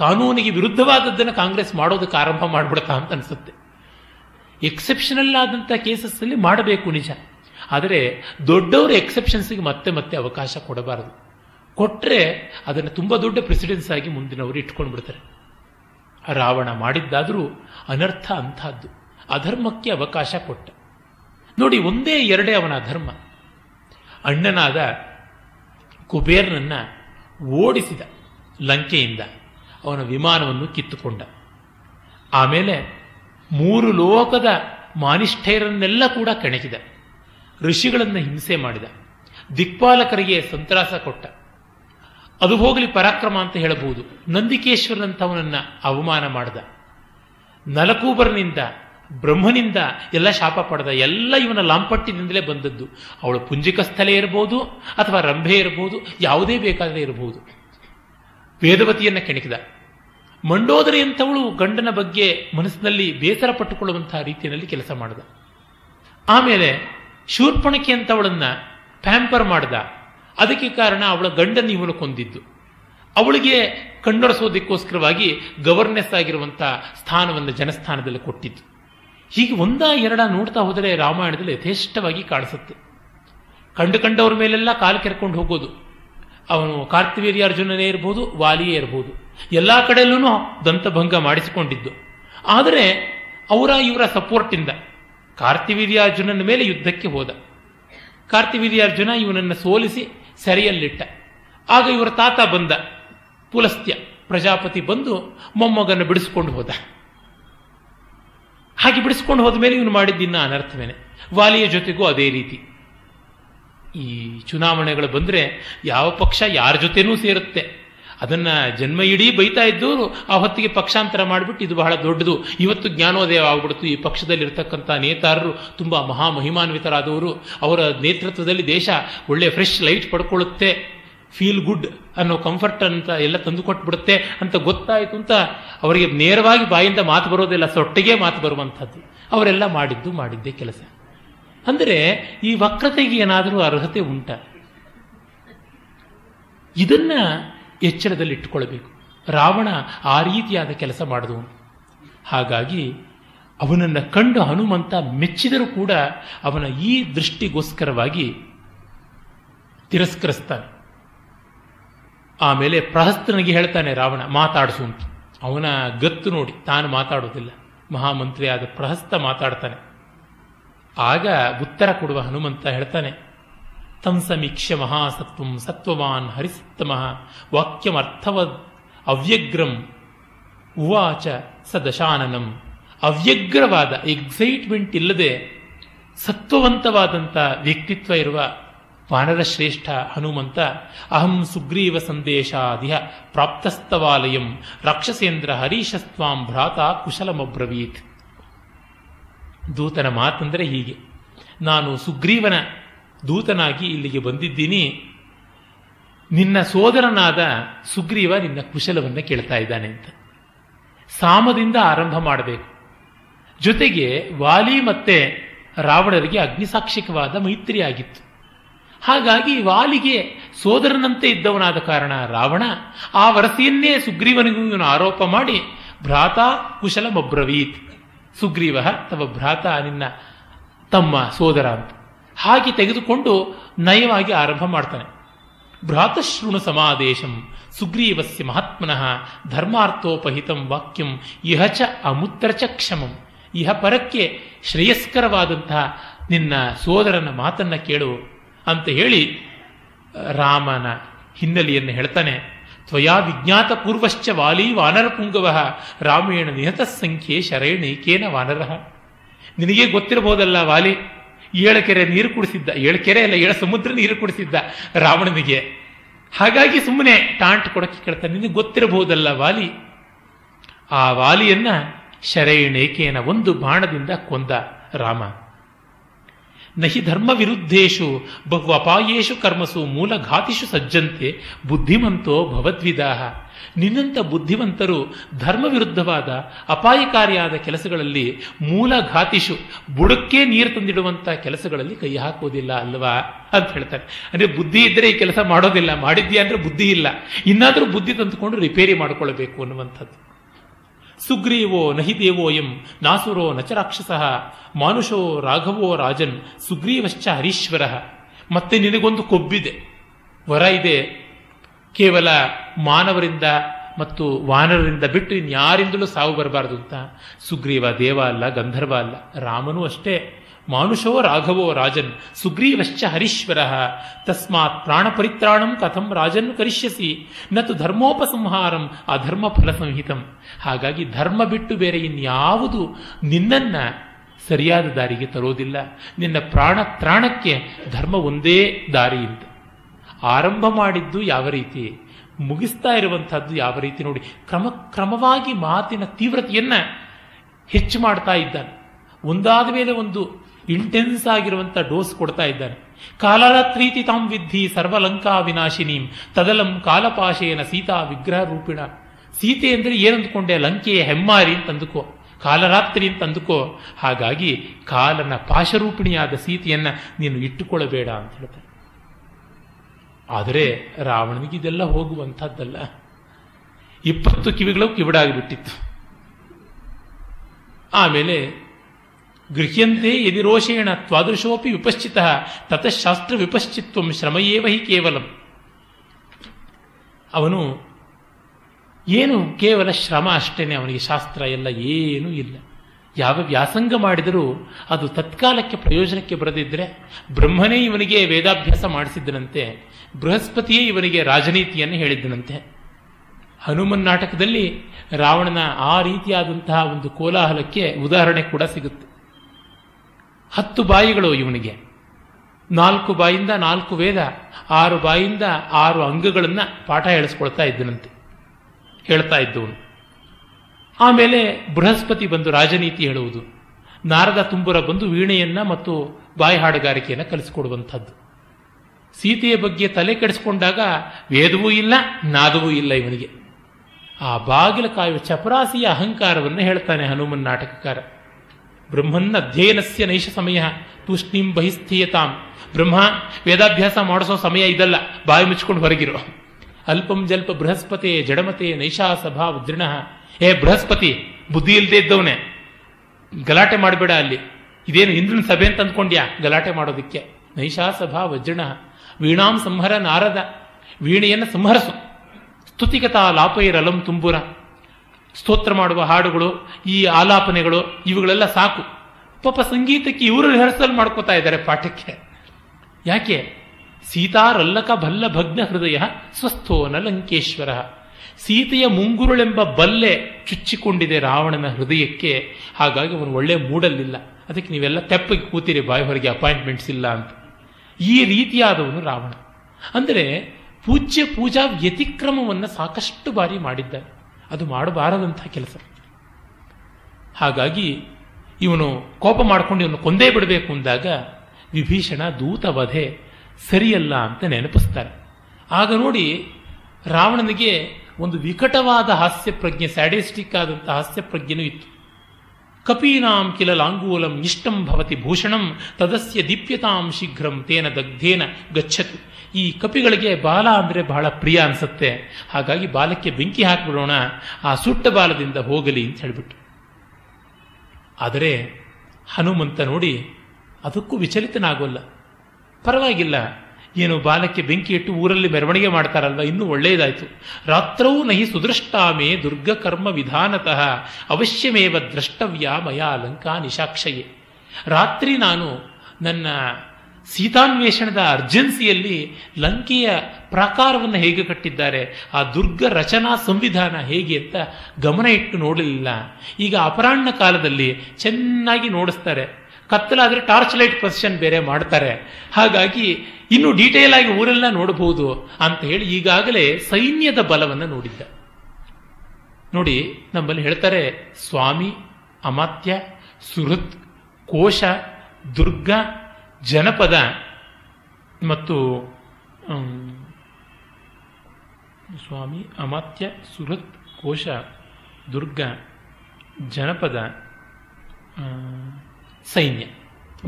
ಕಾನೂನಿಗೆ ವಿರುದ್ಧವಾದದ್ದನ್ನು ಕಾಂಗ್ರೆಸ್ ಮಾಡೋದಕ್ಕೆ ಆರಂಭ ಮಾಡ್ಬಿಡ್ತಾ ಅಂತ ಅನಿಸುತ್ತೆ. ಎಕ್ಸೆಪ್ಷನಲ್ ಆದಂಥ ಕೇಸಸ್ಸಲ್ಲಿ ಮಾಡಬೇಕು ನಿಜ, ಆದರೆ ದೊಡ್ಡವರು ಎಕ್ಸೆಪ್ಷನ್ಸಿಗೆ ಮತ್ತೆ ಮತ್ತೆ ಅವಕಾಶ ಕೊಡಬಾರದು. ಕೊಟ್ಟರೆ ಅದನ್ನು ತುಂಬ ದೊಡ್ಡ ಪ್ರೆಸಿಡೆನ್ಸ್ ಆಗಿ ಮುಂದಿನವರು ಇಟ್ಕೊಂಡು ಬಿಡ್ತಾರೆ. ರಾವಣ ಮಾಡಿದ್ದಾದರೂ ಅನರ್ಥ ಅಂಥದ್ದು, ಅಧರ್ಮಕ್ಕೆ ಅವಕಾಶ ಕೊಟ್ಟ. ನೋಡಿ, ಒಂದೇ ಎರಡೇ ಅವನ ಅಧರ್ಮ. ಅಣ್ಣನಾದ ಕುಬೇರನನ್ನು ಓಡಿಸಿದ ಲಂಕೆಯಿಂದ, ಅವನ ವಿಮಾನವನ್ನು ಕಿತ್ತುಕೊಂಡ. ಆಮೇಲೆ ಮೂರು ಲೋಕದ ಮಾನಿಷ್ಠೆಯರನ್ನೆಲ್ಲ ಕೂಡ ಕೆಣಕಿದ, ಋಷಿಗಳನ್ನು ಹಿಂಸೆ ಮಾಡಿದ, ದಿಕ್ಪಾಲಕರಿಗೆ ಸಂತ್ರಾಸ ಕೊಟ್ಟ. ಅದು ಹೋಗಲಿ ಪರಾಕ್ರಮ ಅಂತ ಹೇಳಬಹುದು. ನಂದಿಕೇಶ್ವರನಂಥವನನ್ನು ಅವಮಾನ ಮಾಡಿದ, ನಲಕೂಬರನಿಂದ ಬ್ರಹ್ಮನಿಂದ ಎಲ್ಲ ಶಾಪ ಪಡೆದ. ಎಲ್ಲ ಇವನ ಲಾಂಪಟ್ಟಿನಿಂದಲೇ ಬಂದದ್ದು. ಅವಳು ಪುಂಜಿಕ ಸ್ಥಲೆ ಇರಬಹುದು ಅಥವಾ ರಂಭೆ ಇರಬಹುದು, ಯಾವುದೇ ಬೇಕಾದರೆ ಇರಬಹುದು. ವೇದವತಿಯನ್ನು ಕೆಣಕಿದ. ಮಂಡೋದರಿ ಅಂಥವಳು ಗಂಡನ ಬಗ್ಗೆ ಮನಸ್ಸಿನಲ್ಲಿ ಬೇಸರ ಪಟ್ಟುಕೊಳ್ಳುವಂತಹ ರೀತಿಯಲ್ಲಿ ಕೆಲಸ ಮಾಡಿದ. ಆಮೇಲೆ ಶೂರ್ಪಣಕೆ ಅಂತವಳನ್ನು ಪ್ಯಾಂಪರ್ ಮಾಡ್ದ. ಅದಕ್ಕೆ ಕಾರಣ ಅವಳ ಗಂಡನ ಇವನು ಕೊಂದಿದ್ದು. ಅವಳಿಗೆ ಕಣ್ಣೊರೆಸೋದಕ್ಕೋಸ್ಕರವಾಗಿ ಗವರ್ನೆಸ್ ಆಗಿರುವಂಥ ಸ್ಥಾನವನ್ನು ಜನಸ್ಥಾನದಲ್ಲಿ ಕೊಟ್ಟಿದ್ದು. ಹೀಗೆ ಒಂದ ಎರಡ ನೋಡ್ತಾ ಹೋದರೆ ರಾಮಾಯಣದಲ್ಲಿ ಯಥೇಷ್ಟವಾಗಿ ಕಾಣಿಸುತ್ತೆ. ಕಂಡು ಕಂಡವ್ರ ಮೇಲೆಲ್ಲ ಕಾಲು ಕೆರ್ಕೊಂಡು ಹೋಗೋದು. ಅವನು ಕಾರ್ತಿವೀರ್ಯಾರ್ಜುನನೇ ಇರ್ಬೋದು, ವಾಲಿಯೇ ಇರ್ಬೋದು, ಎಲ್ಲ ಕಡೆಯಲ್ಲೂ ದಂತಭಂಗ ಮಾಡಿಸಿಕೊಂಡಿದ್ದು. ಆದರೆ ಅವರ ಇವರ ಸಪೋರ್ಟಿಂದ ಕಾರ್ತಿವೀರ್ಯಾರ್ಜುನನ ಮೇಲೆ ಯುದ್ಧಕ್ಕೆ ಹೋದ. ಕಾರ್ತಿವೀರ್ಯಾರ್ಜುನ ಇವನನ್ನು ಸೋಲಿಸಿ ಸೆರೆಯಲ್ಲಿಟ್ಟ. ಆಗ ಇವರ ತಾತ ಬಂದ, ಪುಲಸ್ತ್ಯ ಪ್ರಜಾಪತಿ ಬಂದು ಮೊಮ್ಮಗನ್ನು ಬಿಡಿಸ್ಕೊಂಡು ಹೋದ. ಹಾಗೆ ಬಿಡಿಸ್ಕೊಂಡು ಹೋದ ಮೇಲೆ ಇವನು ಮಾಡಿದ್ದಿನ್ನ ಅನರ್ಥವೇನೆ. ವಾಲಿಯ ಜೊತೆಗೂ ಅದೇ ರೀತಿ. ಈ ಚುನಾವಣೆಗಳು ಬಂದರೆ ಯಾವ ಪಕ್ಷ ಯಾರ ಜೊತೆನೂ ಸೇರುತ್ತೆ. ಅದನ್ನು ಜನ್ಮ ಇಡೀ ಬೈತಾ ಇದ್ದವರು ಆ ಹೊತ್ತಿಗೆ ಪಕ್ಷಾಂತರ ಮಾಡಿಬಿಟ್ಟು ಇದು ಬಹಳ ದೊಡ್ಡದು, ಇವತ್ತು ಜ್ಞಾನೋದಯ ಆಗ್ಬಿಡ್ತು, ಈ ಪಕ್ಷದಲ್ಲಿರ್ತಕ್ಕಂಥ ನೇತಾರರು ತುಂಬ ಮಹಾ ಮಹಿಮಾನ್ವಿತರಾದವರು, ಅವರ ನೇತೃತ್ವದಲ್ಲಿ ದೇಶ ಒಳ್ಳೆ ಫ್ರೆಶ್ ಲೈಟ್ ಪಡ್ಕೊಳ್ಳುತ್ತೆ, ಫೀಲ್ ಗುಡ್ ಅನ್ನೋ ಕಂಫರ್ಟ್ ಅಂತ ಎಲ್ಲ ತಂದುಕೊಟ್ಬಿಡುತ್ತೆ ಅಂತ ಗೊತ್ತಾಯಿತು ಅಂತ ಅವರಿಗೆ ನೇರವಾಗಿ ಬಾಯಿಂದ ಮಾತು ಬರೋದಿಲ್ಲ, ಸೊಟ್ಟಿಗೆ ಮಾತು ಬರುವಂಥದ್ದು. ಅವರೆಲ್ಲ ಮಾಡಿದ್ದು ಮಾಡಿದ್ದೇ ಕೆಲಸ. ಅಂದರೆ ಈ ವಕ್ರತೆಗೆ ಏನಾದರೂ ಅರ್ಹತೆ ಉಂಟ? ಇದನ್ನು ಎಚ್ಚರದಲ್ಲಿಟ್ಟುಕೊಳ್ಬೇಕು. ರಾವಣ ಆ ರೀತಿಯಾದ ಕೆಲಸ ಮಾಡಿದವನು. ಹಾಗಾಗಿ ಅವನನ್ನು ಕಂಡು ಹನುಮಂತ ಮೆಚ್ಚಿದರೂ ಕೂಡ ಅವನ ಈ ದೃಷ್ಟಿಗೋಸ್ಕರವಾಗಿ ತಿರಸ್ಕರಿಸ್ತಾನೆ. ಆಮೇಲೆ ಪ್ರಹಸ್ತನಿಗೆ ಹೇಳ್ತಾನೆ ರಾವಣ ಮಾತಾಡಿಸು ಅಂತ. ಅವನ ಗತ್ತು ನೋಡಿ, ತಾನು ಮಾತಾಡೋದಿಲ್ಲ. ಮಹಾಮಂತ್ರಿಯಾದ ಪ್ರಹಸ್ತ ಮಾತಾಡ್ತಾನೆ. ಆಗ ಉತ್ತರ ಕೊಡುವ ಹನುಮಂತ ಹೇಳ್ತಾನೆ, ತಂಸಮೀಕ್ಷ ಮಹಾಸತ್ವಂ ಸತ್ವವಾನ್ ಹರಿಸತ್ತಮಃ ವಾಕ್ಯಮರ್ಥವದ್ ಅವ್ಯಗ್ರಂ ಉವಾಚ ಸ ದಶಾನನಂ. ಅವ್ಯಗ್ರವಾದ, ಎಕ್ಸೈಟ್ಮೆಂಟ್ ಇಲ್ಲದೆ ಸತ್ವವಂತವಾದಂಥ ವ್ಯಕ್ತಿತ್ವ ಇರುವ ವಾನರ ಶ್ರೇಷ್ಠ ಹನುಮಂತ, ಅಹಂ ಸುಗ್ರೀವ ಸಂದೇಶಾದಿಹ ಪ್ರಾಪ್ತಸ್ತವಾಲಯಂ ರಾಕ್ಷಸೇಂದ್ರ ಹರೀಶಸ್ತ್ವಾಂ ಭ್ರಾತ ಕುಶಲಮಬ್ರವೀತ್. ದೂತನ ಮಾತಂದರೆ ಹೀಗೆ, ನಾನು ಸುಗ್ರೀವನ ದೂತನಾಗಿ ಇಲ್ಲಿಗೆ ಬಂದಿದ್ದೀನಿ, ನಿನ್ನ ಸೋದರನಾದ ಸುಗ್ರೀವ ನಿನ್ನ ಕುಶಲವನ್ನು ಕೇಳ್ತಾ ಇದ್ದಾನೆ ಅಂತ. ಸಾಮದಿಂದ ಆರಂಭ ಮಾಡಬೇಕು. ಜೊತೆಗೆ ವಾಲಿ ಮತ್ತೆ ರಾವಣರಿಗೆ ಅಗ್ನಿಸಾಕ್ಷಿಕವಾದ ಮೈತ್ರಿಯಾಗಿತ್ತು. ಹಾಗಾಗಿ ವಾಲಿಗೆ ಸೋದರನಂತೆ ಇದ್ದವನಾದ ಕಾರಣ ರಾವಣ ಆ ವರಸೆಯನ್ನೇ ಸುಗ್ರೀವನಿಗೂ ಇವನು ಆರೋಪ ಮಾಡಿ ಭ್ರಾತ ಕುಶಲಮಬ್ರವೀತ್, ಸುಗ್ರೀವ ಅಥವಾ ಭ್ರಾತ ನಿನ್ನ ತಮ್ಮ ಸೋದರ ಅಂತ ಹಾಗೆ ತೆಗೆದುಕೊಂಡು ನಯವಾಗಿ ಆರಂಭ ಮಾಡ್ತಾನೆ. ಭ್ರಾತಶೃಣು ಸಮಾದೇಶಂ ಸುಗ್ರೀವಸ್ಯ ಮಹಾತ್ಮನಃ ಧರ್ಮಾರ್ಥೋಪಹಿತಂ ವಾಕ್ಯಂ ಇಹ ಚ ಅಮುತ್ರ ಚ ಕ್ಷಮಂ. ಇಹ ಪರಕ್ಕೆ ಶ್ರೇಯಸ್ಕರವಾದಂತಹ ನಿನ್ನ ಸೋದರನ ಮಾತನ್ನ ಕೇಳು ಅಂತ ಹೇಳಿ ರಾಮನ ಹಿನ್ನೆಲೆಯನ್ನು ಹೇಳ್ತಾನೆ. ತ್ವಯಾ ವಿಜ್ಞಾತ ಪೂರ್ವಶ್ಚ ವಾಲಿ ವಾನರ ಪುಂಗವಃ ರಾಮೇಣ ನಿಹತ ಸಂಖ್ಯೆ ಶರೇಣೈಕೇನ ವಾನರಃ. ನಿನಗೆ ಗೊತ್ತಿರಬಹುದಲ್ಲ, ವಾಲಿ ಏಳಕೆರೆ ನೀರು ಕುಡಿಸಿದ್ದ, ಏಳಕೆರೆ ಅಲ್ಲ ಏಳು ಸಮುದ್ರ ನೀರು ಕುಡಿಸಿದ್ದ ರಾವಣನಿಗೆ. ಹಾಗಾಗಿ ಸುಮ್ಮನೆ ಟಾಂಟ್ ಕೊಡಕ್ಕೆ ಕೇಳ್ತಾನೆ. ನಿನಗೆ ಗೊತ್ತಿರಬಹುದಲ್ಲ ವಾಲಿ, ಆ ವಾಲಿಯನ್ನ ಶರೇಣೇಕೇನ ಒಂದು ಬಾಣದಿಂದ ಕೊಂದ ರಾಮ. ನಹಿ ಧರ್ಮ ವಿರುದ್ಧೇಶು ಬಹು ಅಪಾಯೇಶು ಕರ್ಮಸು ಮೂಲಘಾತಿಷು ಸಜ್ಜಂತೆ ಬುದ್ಧಿಮಂತೋ ಭವದ್ವಿದಾಹ. ನಿನ್ನಂಥ ಬುದ್ಧಿವಂತರು ಧರ್ಮ ವಿರುದ್ಧವಾದ ಅಪಾಯಕಾರಿಯಾದ ಕೆಲಸಗಳಲ್ಲಿ, ಮೂಲಘಾತಿಷು ಬುಡಕ್ಕೆ ನೀರು ತಂದಿಡುವಂಥ ಕೆಲಸಗಳಲ್ಲಿ ಕೈ ಹಾಕೋದಿಲ್ಲ ಅಲ್ವಾ ಅಂತ ಹೇಳ್ತಾರೆ. ಅಂದರೆ ಬುದ್ಧಿ ಇದ್ದರೆ ಈ ಕೆಲಸ ಮಾಡೋದಿಲ್ಲ, ಮಾಡಿದ್ಯಾ ಅಂದರೆ ಬುದ್ಧಿ ಇಲ್ಲ, ಇನ್ನಾದರೂ ಬುದ್ಧಿ ತಂದುಕೊಂಡು ರಿಪೇರಿ ಮಾಡಿಕೊಳ್ಳಬೇಕು ಅನ್ನುವಂಥದ್ದು. ಸುಗ್ರೀವೋ ನಹಿ ದೇವೋಯಂ ನಾಸುರೋ ನಚ ರಾಕ್ಷಸಃ ಮಾನುಷೋ ರಾಘವೋ ರಾಜನ್ ಸುಗ್ರೀವಶ್ಚ ಹರೀಶ್ವರಃ. ಮತ್ತೆ ನಿನಗೊಂದು ಕೊಬ್ಬಿದೆ, ವರ ಇದೆ, ಕೇವಲ ಮಾನವರಿಂದ ಮತ್ತು ವಾನರರಿಂದ ಬಿಟ್ಟು ಇನ್ಯಾರಿಂದಲೂ ಸಾವು ಬರಬಾರದು ಅಂತ. ಸುಗ್ರೀವ ದೇವ ಅಲ್ಲ, ಗಂಧರ್ವ ಅಲ್ಲ, ರಾಮನೂ ಅಷ್ಟೇ. ಮಾನುಷೋ ರಾಘವೋ ರಾಜನ್ ಸುಗ್ರೀವಶ್ಚ ಹರೀಶ್ವರಃ ತಸ್ಮಾತ್ ಪ್ರಾಣ ಪರಿತ್ರಾಣಂ ಕಥಂ ರಾಜನ್ ಕರಿಷ್ಯಸಿ ನತು ಧರ್ಮೋಪಸಂಹಾರಂ ಅಧರ್ಮ ಫಲಸಂಹಿತಂ. ಹಾಗಾಗಿ ಧರ್ಮ ಬಿಟ್ಟು ಬೇರೆ ಇನ್ಯಾವುದು ನಿನ್ನನ್ನು ಸರಿಯಾದ ದಾರಿಗೆ ತರೋದಿಲ್ಲ. ನಿನ್ನ ಪ್ರಾಣ ತ್ರಾಣಕ್ಕೆ ಧರ್ಮ ಒಂದೇ ದಾರಿ ಅಂತ. ಆರಂಭ ಮಾಡಿದ್ದು ಯಾವ ರೀತಿ, ಮುಗಿಸ್ತಾ ಇರುವಂತಹದ್ದು ಯಾವ ರೀತಿ ನೋಡಿ, ಕ್ರಮಕ್ರಮವಾಗಿ ಮಾತಿನ ತೀವ್ರತೆಯನ್ನು ಹೆಚ್ಚು ಮಾಡ್ತಾ ಇದ್ದಾನೆ. ಒಂದಾದ ಮೇಲೆ ಒಂದು ಇಂಟೆನ್ಸ್ ಆಗಿರುವಂಥ ಡೋಸ್ ಕೊಡ್ತಾ ಇದ್ದಾನೆ. ಕಾಲರಾತ್ರೀತಿ ತಾಂ ವಿದ್ಧಿ ಸರ್ವಲಂಕಾ ವಿನಾಶಿನೀಂ ತದಲಂ ಕಾಲಪಾಶೇನ ಸೀತಾ ವಿಗ್ರಹ ರೂಪಿಣ. ಸೀತೆ ಅಂದರೆ ಏನಂದುಕೊಂಡೆ, ಲಂಕೆಯ ಹೆಮ್ಮಾರಿ ಅಂತ ಅಂದುಕೋ, ಕಾಲರಾತ್ರಿ ಅಂತ ಅಂದುಕೋ. ಹಾಗಾಗಿ ಕಾಲನ ಪಾಶರೂಪಿಣಿಯಾದ ಸೀತೆಯನ್ನು ನೀನು ಇಟ್ಟುಕೊಳ್ಳಬೇಡ ಅಂತ ಹೇಳ್ತಾನೆ. ಆದರೆ ರಾವಣನಿಗಿದೆಲ್ಲ ಹೋಗುವಂಥದ್ದಲ್ಲ, ಇಪ್ಪತ್ತು ಕಿವಿಗಳು ಕಿವಿಡಾಗಿಬಿಟ್ಟಿತ್ತು. ಆಮೇಲೆ ಗೃಹ್ಯಂತೆ ಯದಿರೋಷೇಣ ತ್ವಾದೃಶೋಪಿ ವಿಪಶ್ಚಿತ ತತಃಶಾಸ್ತ್ರ ವಿಪಶ್ಚಿತ್ವಂ ಶ್ರಮಯೇವ ಹಿ ಕೇವಲಂ. ಅವನು ಏನು ಕೇವಲ ಶ್ರಮ ಅಷ್ಟೇನೆ, ಅವನಿಗೆ ಶಾಸ್ತ್ರ ಎಲ್ಲ ಏನೂ ಇಲ್ಲ. ಯಾವ ವ್ಯಾಸಂಗ ಮಾಡಿದರೂ ಅದು ತತ್ಕಾಲಕ್ಕೆ ಪ್ರಯೋಜನಕ್ಕೆ ಬರದಿದ್ದರೆ, ಬ್ರಹ್ಮನೇ ಇವನಿಗೆ ವೇದಾಭ್ಯಾಸ ಮಾಡಿಸಿದ್ದನಂತೆ, ಬೃಹಸ್ಪತಿಯೇ ಇವನಿಗೆ ರಾಜನೀತಿಯನ್ನು ಹೇಳಿದ್ದನಂತೆ. ಹನುಮನ್ ನಾಟಕದಲ್ಲಿ ರಾವಣನ ಆ ರೀತಿಯಾದಂತಹ ಒಂದು ಕೋಲಾಹಲಕ್ಕೆ ಉದಾಹರಣೆ ಕೂಡ ಸಿಗುತ್ತೆ. ಹತ್ತು ಬಾಯಿಗಳು ಇವನಿಗೆ, ನಾಲ್ಕು ಬಾಯಿಂದ ನಾಲ್ಕು ವೇದ, ಆರು ಬಾಯಿಂದ ಆರು ಅಂಗಗಳನ್ನು ಪಾಠ ಹೇಳಿಸ್ಕೊಳ್ತಾ ಇದ್ದನಂತೆ, ಹೇಳ್ತಾ ಇದ್ದವನು. ಆಮೇಲೆ ಬೃಹಸ್ಪತಿ ಬಂದು ರಾಜನೀತಿ ಹೇಳುವುದು, ನಾರದ ತುಂಬುರ ಬಂದು ವೀಣೆಯನ್ನು ಮತ್ತು ಬಾಯಿ ಹಾಡುಗಾರಿಕೆಯನ್ನು ಕಲಿಸಿಕೊಡುವಂಥದ್ದು. ಸೀತೆಯ ಬಗ್ಗೆ ತಲೆ ಕೆಡಿಸ್ಕೊಂಡಾಗ ವೇದವೂ ಇಲ್ಲ, ನಾದವೂ ಇಲ್ಲ ಇವನಿಗೆ. ಆ ಬಾಗಿಲ ಕಾಯುವ ಚಪರಾಸಿಯ ಅಹಂಕಾರವನ್ನು ಹೇಳ್ತಾನೆ ಹನುಮನ್ ನಾಟಕಕಾರ. ಬ್ರಹ್ಮನ್ ಅಧ್ಯಯನಸ್ಯ ನೈಷ ಸಮಯ ತೂಷ್ಣೀಂ ಬಹಿಸ್ಥೀಯತಾಂ. ಬ್ರಹ್ಮ, ವೇದಾಭ್ಯಾಸ ಮಾಡಿಸೋ ಸಮಯ ಇದಲ್ಲ, ಬಾಯಿ ಮುಚ್ಕೊಂಡು ಹೊರಗಿರೋ. ಅಲ್ಪಂ ಜಲ್ಪ ಬೃಹಸ್ಪತಿ ಜಡಮತೆ ನೈಷಾ ಸಭಾ ಉದ್ರಿಣ. ಏ ಬೃಹಸ್ಪತಿ, ಬುದ್ಧಿ ಇಲ್ಲದೆ ಇದ್ದವನೇ, ಗಲಾಟೆ ಮಾಡಬೇಡ ಅಲ್ಲಿ, ಇದೇನು ಇಂದ್ರನ ಸಭೆ ಅಂತ ಅಂದ್ಕೊಂಡ್ಯಾ ಗಲಾಟೆ ಮಾಡೋದಕ್ಕೆ? ನೈಷಾಸಭಾ ವಜ್ರಣ ವೀಣಾಂ ಸಂಹರ ನಾರದ, ವೀಣೆಯನ್ನು ಸಂಹರಿಸು. ಸ್ತುತಿಕಥಾ ಲಾಪೈರಲಂ ತುಂಬುರ, ಸ್ತೋತ್ರ ಮಾಡುವ ಹಾಡುಗಳು ಈ ಆಲಾಪನೆಗಳು ಇವುಗಳೆಲ್ಲ ಸಾಕು. ಪಾಪ ಸಂಗೀತಕ್ಕೆ ಇವರು ರಿಹರ್ಸಲ್ ಮಾಡ್ಕೋತಾ ಇದ್ದಾರೆ ಪಾಠಕ್ಕೆ. ಯಾಕೆ? ಸೀತಾರಲ್ಲಕ ಬಲ್ಲ ಭಗ್ನ ಹೃದಯ ಸ್ವಸ್ಥೋನ ಲಂಕೇಶ್ವರ, ಸೀತೆಯ ಮುಂಗುರುಳೆಂಬ ಬಲ್ಲೆ ಚುಚ್ಚಿಕೊಂಡಿದೆ ರಾವಣನ ಹೃದಯಕ್ಕೆ, ಹಾಗಾಗಿ ಅವನು ಒಳ್ಳೆ ಮೂಡಲಿಲ್ಲ, ಅದಕ್ಕೆ ನೀವೆಲ್ಲ ತೆಪ್ಪಗೆ ಕೂತಿರಿ ಬಾಯಿ ಹೊರಗೆ, ಅಪಾಯಿಂಟ್ಮೆಂಟ್ಸ್ ಇಲ್ಲ ಅಂತ. ಈ ರೀತಿಯಾದವನು ರಾವಣ. ಅಂದರೆ ಪೂಜ್ಯ ಪೂಜಾ ವ್ಯತಿಕ್ರಮವನ್ನು ಸಾಕಷ್ಟು ಬಾರಿ ಮಾಡಿದ್ದಾರೆ, ಅದು ಮಾಡಬಾರದಂಥ ಕೆಲಸ. ಹಾಗಾಗಿ ಇವನು ಕೋಪ ಮಾಡಿಕೊಂಡು ಇವನು ಕೊಂದೇ ಬಿಡಬೇಕು ಅಂದಾಗ ವಿಭೀಷಣ ದೂತ ವಧೆ ಸರಿಯಲ್ಲ ಅಂತ ನೆನಪಿಸ್ತಾರೆ. ಆಗ ನೋಡಿ ರಾವಣನಿಗೆ ಒಂದು ವಿಕಟವಾದ ಹಾಸ್ಯ ಪ್ರಜ್ಞೆ, ಸ್ಯಾಡಿಸ್ಟಿಕ್ ಆದಂಥ ಹಾಸ್ಯ ಪ್ರಜ್ಞೆನೂ ಇತ್ತು. ಕಪೀನಾಂ ಕಿಲ ಲಾಂಗೂಲಂ ಇಷ್ಟಂ ಭವತಿ ಭೂಷಣಂ ತದಸ್ಯ ದೀಪ್ಯತಾಂ ಶೀಘ್ರಂ ತೇನ ದಗ್ಧೇನ ಗಚ್ಚತು. ಈ ಕಪಿಗಳಿಗೆ ಬಾಲ ಅಂದರೆ ಬಹಳ ಪ್ರಿಯ ಅನಿಸುತ್ತೆ, ಹಾಗಾಗಿ ಬಾಲಕ್ಕೆ ಬೆಂಕಿ ಹಾಕಿಬಿಡೋಣ, ಆ ಸುಟ್ಟ ಬಾಲದಿಂದ ಹೋಗಲಿ ಅಂತ ಹೇಳಿಬಿಟ್ಟು. ಆದರೆ ಹನುಮಂತ ನೋಡಿ ಅದಕ್ಕೂ ವಿಚಲಿತನಾಗೋಲ್ಲ, ಪರವಾಗಿಲ್ಲ, ಏನು ಬಾಲಕ್ಕೆ ಬೆಂಕಿ ಇಟ್ಟು ಊರಲ್ಲಿ ಮೆರವಣಿಗೆ ಮಾಡ್ತಾರಲ್ವ, ಇನ್ನೂ ಒಳ್ಳೆಯದಾಯಿತು. ರಾತ್ರವೂ ನಹಿ ಸುದೃಷ್ಟಾಮೇ ದುರ್ಗಕರ್ಮ ವಿಧಾನತಃ ಅವಶ್ಯಮೇವ ದ್ರಷ್ಟವ್ಯ ಮಯಾ ಲಂಕಾ ನಿಶಾಕ್ಷಯೇ. ರಾತ್ರಿ ನಾನು ನನ್ನ ಸೀತಾನ್ವೇಷಣದ ಅರ್ಜೆನ್ಸಿಯಲ್ಲಿ ಲಂಕೆಯ ಪ್ರಾಕಾರವನ್ನು ಹೇಗೆ ಕಟ್ಟಿದ್ದಾರೆ, ಆ ದುರ್ಗ ರಚನಾ ಸಂವಿಧಾನ ಹೇಗೆ ಅಂತ ಗಮನ ಇಟ್ಟು ನೋಡಲಿಲ್ಲ. ಈಗ ಅಪರಾಹ್ನ ಕಾಲದಲ್ಲಿ ಚೆನ್ನಾಗಿ ನೋಡಿಸ್ತಾರೆ, ಕತ್ತಲಾದರೆ ಟಾರ್ಚ್ ಲೈಟ್ ಪ್ರೊಸೆಷನ್ ಬೇರೆ ಮಾಡ್ತಾರೆ, ಹಾಗಾಗಿ ಇನ್ನೂ ಡೀಟೇಲ್ ಆಗಿ ಊರೆಲ್ಲ ನೋಡಬಹುದು ಅಂತ ಹೇಳಿ ಈಗಾಗಲೇ ಸೈನ್ಯದ ಬಲವನ್ನು ನೋಡಿದ್ದ. ನೋಡಿ ನಮ್ಮಲ್ಲಿ ಹೇಳ್ತಾರೆ ಸ್ವಾಮಿ, ಅಮಾತ್ಯ, ಸುಹೃತ್, ಕೋಶ, ದುರ್ಗ, ಜನಪದ ಮತ್ತು ಸ್ವಾಮಿ, ಅಮಾತ್ಯ, ಸುಹೃತ್, ಕೋಶ, ದುರ್ಗ, ಜನಪದ, ಸೈನ್ಯ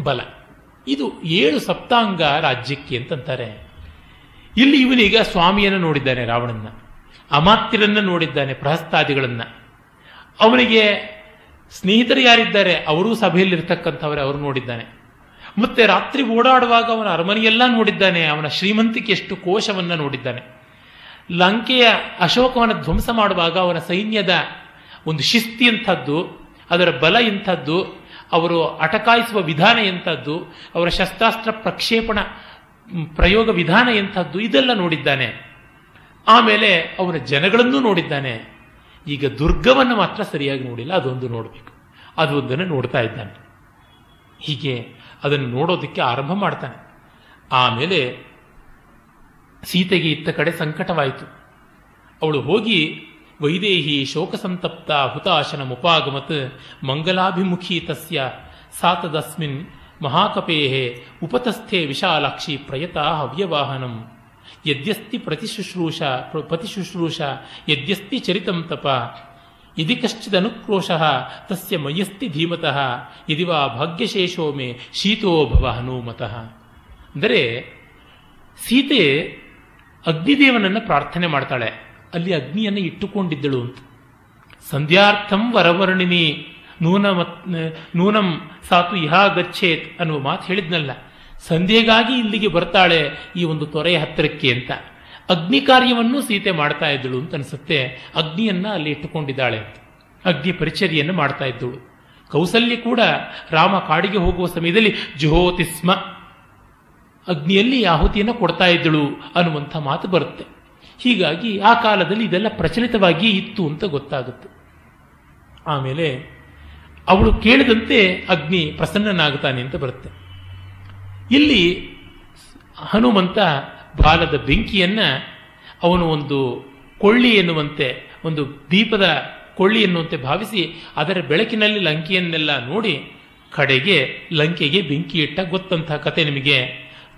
ಬಲ, ಇದು ಏಳು ಸಪ್ತಾಂಗ ರಾಜ್ಯಕ್ಕೆ ಅಂತಂತಾರೆ. ಇಲ್ಲಿ ಇವನೀಗ ಸ್ವಾಮಿಯನ್ನು ನೋಡಿದ್ದಾನೆ ರಾವಣನ, ಅಮಾತ್ಯರನ್ನು ನೋಡಿದ್ದಾನೆ, ಪ್ರಹಸ್ತಾದಿಗಳನ್ನು. ಅವನಿಗೆ ಸ್ನೇಹಿತರು ಯಾರಿದ್ದಾರೆ ಅವರೂ ಸಭೆಯಲ್ಲಿರ್ತಕ್ಕಂಥವ್ರೆ, ಅವರು ನೋಡಿದ್ದಾನೆ. ಮತ್ತೆ ರಾತ್ರಿ ಓಡಾಡುವಾಗ ಅವನ ಅರಮನೆಯೆಲ್ಲ ನೋಡಿದ್ದಾನೆ, ಅವನ ಶ್ರೀಮಂತಿಕೆ ಎಷ್ಟು, ಕೋಶವನ್ನು ನೋಡಿದ್ದಾನೆ. ಲಂಕೆಯ ಅಶೋಕವನ್ನು ಧ್ವಂಸ ಮಾಡುವಾಗ ಅವನ ಸೈನ್ಯದ ಒಂದು ಶಿಸ್ತಿ ಇಂಥದ್ದು, ಅದರ ಬಲ ಇಂಥದ್ದು, ಅವರು ಅಟಕಾಯಿಸುವ ವಿಧಾನ ಎಂಥದ್ದು, ಅವರ ಶಸ್ತ್ರಾಸ್ತ್ರ ಪ್ರಕ್ಷೇಪಣ ಪ್ರಯೋಗ ವಿಧಾನ ಎಂಥದ್ದು, ಇದೆಲ್ಲ ನೋಡಿದ್ದಾನೆ. ಆಮೇಲೆ ಅವರ ಜನಗಳನ್ನೂ ನೋಡಿದ್ದಾನೆ. ಈಗ ದುರ್ಗವನ್ನು ಮಾತ್ರ ಸರಿಯಾಗಿ ನೋಡಿಲ್ಲ, ಅದೊಂದು ನೋಡಬೇಕು, ಅದೊಂದನ್ನು ನೋಡ್ತಾ ಇದ್ದಾನೆ. ಹೀಗೆ ಅದನ್ನು ನೋಡೋದಕ್ಕೆ ಆರಂಭ ಮಾಡ್ತಾನೆ. ಆಮೇಲೆ ಸೀತೆಗೆ ಇತ್ತ ಕಡೆ ಸಂಕಟವಾಯಿತು. ಅವಳು ಹೋಗಿ ವೈದೇಹಿ ಶೋಕಸಂತಪ್ತ ಹುತಾಶನ ಮುಪಾಗಮತ್ ಮಂಗಲಾಭಿಮುಖಿ ತಸ್ಯ ಸಾತದಸ್ಮಿನ್ ಮಹಾಕಪೇಹೆ ಉಪತಸ್ಥೆ ವಿಶಾಲಾಕ್ಷಿ ಪ್ರಯತಾ ಹವ್ಯವಾಹನಂ ಯದ್ಯಸ್ತಿ ಪ್ರತಿಶುಶ್ರೂಷ ಪ್ರತಿಶುಶ್ರೂಷ ಯದ್ಯಸ್ತಿ ಚರಿತಂ ತಪ ಯದಿ ಕಶ್ಚಿದ ಅನುಕ್ರೋಶಃ ತಸ್ಯ ಮಯಸ್ತಿ ಧೀಮತಃ ಯದಿ ವಾ ಭಾಗ್ಯಶೇಷೋ ಮೇ ಶೀತೋ ಭವ ಹನುಮತಃ. ಅಂದರೆ ಸೀತೆ ಅಗ್ನಿದೇವನನ್ನು ಪ್ರಾರ್ಥನೆ ಮಾಡ್ತಾಳೆ, ಅಲ್ಲಿ ಅಗ್ನಿಯನ್ನು ಇಟ್ಟುಕೊಂಡಿದ್ದಳು ಅಂತ. ಸಂಧ್ಯಾರ್ಥಂ ವರವರ್ಣಿನಿ ನೂನ ನೂನಂ ಸಾತು ಇಹಾ ಗಚ್ಚೇತ್ ಅನ್ನುವ ಮಾತು ಹೇಳಿದ್ನಲ್ಲ, ಸಂಧ್ಯೆಗಾಗಿ ಇಲ್ಲಿಗೆ ಬರ್ತಾಳೆ ಈ ಒಂದು ತೊರೆಯ ಹತ್ತಿರಕ್ಕೆ ಅಂತ. ಅಗ್ನಿ ಕಾರ್ಯವನ್ನು ಸೀತೆ ಮಾಡ್ತಾ ಇದ್ದಳು ಅಂತ ಅನಿಸುತ್ತೆ, ಅಗ್ನಿಯನ್ನು ಅಲ್ಲಿ ಇಟ್ಟುಕೊಂಡಿದ್ದಾಳೆ ಅಂತ, ಅಗ್ನಿ ಪರಿಚರ್ಯನ್ನು ಮಾಡ್ತಾ ಇದ್ದಳು. ಕೌಸಲ್ಯ ಕೂಡ ರಾಮ ಕಾಡಿಗೆ ಹೋಗುವ ಸಮಯದಲ್ಲಿ ಜುಹೋತಿಸ್ಮ ಅಗ್ನಿಯಲ್ಲಿ ಆಹುತಿಯನ್ನು ಕೊಡ್ತಾ ಇದ್ದಳು ಅನ್ನುವಂಥ ಮಾತು ಬರುತ್ತೆ. ಹೀಗಾಗಿ ಆ ಕಾಲದಲ್ಲಿ ಇದೆಲ್ಲ ಪ್ರಚಲಿತವಾಗಿಯೇ ಇತ್ತು ಅಂತ ಗೊತ್ತಾಗುತ್ತೆ. ಆಮೇಲೆ ಅವಳು ಕೇಳಿದಂತೆ ಅಗ್ನಿ ಪ್ರಸನ್ನನಾಗುತ್ತಾನೆ ಅಂತ ಬರುತ್ತೆ. ಇಲ್ಲಿ ಹನುಮಂತ ಬಾಲದ ಬೆಂಕಿಯನ್ನು ಅವನು ಒಂದು ಕೊಳ್ಳಿ ಎನ್ನುವಂತೆ, ಒಂದು ದೀಪದ ಕೊಳ್ಳಿ ಎನ್ನುವಂತೆ ಭಾವಿಸಿ ಅದರ ಬೆಳಕಿನಲ್ಲಿ ಲಂಕೆಯನ್ನೆಲ್ಲ ನೋಡಿ ಕಡೆಗೆ ಲಂಕೆಗೆ ಬೆಂಕಿ ಇಟ್ಟ ಗೊತ್ತಂತಹ ಕತೆ ನಿಮಗೆ.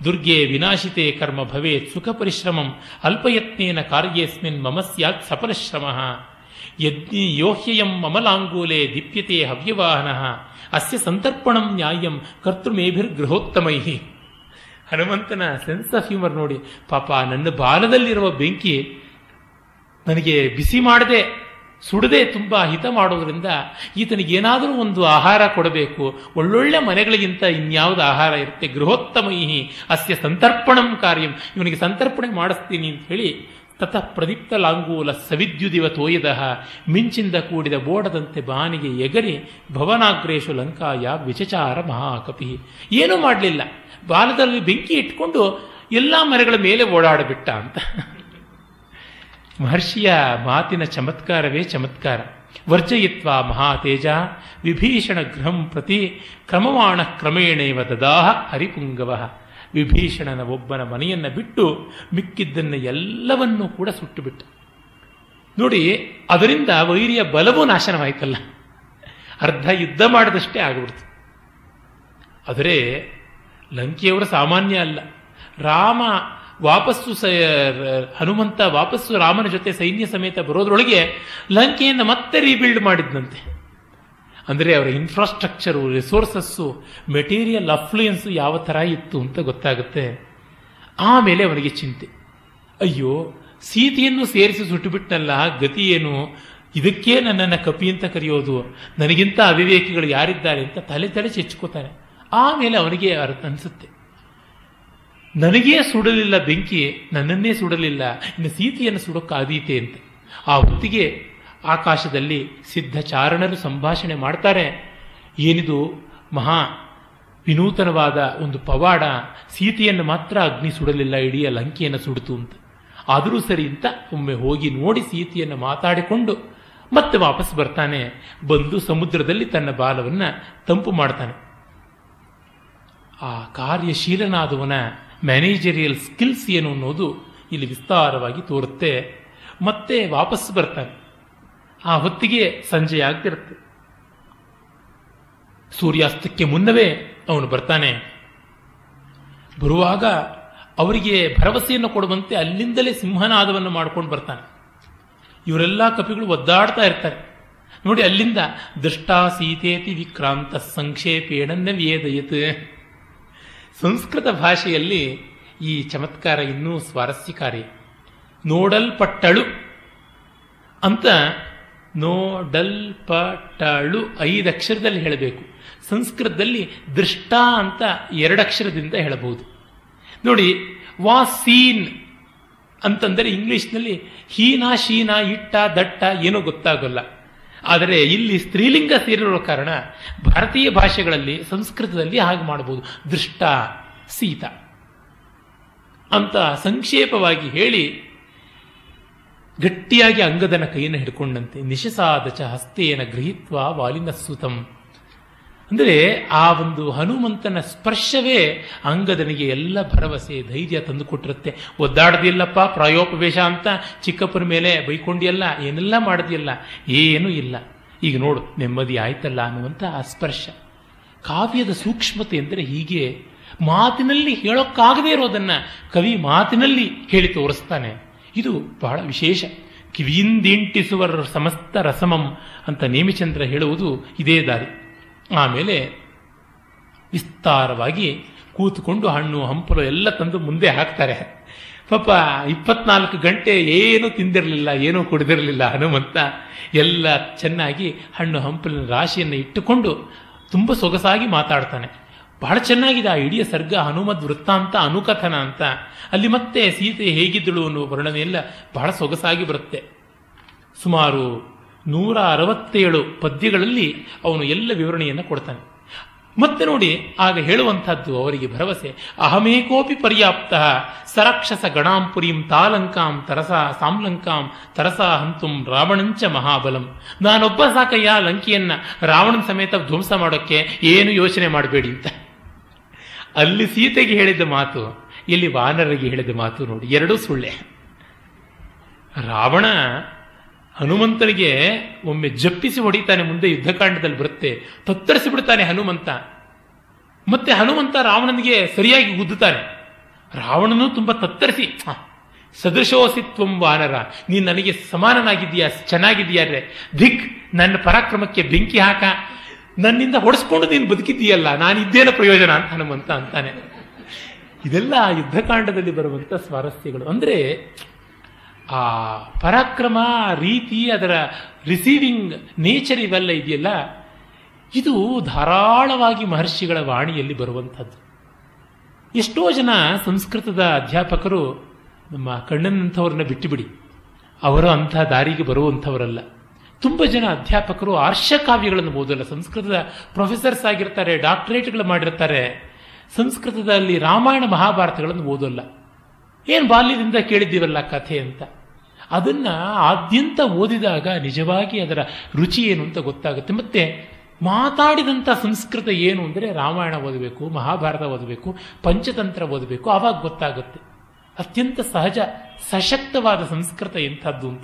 ದುರ್ಗೆ ವಿನಾಶಿತೆ ಕರ್ಮ ಭವೇತ್ ಸುಖ ಪರಿಶ್ರಮಂ ಅಲ್ಪಯತ್ನೇನ ಕಾರ್ಯೇಸ್ಮಿನ್ ಮಮ ಸ್ಯಾತ್ ಸಪರಿಶ್ರಮ ಯಜ್ಞಿ ಯೋಹ್ಯಯಂ ಮಮಲಾಂಗೂಲೆ ದೀಪ್ಯತೆ ಹವ್ಯವಾಹನ ಅಸ್ಯ ಸಂತರ್ಪಣಂ ನ್ಯಾಯಂ ಕರ್ತೃಮೇಭಿರ್ಗೃಹೋತ್ತಮೈ. ಹನುಮಂತನ ಸೆನ್ಸ್ ಆಫ್ ಹ್ಯೂಮರ್ ನೋಡಿ, ಪಾಪ ನನ್ನ ಬಾಲದಲ್ಲಿರುವ ಬೆಂಕಿ ನನಗೆ ಬಿಸಿ ಮಾಡದೆ ಸುಡದೆ ತುಂಬ ಹಿತ ಮಾಡೋದ್ರಿಂದ ಈತನಿಗೇನಾದರೂ ಒಂದು ಆಹಾರ ಕೊಡಬೇಕು. ಒಳ್ಳೊಳ್ಳೆ ಮನೆಗಳಿಗಿಂತ ಇನ್ಯಾವುದು ಆಹಾರ ಇರುತ್ತೆ. ಗೃಹೋತ್ತಮೈಹಿ ಅಸ್ಯ ಸಂತರ್ಪಣಂ ಕಾರ್ಯಂ, ಇವನಿಗೆ ಸಂತರ್ಪಣೆ ಮಾಡಿಸ್ತೀನಿ ಅಂತ ಹೇಳಿ ತತ ಪ್ರದೀಪ್ತ ಲಾಂಗೂಲ ಸವಿದ್ಯುದಿವ ತೋಯದಹ, ಮಿಂಚಿಂದ ಕೂಡಿದ ಬೋಡದಂತೆ ಬಾನಿಗೆ ಎಗರಿ ಭವನಾಗ್ರೇಶು ಲಂಕಾಯ ವಿಚಚಾರ ಮಹಾಕಪಿ. ಏನೂ ಮಾಡಲಿಲ್ಲ, ಬಾಲದಲ್ಲಿ ಬೆಂಕಿ ಇಟ್ಕೊಂಡು ಎಲ್ಲ ಮನೆಗಳ ಮೇಲೆ ಓಡಾಡಿಬಿಟ್ಟ ಅಂತ. ಮಹರ್ಷಿಯ ಮಾತಿನ ಚಮತ್ಕಾರವೇ ಚಮತ್ಕಾರ. ವರ್ಜಯಿತ್ವಾ ಮಹಾತೇಜ ವಿಭೀಷಣ ಗೃಹಂ ಪ್ರತಿ ಕ್ರಮವಾಣ ಕ್ರಮೇಣೇವ ದದಾಹ ಹರಿಪುಂಗವ. ವಿಭೀಷಣನ ಒಬ್ಬನ ಮನೆಯನ್ನು ಬಿಟ್ಟು ಮಿಕ್ಕಿದ್ದನ್ನು ಎಲ್ಲವನ್ನೂ ಕೂಡ ಸುಟ್ಟು ಬಿಟ್ಟ. ನೋಡಿ, ಅದರಿಂದ ವೈರಿಯ ಬಲವೂ ನಾಶನವಾಯಿತಲ್ಲ, ಅರ್ಧ ಯುದ್ಧ ಮಾಡಿದಷ್ಟೇ ಆಗಿಬಿಡ್ತು. ಆದರೆ ಲಂಕೆಯವರು ಸಾಮಾನ್ಯ ಅಲ್ಲ. ರಾಮ ವಾಪಸ್ಸು ಸ ಹನುಮಂತ ವಾಪಸ್ಸು ರಾಮನ ಜೊತೆ ಸೈನ್ಯ ಸಮೇತ ಬರೋದ್ರೊಳಗೆ ಲಂಕೆಯನ್ನು ಮತ್ತೆ ರೀಬಿಲ್ಡ್ ಮಾಡಿದ್ನಂತೆ. ಅಂದರೆ ಅವರ ಇನ್ಫ್ರಾಸ್ಟ್ರಕ್ಚರು, ರಿಸೋರ್ಸಸ್ಸು, ಮೆಟೀರಿಯಲ್ ಅಫ್ಲುಯೆನ್ಸು ಯಾವ ಥರ ಇತ್ತು ಅಂತ ಗೊತ್ತಾಗುತ್ತೆ. ಆಮೇಲೆ ಅವನಿಗೆ ಚಿಂತೆ, ಅಯ್ಯೋ ಸೀತೆಯನ್ನು ಸೇರಿಸಿ ಸುಟ್ಟುಬಿಟ್ಟನಲ್ಲ, ಗತಿ ಏನು, ಇದಕ್ಕೇ ನನ್ನನ್ನು ಕಪಿ ಅಂತ ಕರೆಯೋದು, ನನಗಿಂತ ಅವಿವೇಕಿಗಳು ಯಾರಿದ್ದಾರೆ ಅಂತ ತಲೆ ತಲೆ ಚೆಚ್ಕೋತಾನೆ. ಆಮೇಲೆ ಅವನಿಗೆ ಅನಿಸುತ್ತೆ, ನನಗೇ ಸುಡಲಿಲ್ಲ ಬೆಂಕಿ, ನನ್ನನ್ನೇ ಸುಡಲಿಲ್ಲ, ಇನ್ನು ಸೀತೆಯನ್ನು ಸುಡೋಕ್ಕಾದೀತೆ ಅಂತ. ಆ ಹೊತ್ತಿಗೆ ಆಕಾಶದಲ್ಲಿ ಸಿದ್ಧಚಾರಣರು ಸಂಭಾಷಣೆ ಮಾಡ್ತಾರೆ. ಏನಿದು ಮಹಾ ವಿನೂತನವಾದ ಒಂದು ಪವಾಡ, ಸೀತೆಯನ್ನು ಮಾತ್ರ ಅಗ್ನಿ ಸುಡಲಿಲ್ಲ, ಇಡೀ ಲಂಕೆಯನ್ನು ಸುಡಿತು ಅಂತ. ಆದರೂ ಸರಿ ಅಂತ ಒಮ್ಮೆ ಹೋಗಿ ನೋಡಿ ಸೀತೆಯನ್ನು ಮಾತಾಡಿಕೊಂಡು ಮತ್ತೆ ವಾಪಸ್ ಬರ್ತಾನೆ. ಬಂದು ಸಮುದ್ರದಲ್ಲಿ ತನ್ನ ಬಾಲವನ್ನು ತಂಪು ಮಾಡ್ತಾನೆ. ಆ ಕಾರ್ಯಶೀಲನಾದವನ ಮ್ಯಾನೇಜರಿಯಲ್ ಸ್ಕಿಲ್ಸ್ ಏನು ಅನ್ನೋದು ಇಲ್ಲಿ ವಿಸ್ತಾರವಾಗಿ ತೋರುತ್ತೆ. ಮತ್ತೆ ವಾಪಸ್ ಬರ್ತಾನೆ. ಆ ಹೊತ್ತಿಗೆ ಸಂಜೆ ಆಗ್ತಿರುತ್ತೆ. ಸೂರ್ಯಾಸ್ತಕ್ಕೆ ಮುನ್ನವೇ ಅವನು ಬರ್ತಾನೆ. ಬರುವಾಗ ಅವರಿಗೆ ಭರವಸೆಯನ್ನು ಕೊಡುವಂತೆ ಅಲ್ಲಿಂದಲೇ ಸಿಂಹನಾದವನ್ನು ಮಾಡ್ಕೊಂಡು ಬರ್ತಾನೆ. ಇವರೆಲ್ಲ ಕಪಿಗಳು ಒದ್ದಾಡ್ತಾ ಇರ್ತಾರೆ. ನೋಡಿ, ಅಲ್ಲಿಂದ ದೃಷ್ಟಾ ಸೀತೇತಿ ವಿಕ್ರಾಂತ ಸಂಕ್ಷೇಪೇಣನ್ನೇ ವೇದಯತ್. ಸಂಸ್ಕೃತ ಭಾಷೆಯಲ್ಲಿ ಈ ಚಮತ್ಕಾರ ಇನ್ನೂ ಸ್ವಾರಸ್ಯಕಾರಿ. ನೋಡಲ್ಪಟ್ಟಳು ಅಂತ ನೋಡಲ್ಪಟ್ಟಳು ಐದು ಅಕ್ಷರದಲ್ಲಿ ಹೇಳಬೇಕು. ಸಂಸ್ಕೃತದಲ್ಲಿ ದೃಷ್ಟ ಅಂತ ಎರಡಕ್ಷರದಿಂದ ಹೇಳಬಹುದು. ನೋಡಿ, ವಾ ಸೀನ್ ಅಂತಂದರೆ ಇಂಗ್ಲಿಷ್ನಲ್ಲಿ ಹೀನಾ ಶೀನಾ ಇಟ್ಟ ದಟ್ಟ ಏನೋ ಗೊತ್ತಾಗಲ್ಲ. ಆದರೆ ಇಲ್ಲಿ ಸ್ತ್ರೀಲಿಂಗ ಸೇರಿರೋ ಕಾರಣ ಭಾರತೀಯ ಭಾಷೆಗಳಲ್ಲಿ ಸಂಸ್ಕೃತದಲ್ಲಿ ಹಾಗೆ ಮಾಡಬಹುದು. ದೃಷ್ಟ ಸೀತ ಅಂತ ಸಂಕ್ಷೇಪವಾಗಿ ಹೇಳಿ ಗಟ್ಟಿಯಾಗಿ ಅಂಗದನ ಕೈಯನ್ನು ಹಿಡ್ಕೊಂಡಂತೆ ನಿಶಸಾದ ಚ ಹಸ್ತೇನ ಗೃಹೀತ್ವ ವಾಲಿನ ಸುತಂ. ಅಂದರೆ ಆ ಒಂದು ಹನುಮಂತನ ಸ್ಪರ್ಶವೇ ಅಂಗದನಿಗೆ ಎಲ್ಲ ಭರವಸೆ ಧೈರ್ಯ ತಂದುಕೊಟ್ಟಿರುತ್ತೆ. ಒದ್ದಾಡದಿಲ್ಲಪ್ಪ, ಪ್ರಾಯೋಪವೇಶ ಅಂತ ಚಿಕ್ಕಪ್ಪನ ಮೇಲೆ ಬೈಕೊಂಡಿಯಲ್ಲ, ಏನೆಲ್ಲ ಮಾಡದಿಲ್ಲ, ಏನೂ ಇಲ್ಲ, ಈಗ ನೋಡು ನೆಮ್ಮದಿ ಆಯ್ತಲ್ಲ ಅನ್ನುವಂಥ ಆ ಸ್ಪರ್ಶ. ಕಾವ್ಯದ ಸೂಕ್ಷ್ಮತೆ ಅಂದರೆ ಹೀಗೆ ಮಾತಿನಲ್ಲಿ ಹೇಳೋಕ್ಕಾಗದೇ ಇರೋದನ್ನು ಕವಿ ಮಾತಿನಲ್ಲಿ ಹೇಳಿ ತೋರಿಸ್ತಾನೆ. ಇದು ಬಹಳ ವಿಶೇಷ. ಕಿವಿಯಿಂದಿಂಟಿಸುವರ್ ಸಮಸ್ತ ರಸಮಂ ಅಂತ ನೇಮಿಚಂದ್ರ ಹೇಳುವುದು ಇದೇ ದಾರಿ. ಆಮೇಲೆ ವಿಸ್ತಾರವಾಗಿ ಕೂತ್ಕೊಂಡು ಹಣ್ಣು ಹಂಪಲು ಎಲ್ಲ ತಂದು ಮುಂದೆ ಹಾಕ್ತಾರೆ. ಪಾಪ ಇಪ್ಪತ್ನಾಲ್ಕು ಗಂಟೆ ಏನೂ ತಿಂದಿರಲಿಲ್ಲ, ಏನೂ ಕುಡಿದಿರಲಿಲ್ಲ ಹನುಮಂತ. ಎಲ್ಲ ಚೆನ್ನಾಗಿ ಹಣ್ಣು ಹಂಪಲಿನ ರಾಶಿಯನ್ನು ಇಟ್ಟುಕೊಂಡು ತುಂಬ ಸೊಗಸಾಗಿ ಮಾತಾಡ್ತಾನೆ. ಬಹಳ ಚೆನ್ನಾಗಿದೆ ಆ ಇಡೀ ಸರ್ಗ, ಹನುಮದ್ ವೃತ್ತಾಂತ ಅನುಕಥನ ಅಂತ. ಅಲ್ಲಿ ಮತ್ತೆ ಸೀತೆ ಹೇಗಿದ್ದಳು ಅನ್ನೋ ವರ್ಣನೆಯೆಲ್ಲ ಬಹಳ ಸೊಗಸಾಗಿ ಬರುತ್ತೆ. ಸುಮಾರು ನೂರ ಅರವತ್ತೇಳು ಪದ್ಯಗಳಲ್ಲಿ ಅವನು ಎಲ್ಲ ವಿವರಣೆಯನ್ನು ಕೊಡ್ತಾನೆ. ಮತ್ತೆ ನೋಡಿ, ಆಗ ಹೇಳುವಂಥದ್ದು ಅವರಿಗೆ ಭರವಸೆ. ಅಹಮೇಕೋಪಿ ಪರ್ಯಾಪ್ತ ಸರಕ್ಷಸ ಗಣಾಂಪುರೀಂ ತಾಲಂಕಾಂ ತರಸಾ ಸಾಮ್ಲಂಕಾಂ ತರಸಾ ಹಂತುಂ ರಾವಣಂಚ ಮಹಾಬಲಂ. ನಾನೊಬ್ಬ ಸಾಕಯ್ಯ ಲಂಕೆಯನ್ನ ರಾವಣನ ಸಮೇತ ಧ್ವಂಸ ಮಾಡೋಕ್ಕೆ, ಏನು ಯೋಚನೆ ಮಾಡಬೇಡಿ ಅಂತ. ಅಲ್ಲಿ ಸೀತೆಗೆ ಹೇಳಿದ ಮಾತು, ಇಲ್ಲಿ ವಾನರರಿಗೆ ಹೇಳಿದ ಮಾತು ನೋಡಿ, ಎರಡೂ ಸುಳ್ಳೆ. ರಾವಣ ಹನುಮಂತನಿಗೆ ಒಮ್ಮೆ ಜಪ್ಪಿಸಿ ಹೊಡಿತಾನೆ, ಮುಂದೆ ಯುದ್ಧಕಾಂಡದಲ್ಲಿ ಬರುತ್ತೆ. ತತ್ತರಿಸಿ ಬಿಡ್ತಾನೆ ಹನುಮಂತ. ಮತ್ತೆ ಹನುಮಂತ ರಾವಣನಿಗೆ ಸರಿಯಾಗಿ ಗುದ್ದುತ್ತಾನೆ. ರಾವಣನು ತುಂಬ ತತ್ತರಿಸಿ, ಸದೃಶೋಸಿ ತ್ವಂ ವಾನರ, ನೀನು ನನಗೆ ಸಮಾನನಾಗಿದ್ದೀಯಾ, ಚೆನ್ನಾಗಿದ್ದೀಯಾರೆ, ಧಿಕ್, ನನ್ನ ಪರಾಕ್ರಮಕ್ಕೆ ಬೆಂಕಿ ಹಾಕ, ನನ್ನಿಂದ ಹೊಡೆಸ್ಕೊಂಡು ನೀನು ಬದುಕಿದ್ದೀಯಲ್ಲ, ನಾನಿದ್ದೇನು ಪ್ರಯೋಜನ ಅಂತ ಹನುಮಂತ ಅಂತಾನೆ. ಇದೆಲ್ಲ ಯುದ್ಧಕಾಂಡದಲ್ಲಿ ಬರುವಂಥ ಸ್ವಾರಸ್ಯಗಳು. ಅಂದರೆ ಆ ಪರಾಕ್ರಮ, ಆ ರೀತಿ, ಅದರ ರಿಸೀವಿಂಗ್ ನೇಚರ್ ಇವೆಲ್ಲ ಇದೆಯಲ್ಲ, ಇದು ಧಾರಾಳವಾಗಿ ಮಹರ್ಷಿಗಳ ವಾಣಿಯಲ್ಲಿ ಬರುವಂಥದ್ದು. ಎಷ್ಟೋ ಜನ ಸಂಸ್ಕೃತದ ಅಧ್ಯಾಪಕರು ನಮ್ಮ ಕಣ್ಣನಂಥವ್ರನ್ನ ಬಿಟ್ಟುಬಿಡಿ, ಅವರು ಅಂಥ ದಾರಿಗೆ ಬರುವಂಥವರಲ್ಲ. ತುಂಬ ಜನ ಅಧ್ಯಾಪಕರು ಆರ್ಷಕಾವ್ಯಗಳನ್ನು ಓದಲ್ಲ. ಸಂಸ್ಕೃತದ ಪ್ರೊಫೆಸರ್ಸ್ ಆಗಿರ್ತಾರೆ, ಡಾಕ್ಟರೇಟ್ಗಳು ಮಾಡಿರ್ತಾರೆ, ಸಂಸ್ಕೃತದಲ್ಲಿ ರಾಮಾಯಣ ಮಹಾಭಾರತಗಳನ್ನು ಓದಲ್ಲ. ಏನು ಬಾಲ್ಯದಿಂದ ಕೇಳಿದ್ದೀವಲ್ಲ ಕಥೆ ಅಂತ ಅದನ್ನು ಆದ್ಯಂತ ಓದಿದಾಗ ನಿಜವಾಗಿ ಅದರ ರುಚಿ ಏನು ಅಂತ ಗೊತ್ತಾಗುತ್ತೆ. ಮತ್ತೆ ಮಾತಾಡಿದಂಥ ಸಂಸ್ಕೃತ ಏನು ಅಂದರೆ ರಾಮಾಯಣ ಓದಬೇಕು, ಮಹಾಭಾರತ ಓದಬೇಕು, ಪಂಚತಂತ್ರ ಓದಬೇಕು, ಆವಾಗ ಗೊತ್ತಾಗುತ್ತೆ ಅತ್ಯಂತ ಸಹಜ ಸಶಕ್ತವಾದ ಸಂಸ್ಕೃತ ಎಂಥದ್ದು ಅಂತ.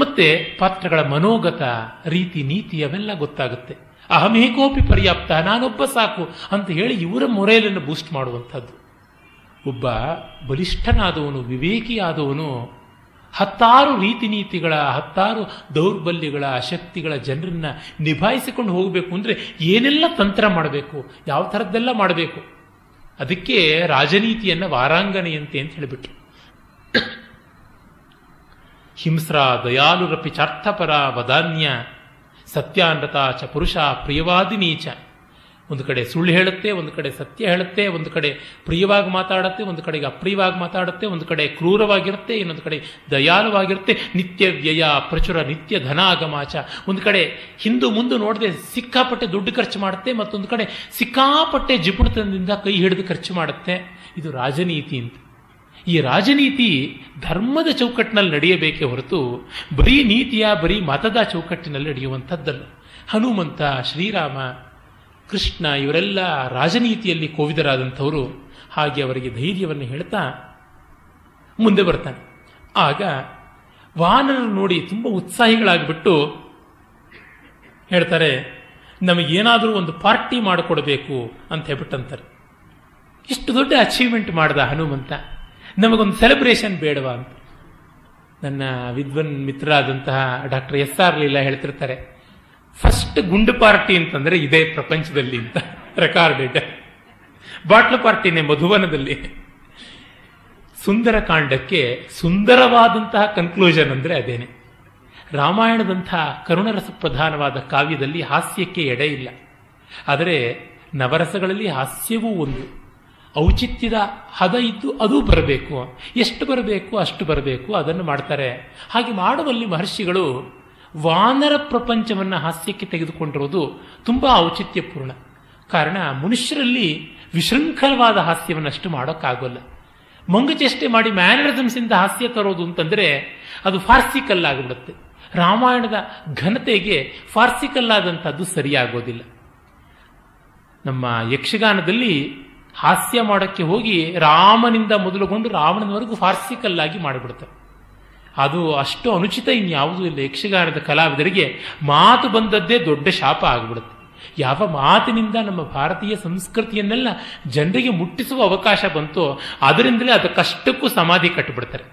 ಮತ್ತೆ ಪಾತ್ರಗಳ ಮನೋಗತ, ರೀತಿ, ನೀತಿ ಅವೆಲ್ಲ ಗೊತ್ತಾಗುತ್ತೆ. ಅಹಮೇಕೋಪಿ ಪರ್ಯಾಪ್ತ, ನಾನೊಬ್ಬ ಸಾಕು ಅಂತ ಹೇಳಿ ಇವರ ಮೊರೇಲನ್ನು ಬೂಸ್ಟ್ ಮಾಡುವಂಥದ್ದು. ಒಬ್ಬ ಬಲಿಷ್ಠನಾದವನು, ವಿವೇಕಿಯಾದವನು ಹತ್ತಾರು ರೀತಿ ನೀತಿಗಳ, ಹತ್ತಾರು ದೌರ್ಬಲ್ಯಗಳ, ಅಶಕ್ತಿಗಳ ಜನರನ್ನ ನಿಭಾಯಿಸಿಕೊಂಡು ಹೋಗಬೇಕು ಅಂದರೆ ಏನೆಲ್ಲ ತಂತ್ರ ಮಾಡಬೇಕು, ಯಾವ ಥರದ್ದೆಲ್ಲ ಮಾಡಬೇಕು. ಅದಕ್ಕೆ ರಾಜನೀತಿಯನ್ನು ವಾರಾಂಗಣೆಯಂತೆ ಅಂತ ಹೇಳಿಬಿಟ್ರು. ಹಿಂಸ್ರ ದಯಾಲುರಪಿ ಚಾರ್ಥಪರ ವದಾನ್ಯ ಸತ್ಯಾನ್ರತ ಚ ಪುರುಷ ಪ್ರಿಯವಾದಿನೀಚ. ಒಂದು ಕಡೆ ಸುಳ್ಳು ಹೇಳುತ್ತೆ, ಒಂದು ಕಡೆ ಸತ್ಯ ಹೇಳುತ್ತೆ, ಒಂದು ಕಡೆ ಪ್ರಿಯವಾಗಿ ಮಾತಾಡುತ್ತೆ, ಒಂದು ಕಡೆಗೆ ಅಪ್ರಿಯವಾಗಿ ಮಾತಾಡುತ್ತೆ, ಒಂದು ಕಡೆ ಕ್ರೂರವಾಗಿರುತ್ತೆ, ಇನ್ನೊಂದು ಕಡೆ ದಯಾಲುವಾಗಿರುತ್ತೆ. ನಿತ್ಯ ವ್ಯಯ ಪ್ರಚುರ ನಿತ್ಯ ಧನಾಗಮಾಚ. ಒಂದು ಕಡೆ ಹಿಂದೂ ಮುಂದೆ ನೋಡದೆ ಸಿಕ್ಕಾಪಟ್ಟೆ ದುಡ್ಡು ಖರ್ಚು ಮಾಡುತ್ತೆ, ಮತ್ತೊಂದು ಕಡೆ ಸಿಕ್ಕಾಪಟ್ಟೆ ಜಿಪುಣತನದಿಂದ ಕೈ ಹಿಡಿದು ಖರ್ಚು ಮಾಡುತ್ತೆ. ಇದು ರಾಜನೀತಿ ಅಂತ. ಈ ರಾಜನೀತಿ ಧರ್ಮದ ಚೌಕಟ್ಟಿನಲ್ಲಿ ನಡೆಯಬೇಕೇ ಹೊರತು ಬರೀ ನೀತಿಯ, ಬರೀ ಮತದ ಚೌಕಟ್ಟಿನಲ್ಲಿ ನಡೆಯುವಂಥದ್ದಲ್ಲ. ಹನುಮಂತ, ಶ್ರೀರಾಮ, ಕೃಷ್ಣ ಇವರೆಲ್ಲ ರಾಜನೀತಿಯಲ್ಲಿ ಕೋವಿದರಾದಂಥವರು. ಹಾಗೆ ಅವರಿಗೆ ಧೈರ್ಯವನ್ನು ಹೇಳ್ತಾ ಮುಂದೆ ಬರ್ತಾನೆ. ಆಗ ವಾನರು ನೋಡಿ ತುಂಬ ಉತ್ಸಾಹಿಗಳಾಗಿಬಿಟ್ಟು ಹೇಳ್ತಾರೆ, ನಮಗೇನಾದರೂ ಒಂದು ಪಾರ್ಟಿ ಮಾಡಿಕೊಡ್ಬೇಕು ಅಂತ ಹೇಳ್ಬಿಟ್ಟಂತಾರೆ. ಇಷ್ಟು ದೊಡ್ಡ ಅಚೀವ್ಮೆಂಟ್ ಮಾಡ್ದ ಹನುಮಂತ, ನಮಗೊಂದು ಸೆಲೆಬ್ರೇಷನ್ ಬೇಡವಾ ಅಂತ. ನನ್ನ ವಿದ್ವನ್ ಮಿತ್ರ ಆದಂತಹ ಡಾಕ್ಟರ್ ಎಸ್ ಆರ್ ಲೀಲಾ ಹೇಳ್ತಿರ್ತಾರೆ, ಫಸ್ಟ್ ಗುಂಡು ಪಾರ್ಟಿ ಅಂತಂದರೆ ಇದೇ ಪ್ರಪಂಚದಲ್ಲಿ ಅಂತ ರೆಕಾರ್ಡೆಡ್. ಬಾಟ್ಲು ಪಾರ್ಟಿನೇ ಮಧುವನದಲ್ಲಿ. ಸುಂದರ ಕಾಂಡಕ್ಕೆ ಸುಂದರವಾದಂತಹ ಕನ್ಕ್ಲೂಷನ್ ಅಂದರೆ ಅದೇನೆ. ರಾಮಾಯಣದಂತಹ ಕರುಣರಸ ಪ್ರಧಾನವಾದ ಕಾವ್ಯದಲ್ಲಿ ಹಾಸ್ಯಕ್ಕೆ ಎಡೆ ಇಲ್ಲ. ಆದರೆ ನವರಸಗಳಲ್ಲಿ ಹಾಸ್ಯವೂ ಒಂದು, ಔಚಿತ್ಯದ ಹದ ಇದ್ದು ಅದು ಬರಬೇಕು. ಎಷ್ಟು ಬರಬೇಕು ಅಷ್ಟು ಬರಬೇಕು, ಅದನ್ನು ಮಾಡ್ತಾರೆ. ಹಾಗೆ ಮಾಡುವಲ್ಲಿ ಮಹರ್ಷಿಗಳು ವಾನರ ಪ್ರಪಂಚವನ್ನು ಹಾಸ್ಯಕ್ಕೆ ತೆಗೆದುಕೊಂಡಿರೋದು ತುಂಬ ಔಚಿತ್ಯಪೂರ್ಣ. ಕಾರಣ ಮನುಷ್ಯರಲ್ಲಿ ವಿಶೃಂಖಲವಾದ ಹಾಸ್ಯವನ್ನು ಅಷ್ಟು ಮಾಡೋಕ್ಕಾಗೋಲ್ಲ. ಮಂಗಚೇಷ್ಟೆ ಮಾಡಿ ಮ್ಯಾನರಿಸಮ್ಸಿಂದ ಹಾಸ್ಯ ತರೋದು ಅಂತಂದರೆ ಅದು ಫಾರ್ಸಿಕಲ್ ಆಗಿಬಿಡುತ್ತೆ. ರಾಮಾಯಣದ ಘನತೆಗೆ ಫಾರ್ಸಿಕಲ್ ಆದಂಥದ್ದು ಸರಿಯಾಗೋದಿಲ್ಲ. ನಮ್ಮ ಯಕ್ಷಗಾನದಲ್ಲಿ ಹಾಸ್ಯ ಮಾಡೋಕ್ಕೆ ಹೋಗಿ ರಾಮನಿಂದ ಮೊದಲುಗೊಂಡು ರಾವಣನವರೆಗೂ ಫಾರ್ಸಿಕಲ್ ಆಗಿ ಮಾಡಿಬಿಡ್ತಾರೆ. ಅದು ಅಷ್ಟು ಅನುಚಿತ ಇನ್ಯಾವುದೂ ಇಲ್ಲ. ಯಕ್ಷಗಾನದ ಕಲಾವಿದರಿಗೆ ಮಾತು ಬಂದದ್ದೇ ದೊಡ್ಡ ಶಾಪ ಆಗಿಬಿಡುತ್ತೆ. ಯಾವ ಮಾತಿನಿಂದ ನಮ್ಮ ಭಾರತೀಯ ಸಂಸ್ಕೃತಿಯನ್ನೆಲ್ಲ ಜನರಿಗೆ ಮುಟ್ಟಿಸುವ ಅವಕಾಶ ಬಂತೋ ಅದರಿಂದಲೇ ಅದಕ್ಕಷ್ಟಕ್ಕೂ ಸಮಾಧಿ ಕಟ್ಟಿಬಿಡ್ತಾರೆ.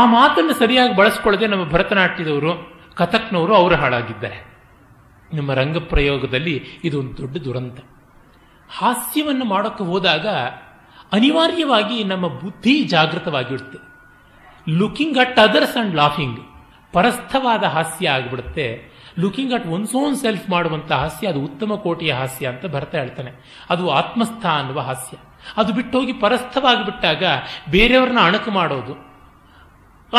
ಆ ಮಾತನ್ನು ಸರಿಯಾಗಿ ಬಳಸ್ಕೊಳ್ಳದೆ ನಮ್ಮ ಭರತನಾಟ್ಯದವರು, ಕಥಕ್ನವರು ಅವರು ಹಾಳಾಗಿದ್ದಾರೆ. ನಮ್ಮ ರಂಗಪ್ರಯೋಗದಲ್ಲಿ ಇದೊಂದು ದೊಡ್ಡ ದುರಂತ. ಹಾಸ್ಯವನ್ನು ಮಾಡೋಕ್ಕೆ ಹೋದಾಗ ಅನಿವಾರ್ಯವಾಗಿ ನಮ್ಮ ಬುದ್ಧಿ ಜಾಗೃತವಾಗಿರುತ್ತೆ. Looking at others and laughing ಪರಸ್ಥವಾದ ಹಾಸ್ಯ ಆಗಿಬಿಡುತ್ತೆ. Looking at one's own self ಮಾಡುವಂಥ ಹಾಸ್ಯ ಅದು ಉತ್ತಮ ಕೋಟಿಯ ಹಾಸ್ಯ ಅಂತ ಬರ್ತಾ ಹೇಳ್ತಾನೆ. ಅದು ಆತ್ಮಸ್ಥ ಅನ್ನುವ ಹಾಸ್ಯ. ಅದು ಬಿಟ್ಟೋಗಿ ಪರಸ್ಥವಾಗಿಬಿಟ್ಟಾಗ ಬೇರೆಯವ್ರನ್ನ ಅಣಕು ಮಾಡೋದು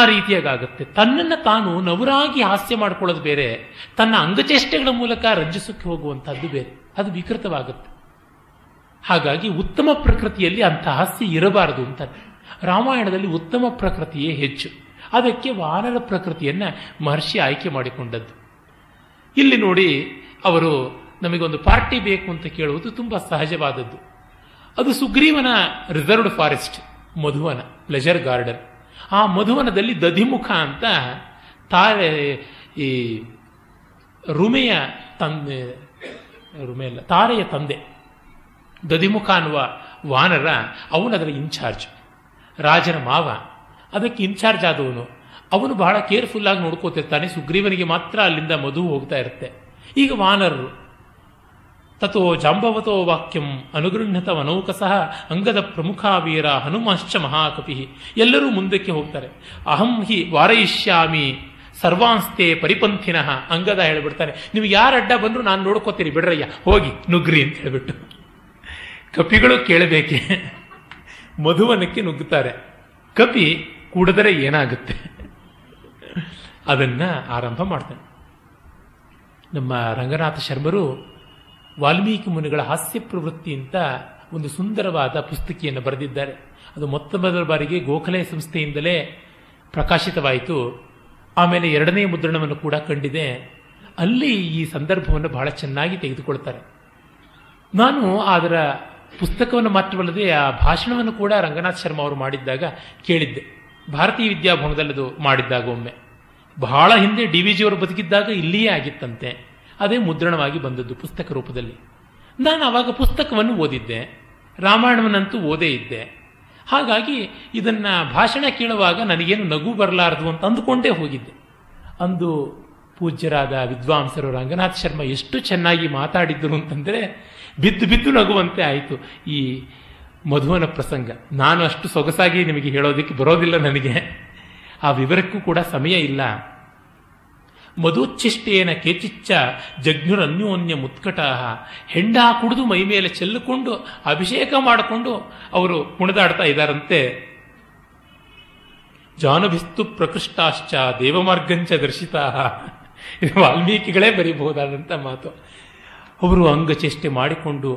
ಆ ರೀತಿಯಾಗುತ್ತೆ. ತನ್ನನ್ನು ತಾನು ನವರಾಗಿ ಹಾಸ್ಯ ಮಾಡ್ಕೊಳ್ಳೋದು ಬೇರೆ, ತನ್ನ ಅಂಗಚೇಷ್ಟೆಗಳ ಮೂಲಕ ರಂಜಿಸೋಕ್ಕೆ ಹೋಗುವಂಥದ್ದು ಬೇರೆ. ಅದು ವಿಕೃತವಾಗುತ್ತೆ. ಹಾಗಾಗಿ ಉತ್ತಮ ಪ್ರಕೃತಿಯಲ್ಲಿ ಅಂಥ ಹಾಸ್ಯ ಇರಬಾರದು ಅಂತ. ರಾಮಾಯಣದಲ್ಲಿ ಉತ್ತಮ ಪ್ರಕೃತಿಯೇ ಹೆಚ್ಚು. ಅದಕ್ಕೆ ವಾನರ ಪ್ರಕೃತಿಯನ್ನು ಮಹರ್ಷಿ ಆಯ್ಕೆ ಮಾಡಿಕೊಂಡದ್ದು. ಇಲ್ಲಿ ನೋಡಿ, ಅವರು ನಮಗೊಂದು ಪಾರ್ಟಿ ಬೇಕು ಅಂತ ಕೇಳುವುದು ತುಂಬ ಸಹಜವಾದದ್ದು. ಅದು ಸುಗ್ರೀವನ reserved forest, Madhuvana, pleasure garden. ಆ ಮಧುವನದಲ್ಲಿ ದಧಿಮುಖ ಅಂತ ತಾರೆ ಈ ರುಮೆಯ ತಂದೆ, ರುಮೆಯಲ್ಲ ತಾರೆಯ ತಂದೆ ದಧಿಮುಖ ಅನ್ನುವ ವಾನರ, ಅವನು ಅದರ ಇನ್ಚಾರ್ಜ್, ರಾಜನ ಮಾವ, ಅದಕ್ಕೆ ಇನ್ಚಾರ್ಜ್ ಆದವನು. ಅವನು ಬಹಳ ಕೇರ್ಫುಲ್ ಆಗಿ ನೋಡ್ಕೋತಿರ್ತಾನೆ. ಸುಗ್ರೀವನಿಗೆ ಮಾತ್ರ ಅಲ್ಲಿಂದ ಮಧು ಹೋಗ್ತಾ ಇರುತ್ತೆ. ಈಗ ವಾನರರು ತಥೋ ಜಾಂಬವತೋ ವಾಕ್ಯಂ ಅನುಗೃಹ್ಣತ ವನೌಕಸಃ ಅಂಗದ ಪ್ರಮುಖ ವೀರ ಹನುಮಾಶ್ಚ ಮಹಾಕಪಿ. ಎಲ್ಲರೂ ಮುಂದಕ್ಕೆ ಹೋಗ್ತಾರೆ. ಅಹಂ ಹಿ ವಾರಯಿಷ್ಯಾಮಿ ಸರ್ವಾಂಸ್ತೆ ಪರಿಪಂಥಿನಃ ಅಂಗದ ಹೇಳಿಬಿಡ್ತಾನೆ, ನಿಮ್ಗೆ ಯಾರು ಅಡ್ಡ ಬಂದರೂ ನಾನು ನೋಡ್ಕೋತೀರಿ ಬಿಡ್ರಯ್ಯ ಹೋಗಿ ನುಗ್ರಿ ಅಂತ ಹೇಳಿಬಿಟ್ಟು. ಕಪಿಗಳು ಕೇಳಬೇಕೆ ಮಧುವನಕ್ಕೆ ನುಗ್ಗುತ್ತಾರೆ. ಕಪಿ ಕೂಡಿದರೆ ಏನಾಗುತ್ತೆ ಅದನ್ನು ಆರಂಭ ಮಾಡ್ತಾನೆ. ನಮ್ಮ ರಂಗನಾಥ ಶರ್ಮರು ವಾಲ್ಮೀಕಿ ಮುನಿಗಳ ಹಾಸ್ಯ ಪ್ರವೃತ್ತಿ ಅಂತ ಒಂದು ಸುಂದರವಾದ ಪುಸ್ತಕಿಯನ್ನು ಬರೆದಿದ್ದಾರೆ. ಅದು ಮೊತ್ತ ಮೊದಲ ಬಾರಿಗೆ ಗೋಖಲೆ ಸಂಸ್ಥೆಯಿಂದಲೇ ಪ್ರಕಾಶಿತವಾಯಿತು. ಆಮೇಲೆ ಎರಡನೇ ಮುದ್ರಣವನ್ನು ಕೂಡ ಕಂಡಿದೆ. ಅಲ್ಲಿ ಈ ಸಂದರ್ಭವನ್ನು ಬಹಳ ಚೆನ್ನಾಗಿ ತೆಗೆದುಕೊಳ್ತಾರೆ. ನಾನು ಅದರ ಪುಸ್ತಕವನ್ನು ಮಾತ್ರವಲ್ಲದೆ ಆ ಭಾಷಣವನ್ನು ಕೂಡ ರಂಗನಾಥ್ ಶರ್ಮಾ ಅವರು ಮಾಡಿದ್ದಾಗ ಕೇಳಿದ್ದೆ. ಭಾರತೀಯ ವಿದ್ಯಾಭವನದಲ್ಲಿ ಅದು ಮಾಡಿದ್ದಾಗ ಒಮ್ಮೆ, ಬಹಳ ಹಿಂದೆ ಡಿ ವಿ ಜಿಯವರು ಬದುಕಿದ್ದಾಗ ಇಲ್ಲಿಯೇ ಆಗಿತ್ತಂತೆ. ಅದೇ ಮುದ್ರಣವಾಗಿ ಬಂದದ್ದು ಪುಸ್ತಕ ರೂಪದಲ್ಲಿ. ನಾನು ಆವಾಗ ಪುಸ್ತಕವನ್ನು ಓದಿದ್ದೆ, ರಾಮಾಯಣವನ್ನಂತೂ ಓದೇ ಇದ್ದೆ. ಹಾಗಾಗಿ ಇದನ್ನು ಭಾಷಣ ಕೇಳುವಾಗ ನನಗೇನು ನಗು ಬರಲಾರದು ಅಂತ ಅಂದುಕೊಂಡೇ ಹೋಗಿದ್ದೆ. ಅಂದು ಪೂಜ್ಯರಾದ ವಿದ್ವಾಂಸರು ರಂಗನಾಥ್ ಶರ್ಮಾ ಎಷ್ಟು ಚೆನ್ನಾಗಿ ಮಾತಾಡಿದ್ದರು ಅಂತಂದರೆ ಬಿದ್ದು ಬಿದ್ದು ನಗುವಂತೆ ಆಯಿತು ಈ ಮಧುವನ ಪ್ರಸಂಗ. ನಾನು ಅಷ್ಟು ಸೊಗಸಾಗಿ ನಿಮಗೆ ಹೇಳೋದಕ್ಕೆ ಬರೋದಿಲ್ಲ, ನನಗೆ ಆ ವಿವರಕ್ಕೂ ಕೂಡ ಸಮಯ ಇಲ್ಲ. ಮಧುಚ್ಛಿಷ್ಟೇನ ಕೇಚಿಚ್ಚ ಜಜ್ಞುರನ್ಯೋನ್ಯ ಮುತ್ಕಟ. ಹೆಂಡ ಕುಡಿದು ಮೈ ಮೇಲೆ ಚೆಲ್ಲಿಕೊಂಡು ಅಭಿಷೇಕ ಮಾಡಿಕೊಂಡು ಅವರು ಕುಣಿದಾಡ್ತಾ ಇದ್ದಾರಂತೆ. ಜಾನಭಿಸ್ತು ಪ್ರಕೃಷ್ಟಾಶ್ಚ ದೇವಮಾರ್ಗಂಚ ದರ್ಶಿತಾ. ಇದು ವಾಲ್ಮೀಕಿಗಳೇ ಬರೀಬಹುದಾದಂಥ ಮಾತು. ಅವರು ಅಂಗಚೇಷ್ಟೆ ಮಾಡಿಕೊಂಡು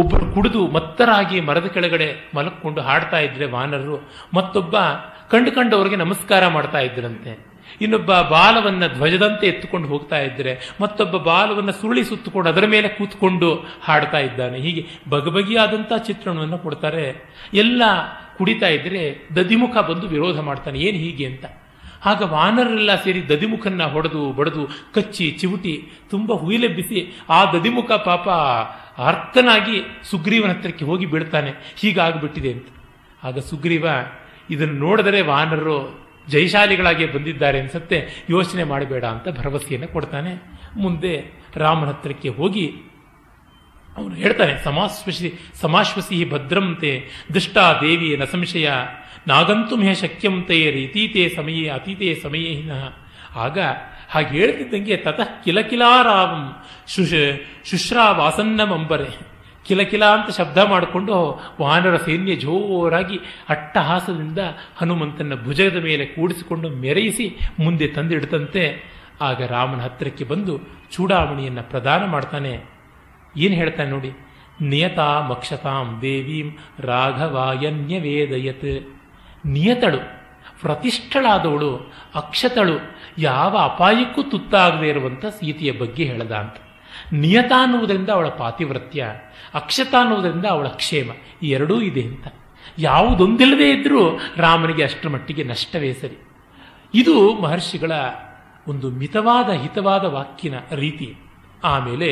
ಒಬ್ಬರು ಕುಡಿದು ಮತ್ತರಾಗಿ ಮರದ ಕೆಳಗಡೆ ಮಲಕ್ಕೊಂಡು ಹಾಡ್ತಾ ಇದ್ರೆ ವಾನರರು, ಮತ್ತೊಬ್ಬ ಕಂಡು ಕಂಡವರಿಗೆ ನಮಸ್ಕಾರ ಮಾಡ್ತಾ ಇದ್ರಂತೆ, ಇನ್ನೊಬ್ಬ ಬಾಲವನ್ನು ಧ್ವಜದಂತೆ ಎತ್ತುಕೊಂಡು ಹೋಗ್ತಾ ಇದ್ರೆ ಮತ್ತೊಬ್ಬ ಬಾಲವನ್ನು ಸುರುಳಿ ಸುತ್ತಕೊಂಡು ಅದರ ಮೇಲೆ ಕೂತ್ಕೊಂಡು ಹಾಡ್ತಾ ಇದ್ದಾನೆ. ಹೀಗೆ ಬಗೆಬಗೆಯಾದಂಥ ಚಿತ್ರಣವನ್ನು ಕೊಡ್ತಾರೆ. ಎಲ್ಲ ಕುಡಿತಾ ಇದ್ರೆ ದದಿಮುಖ ಬಂದು ವಿರೋಧ ಮಾಡ್ತಾನೆ, ಏನು ಹೀಗೆ ಅಂತ. ಆಗ ವಾನರೆಲ್ಲ ಸೇರಿ ದದಿಮುಖನ್ನ ಹೊಡೆದು ಬಡದು ಕಚ್ಚಿ ಚಿವುಟಿ ತುಂಬ ಹುಯಿಲೆಬ್ಬಿಸಿ ಆ ದದಿಮುಖ ಪಾಪ ಅರ್ಥನಾಗಿ ಸುಗ್ರೀವನ ಹತ್ರಕ್ಕೆ ಹೋಗಿ ಬಿಡ್ತಾನೆ, ಹೀಗಾಗ್ಬಿಟ್ಟಿದೆ ಅಂತ. ಆಗ ಸುಗ್ರೀವ ಇದನ್ನು ನೋಡಿದರೆ ವಾನರರು ಜಯಶಾಲಿಗಳಾಗಿ ಬಂದಿದ್ದಾರೆ ಅನ್ಸತ್ತೆ, ಯೋಚನೆ ಮಾಡಬೇಡ ಅಂತ ಭರವಸೆಯನ್ನು ಕೊಡ್ತಾನೆ. ಮುಂದೆ ರಾಮನ ಹತ್ರಕ್ಕೆ ಹೋಗಿ ಅವನು ಹೇಳ್ತಾನೆ, ಸಮಾಶ್ವಸಿ ಸಮಾಶ್ವಸಿ ಭದ್ರಂತೆ ದುಷ್ಟಾ ದೇವಿ ನ ಸಂಶಯ ನಾಗಂತು ಮೇ ಶಕ್ಯಂತೆ ರೀತೀತೆ ಸಮಯೇ ಅತೀತೆ ಸಮಯೇ ಹಿನಃ. ಆಗ ಹಾಗೆ ಹೇಳ್ತಿದ್ದಂಗೆ ತತಃ ಕಿಲಕಿಲಾರಾಮಂ ಶುಶ್ ಶುಶ್ರಾವಾಸನ್ನಮಂಬರೆ ಕಿಲಕಿಲ ಅಂತ ಶಬ್ದ ಮಾಡಿಕೊಂಡು ವಾನರ ಸೈನ್ಯ ಜೋರಾಗಿ ಅಟ್ಟಹಾಸದಿಂದ ಹನುಮಂತನ ಭುಜದ ಮೇಲೆ ಕೂಡಿಸಿಕೊಂಡು ಮೆರೆಯಿಸಿ ಮುಂದೆ ತಂದಿಡ್ತಂತೆ. ಆಗ ರಾಮನ ಹತ್ತಿರಕ್ಕೆ ಬಂದು ಚೂಡಾಮಣಿಯನ್ನು ಪ್ರದಾನ ಮಾಡ್ತಾನೆ. ಏನು ಹೇಳ್ತಾನೆ ನೋಡಿ, ನಿಯತಾ ಮಕ್ಷತಾಂ ದೇವೀಂ ರಾಘವಾಯನ್ಯವೇದಯತ್. ನಿಯತಳು, ಪ್ರತಿಷ್ಠಳಾದವಳು, ಅಕ್ಷತಳು, ಯಾವ ಅಪಾಯಕ್ಕೂ ತುತ್ತಾಗದೇ ಇರುವಂಥ ಸೀತೆಯ ಬಗ್ಗೆ ಹೇಳದ ಅಂತ. ನಿಯತ ಅನ್ನುವುದರಿಂದ ಅವಳ ಪಾತಿವ್ರತ್ಯ, ಅಕ್ಷತ ಅನ್ನುವುದರಿಂದ ಅವಳ ಕ್ಷೇಮ, ಈ ಎರಡೂ ಇದೆ ಅಂತ. ಯಾವುದೊಂದಿಲ್ಲದೆ ಇದ್ರೂ ರಾಮನಿಗೆ ಅಷ್ಟರ ಮಟ್ಟಿಗೆ ನಷ್ಟವೇ ಸರಿ. ಇದು ಮಹರ್ಷಿಗಳ ಒಂದು ಮಿತವಾದ ಹಿತವಾದ ವಾಕ್ಯನ ರೀತಿ. ಆಮೇಲೆ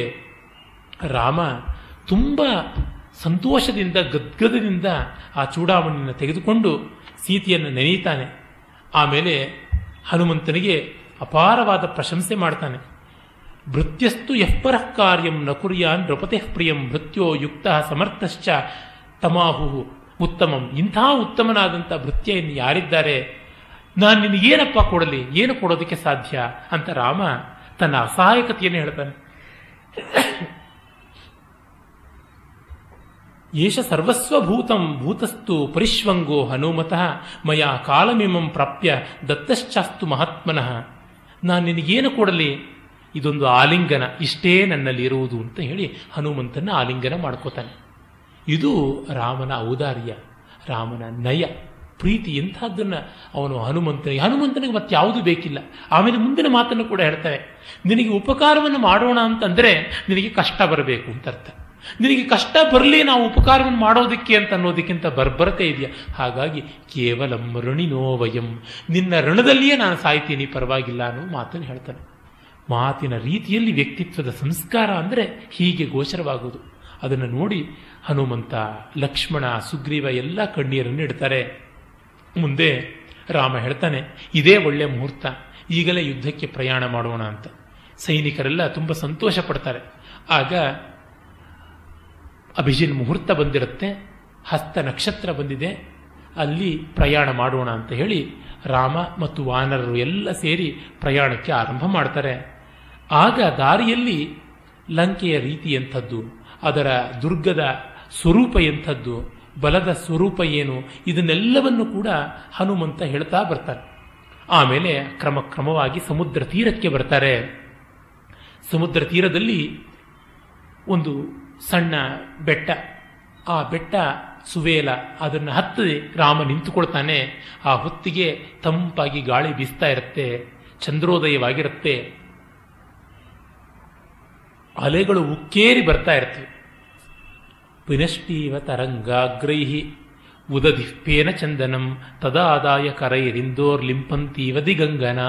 ರಾಮ ತುಂಬ ಸಂತೋಷದಿಂದ ಗದ್ಗದದಿಂದ ಆ ಚೂಡಾಮಣಿಯನ್ನು ತೆಗೆದುಕೊಂಡು ಸೀತೆಯನ್ನು ನೆನೆಯುತ್ತಾನೆ. ಆಮೇಲೆ ಹನುಮಂತನಿಗೆ ಅಪಾರವಾದ ಪ್ರಶಂಸೆ ಮಾಡ್ತಾನೆ. ಭೃತ್ಯಸ್ತು ಯಃ ಪರಃ ಕಾರ್ಯಂ ನ ಕುರ್ಯಾನ್ ನೃಪತೆಃ ಪ್ರಿಯಂ ಭೃತ್ಯೋ ಯುಕ್ತಃ ಸಮರ್ಥಶ್ಚ ತಮಾಹುಹು ಉತ್ತಮಂ. ಇಂತಹ ಉತ್ತಮನಾದಂಥ ಭೃತ್ಯ ಇನ್ನು ಯಾರಿದ್ದಾರೆ, ನಾನು ನಿನಗೇನಪ್ಪ ಕೊಡಲಿ, ಏನು ಕೊಡೋದಕ್ಕೆ ಸಾಧ್ಯ ಅಂತ ರಾಮ ತನ್ನ ಅಸಹಾಯಕತೆಯನ್ನು ಹೇಳ್ತಾನೆ. ಏಷ ಸರ್ವಸ್ವಭೂತಂ ಭೂತಸ್ತು ಪರಿಶ್ವಂಗೋ ಹನುಮತಃ ಮಯಾ ಕಾಲಮಿಮಂ ಪ್ರಾಪ್ಯ ದತ್ತಶ್ಚಾಸ್ತು ಮಹಾತ್ಮನಃ. ನಾನು ನಿನಗೇನು ಕೊಡಲಿ, ಇದೊಂದು ಆಲಿಂಗನ, ಇಷ್ಟೇ ನನ್ನಲ್ಲಿ ಇರುವುದು ಅಂತ ಹೇಳಿ ಹನುಮಂತನ ಆಲಿಂಗನ ಮಾಡ್ಕೋತಾನೆ. ಇದು ರಾಮನ ಔದಾರ್ಯ, ರಾಮನ ನಯ, ಪ್ರೀತಿ, ಇಂಥದ್ದನ್ನು ಅವನು ಹನುಮಂತನಿಗೆ ಹನುಮಂತನಿಗೆ ಮತ್ತೆ ಯಾವುದೂ ಬೇಕಿಲ್ಲ. ಆಮೇಲೆ ಮುಂದಿನ ಮಾತನ್ನು ಕೂಡ ಹೇಳ್ತಾನೆ, ನಿನಗೆ ಉಪಕಾರವನ್ನು ಮಾಡೋಣ ಅಂತಂದರೆ ನಿನಗೆ ಕಷ್ಟ ಬರಬೇಕು ಅಂತ ಅರ್ಥ. ನಿನಗೆ ಕಷ್ಟ ಬರಲಿ ನಾವು ಉಪಕಾರವನ್ನು ಮಾಡೋದಕ್ಕೆ ಅಂತ ಅನ್ನೋದಕ್ಕಿಂತ ಬರ್ಬರತೆ ಇದೆಯಾ. ಹಾಗಾಗಿ ಕೇವಲ ಋಣಿನೋವಯಂ, ನಿನ್ನ ಋಣದಲ್ಲಿಯೇ ನಾನು ಸಾಯ್ತೀನಿ, ಪರವಾಗಿಲ್ಲ ಅನ್ನೋ ಮಾತನ್ನು ಹೇಳ್ತಾನೆ. ಮಾತಿನ ರೀತಿಯಲ್ಲಿ ವ್ಯಕ್ತಿತ್ವದ ಸಂಸ್ಕಾರ ಅಂದರೆ ಹೀಗೆ ಗೋಚರವಾಗುವುದು. ಅದನ್ನು ನೋಡಿ ಹನುಮಂತ, ಲಕ್ಷ್ಮಣ, ಸುಗ್ರೀವ ಎಲ್ಲ ಕಣ್ಣೀರನ್ನು ಇಡ್ತಾರೆ. ಮುಂದೆ ರಾಮ ಹೇಳ್ತಾನೆ, ಇದೇ ಒಳ್ಳೆಯ ಮುಹೂರ್ತ, ಈಗಲೇ ಯುದ್ಧಕ್ಕೆ ಪ್ರಯಾಣ ಮಾಡೋಣ ಅಂತ. ಸೈನಿಕರೆಲ್ಲ ತುಂಬ ಸಂತೋಷ ಪಡ್ತಾರೆ. ಆಗ ಅಭಿಜಿನ್ ಮುಹೂರ್ತ ಬಂದಿರುತ್ತೆ, ಹಸ್ತ ನಕ್ಷತ್ರ ಬಂದಿದೆ, ಅಲ್ಲಿ ಪ್ರಯಾಣ ಮಾಡೋಣ ಅಂತ ಹೇಳಿ ರಾಮ ಮತ್ತು ವಾನರರು ಎಲ್ಲ ಸೇರಿ ಪ್ರಯಾಣಕ್ಕೆ ಆರಂಭ ಮಾಡ್ತಾರೆ. ಆಗ ದಾರಿಯಲ್ಲಿ ಲಂಕೆಯ ರೀತಿ ಎಂಥದ್ದು, ಅದರ ದುರ್ಗದ ಸ್ವರೂಪ ಎಂಥದ್ದು, ಬಲದ ಸ್ವರೂಪ ಏನು, ಇದನ್ನೆಲ್ಲವನ್ನು ಕೂಡ ಹನುಮಂತ ಹೇಳ್ತಾ ಬರ್ತಾನೆ. ಆಮೇಲೆ ಕ್ರಮ ಕ್ರಮವಾಗಿ ಸಮುದ್ರ ತೀರಕ್ಕೆ ಬರ್ತಾರೆ. ಸಮುದ್ರ ತೀರದಲ್ಲಿ ಒಂದು ಸಣ್ಣ ಬೆಟ್ಟ, ಆ ಬೆಟ್ಟ ಸುವೇಲ, ಅದನ್ನು ಹತ್ತಿ ರಾಮ ನಿಂತುಕೊಳ್ತಾನೆ. ಆ ಹೊತ್ತಿಗೆ ತಂಪಾಗಿ ಗಾಳಿ ಬೀಸ್ತಾ ಇರುತ್ತೆ, ಚಂದ್ರೋದಯವಾಗಿರುತ್ತೆ, ಅಲೆಗಳು ಉಕ್ಕೇರಿ ಬರ್ತಾ ಇರ್ತವೆ. ವಿನಷ್ಟೀವ ತರಂಗಾಗ್ರೈಹಿ ಉದಧಿಪ್ಪೇನ ಚಂದನಂ ತದಾದಾಯ ಕರೈರಿಂದೋರ್ ಲಿಂಪಂತೀವ ದಿಗಂಗನಾ.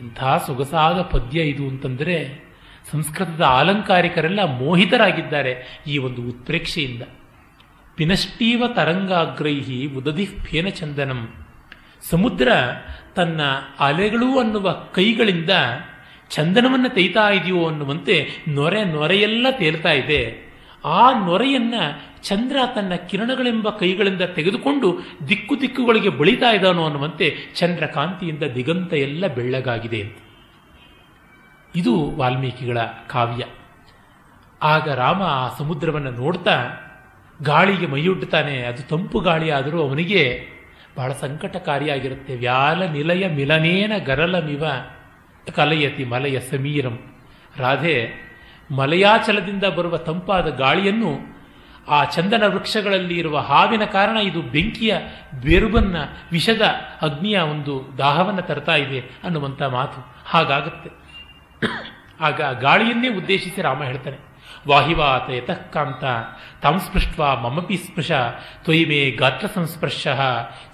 ಇಂಥ ಸೊಗಸಾದ ಪದ್ಯ ಇದು ಅಂತಂದರೆ ಸಂಸ್ಕೃತದ ಆಲಂಕಾರಿಕರೆಲ್ಲ ಮೋಹಿತರಾಗಿದ್ದಾರೆ ಈ ಒಂದು ಉತ್ಪ್ರೇಕ್ಷೆಯಿಂದ. ಪಿನಷ್ಟೀವ ತರಂಗಾಗ್ರೈಹಿ ಉದಧಿಫೇನ ಚಂದನಂ. ಸಮುದ್ರ ತನ್ನ ಅಲೆಗಳು ಅನ್ನುವ ಕೈಗಳಿಂದ ಚಂದನವನ್ನು ತೈತಾ ಇದೆಯೋ ಅನ್ನುವಂತೆ ನೊರೆ ನೊರೆಯೆಲ್ಲ ತೇಲ್ತಾ ಇದೆ. ಆ ನೊರೆಯನ್ನು ಚಂದ್ರ ತನ್ನ ಕಿರಣಗಳೆಂಬ ಕೈಗಳಿಂದ ತೆಗೆದುಕೊಂಡು ದಿಕ್ಕು ದಿಕ್ಕುಗಳಿಗೆ ಬಳಿತಾ ಇದ್ದಾನೋ ಅನ್ನುವಂತೆ ಚಂದ್ರ ಕಾಂತಿಯಿಂದ ದಿಗಂತ ಎಲ್ಲ ಬೆಳ್ಳಗಾಗಿದೆ ಅಂತ. ಇದು ವಾಲ್ಮೀಕಿಗಳ ಕಾವ್ಯ. ಆಗ ರಾಮ ಆ ಸಮುದ್ರವನ್ನು ನೋಡ್ತಾ ಗಾಳಿಗೆ ಮೈಯುಡ್ತಾನೆ. ಅದು ತಂಪು ಗಾಳಿ ಆದರೂ ಅವನಿಗೆ ಬಹಳ ಸಂಕಟಕಾರಿಯಾಗಿರುತ್ತೆ. ವ್ಯಾಲ ನಿಲಯ ಮಿಲನೇನ ಗರಲಮಿವ ಕಲಯತಿ ಮಲಯ ಸಮೀರಂ. ರಾಧೆ ಮಲಯಾಚಲದಿಂದ ಬರುವ ತಂಪಾದ ಗಾಳಿಯನ್ನು ಆ ಚಂದನ ವೃಕ್ಷಗಳಲ್ಲಿ ಇರುವ ಹಾವಿನ ಕಾರಣ ಇದು ಬೆಂಕಿಯ ಬೇರುಬನ್ನ ವಿಷದ ಅಗ್ನಿಯ ಒಂದು ದಾಹವನ್ನು ತರ್ತಾ ಇದೆ ಅನ್ನುವಂಥ ಮಾತು ಹಾಗಾಗುತ್ತೆ. ಆಗ ಗಾಳಿಯನ್ನೇ ಉದ್ದೇಶಿಸಿ ರಾಮ ಹೇಳ್ತಾನೆ, ವಾಹಿವಾತ ಯತಃ ಕಾಂತ ತಾಂ ಸ್ಪೃಷ್ಟ್ವಾ ಮಮಪಿ ಸ್ಪೃಶ ತ್ವಯಿ ಮೇ ಗಾತ್ರ ಸಂಸ್ಪರ್ಶ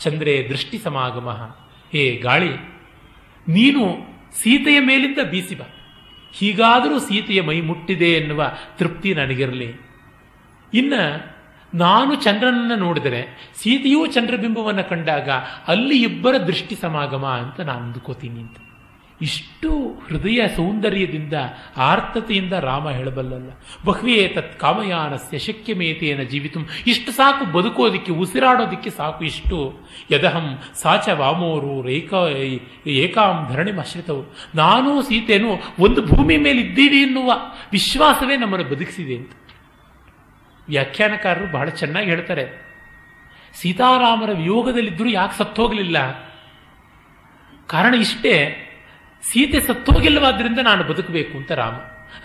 ಚಂದ್ರೇ ದೃಷ್ಟಿ ಸಮಾಗಮ. ಹೇ ಗಾಳಿ, ನೀನು ಸೀತೆಯ ಮೇಲಿಂದ ಬೀಸಿಬ, ಹೀಗಾದರೂ ಸೀತೆಯ ಮೈ ಮುಟ್ಟಿದೆ ಎನ್ನುವ ತೃಪ್ತಿ ನನಗಿರಲಿ. ಇನ್ನು ನಾನು ಚಂದ್ರನನ್ನು ನೋಡಿದರೆ ಸೀತೆಯೂ ಚಂದ್ರಬಿಂಬವನ್ನು ಕಂಡಾಗ ಅಲ್ಲಿ ಇಬ್ಬರ ದೃಷ್ಟಿ ಸಮಾಗಮ ಅಂತ ನಾನು ಅಂದುಕೋತೀನಿ ಅಂತ. ಇಷ್ಟು ಹೃದಯ ಸೌಂದರ್ಯದಿಂದ ಆರ್ತತೆಯಿಂದ ರಾಮ ಹೇಳಬಲ್ಲಲ್ಲ. ಬಹ್ವೇ ತತ್ ಕಾಮಯಾನಸ್ಯ ಶಕ್ಯಮೇತೇನ ಜೀವಿತು. ಇಷ್ಟು ಸಾಕು ಬದುಕೋದಿಕ್ಕೆ, ಉಸಿರಾಡೋದಿಕ್ಕೆ ಸಾಕು ಇಷ್ಟು. ಯದಹಂ ಸಾಚ ವಾಮೋರು ರೇಖಾ ಏಕಾಂ ಧರಣಿ ಆಶ್ರಿತವು. ನಾನೂ ಸೀತೆಯೂ ಒಂದು ಭೂಮಿ ಮೇಲಿದ್ದೀವಿ ಎನ್ನುವ ವಿಶ್ವಾಸವೇ ನಮ್ಮನ್ನು ಬದುಕಿಸಿದೆ ಅಂತ ವ್ಯಾಖ್ಯಾನಕಾರರು ಬಹಳ ಚೆನ್ನಾಗಿ ಹೇಳ್ತಾರೆ. ಸೀತಾರಾಮರ ವಿಯೋಗದಲ್ಲಿದ್ದರೂ ಯಾಕೆ ಸತ್ತೋಗಲಿಲ್ಲ? ಕಾರಣ ಇಷ್ಟೇ, ಸೀತೆ ಸತ್ತೋಗಿಲ್ಲವಾದ್ರಿಂದ ನಾನು ಬದುಕಬೇಕು ಅಂತ ರಾಮ,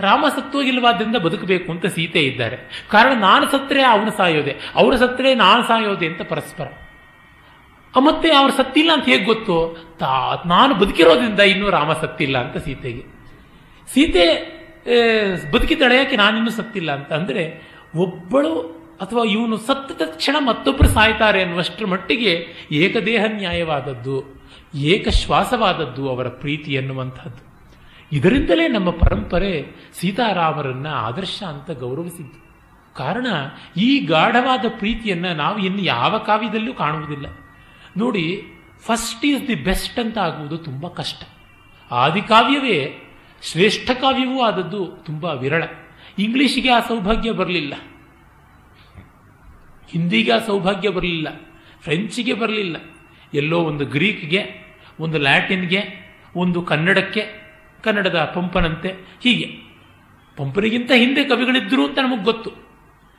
ರಾಮ ಸತ್ತೋಗಿಲ್ಲವಾದ್ರಿಂದ ಬದುಕಬೇಕು ಅಂತ ಸೀತೆ ಇದ್ದಾರೆ. ಕಾರಣ ನಾನು ಸತ್ತರೆ ಅವನು ಸಾಯೋದೆ, ಅವನು ಸತ್ತರೆ ನಾನು ಸಾಯೋದೆ ಅಂತ ಪರಸ್ಪರ. ಮತ್ತೆ ಅವ್ರು ಸತ್ತಿಲ್ಲ ಅಂತ ಹೇಗೆ ಗೊತ್ತು? ತಾ ನಾನು ಬದುಕಿರೋದ್ರಿಂದ ಇನ್ನೂ ರಾಮ ಸತ್ತಿಲ್ಲ ಅಂತ ಸೀತೆಗೆ. ಸೀತೆ ಬದುಕಿದ್ದಾಳೆ, ಯಾಕೆ ನಾನಿನ್ನೂ ಸತ್ತಿಲ್ಲ ಅಂತ ಅಂದರೆ ಒಬ್ಬಳು ಅಥವಾ ಇವನು ಸತ್ತ ತಕ್ಷಣ ಮತ್ತೊಬ್ಬರು ಸಾಯ್ತಾರೆ ಅನ್ನುವಷ್ಟರ ಮಟ್ಟಿಗೆ ಏಕದೇಹ ನ್ಯಾಯವಾದದ್ದು, ಏಕಶ್ವಾಸವಾದದ್ದು ಅವರ ಪ್ರೀತಿ ಎನ್ನುವಂಥದ್ದು. ಇದರಿಂದಲೇ ನಮ್ಮ ಪರಂಪರೆ ಸೀತಾರಾಮರನ್ನ ಆದರ್ಶ ಅಂತ ಗೌರವಿಸಿದ್ದು. ಕಾರಣ ಈ ಗಾಢವಾದ ಪ್ರೀತಿಯನ್ನು ನಾವು ಇನ್ನು ಯಾವ ಕಾವ್ಯದಲ್ಲೂ ಕಾಣುವುದಿಲ್ಲ ನೋಡಿ. ಫಸ್ಟ್ ಈಸ್ ದಿ ಬೆಸ್ಟ್ ಅಂತ ಆಗುವುದು ತುಂಬ ಕಷ್ಟ. ಆದಿಕಾವ್ಯವೇ ಶ್ರೇಷ್ಠ ಕಾವ್ಯವೂ ಆದದ್ದು ತುಂಬ ವಿರಳ. ಇಂಗ್ಲಿಷಿಗೆ ಆ ಸೌಭಾಗ್ಯ ಬರಲಿಲ್ಲ, ಹಿಂದಿಗೆ ಆ ಸೌಭಾಗ್ಯ ಬರಲಿಲ್ಲ, ಫ್ರೆಂಚಿಗೆ ಬರಲಿಲ್ಲ, ಎಲ್ಲೋ ಒಂದು ಗ್ರೀಕ್ಗೆ, ಒಂದು ಲ್ಯಾಟಿನ್ಗೆ, ಒಂದು ಕನ್ನಡಕ್ಕೆ, ಕನ್ನಡದ ಪಂಪನಂತೆ, ಹೀಗೆ ಪಂಪನಿಗಿಂತ ಹಿಂದೆ ಕವಿಗಳಿದ್ದರು ಅಂತ ನಮಗೆ ಗೊತ್ತು.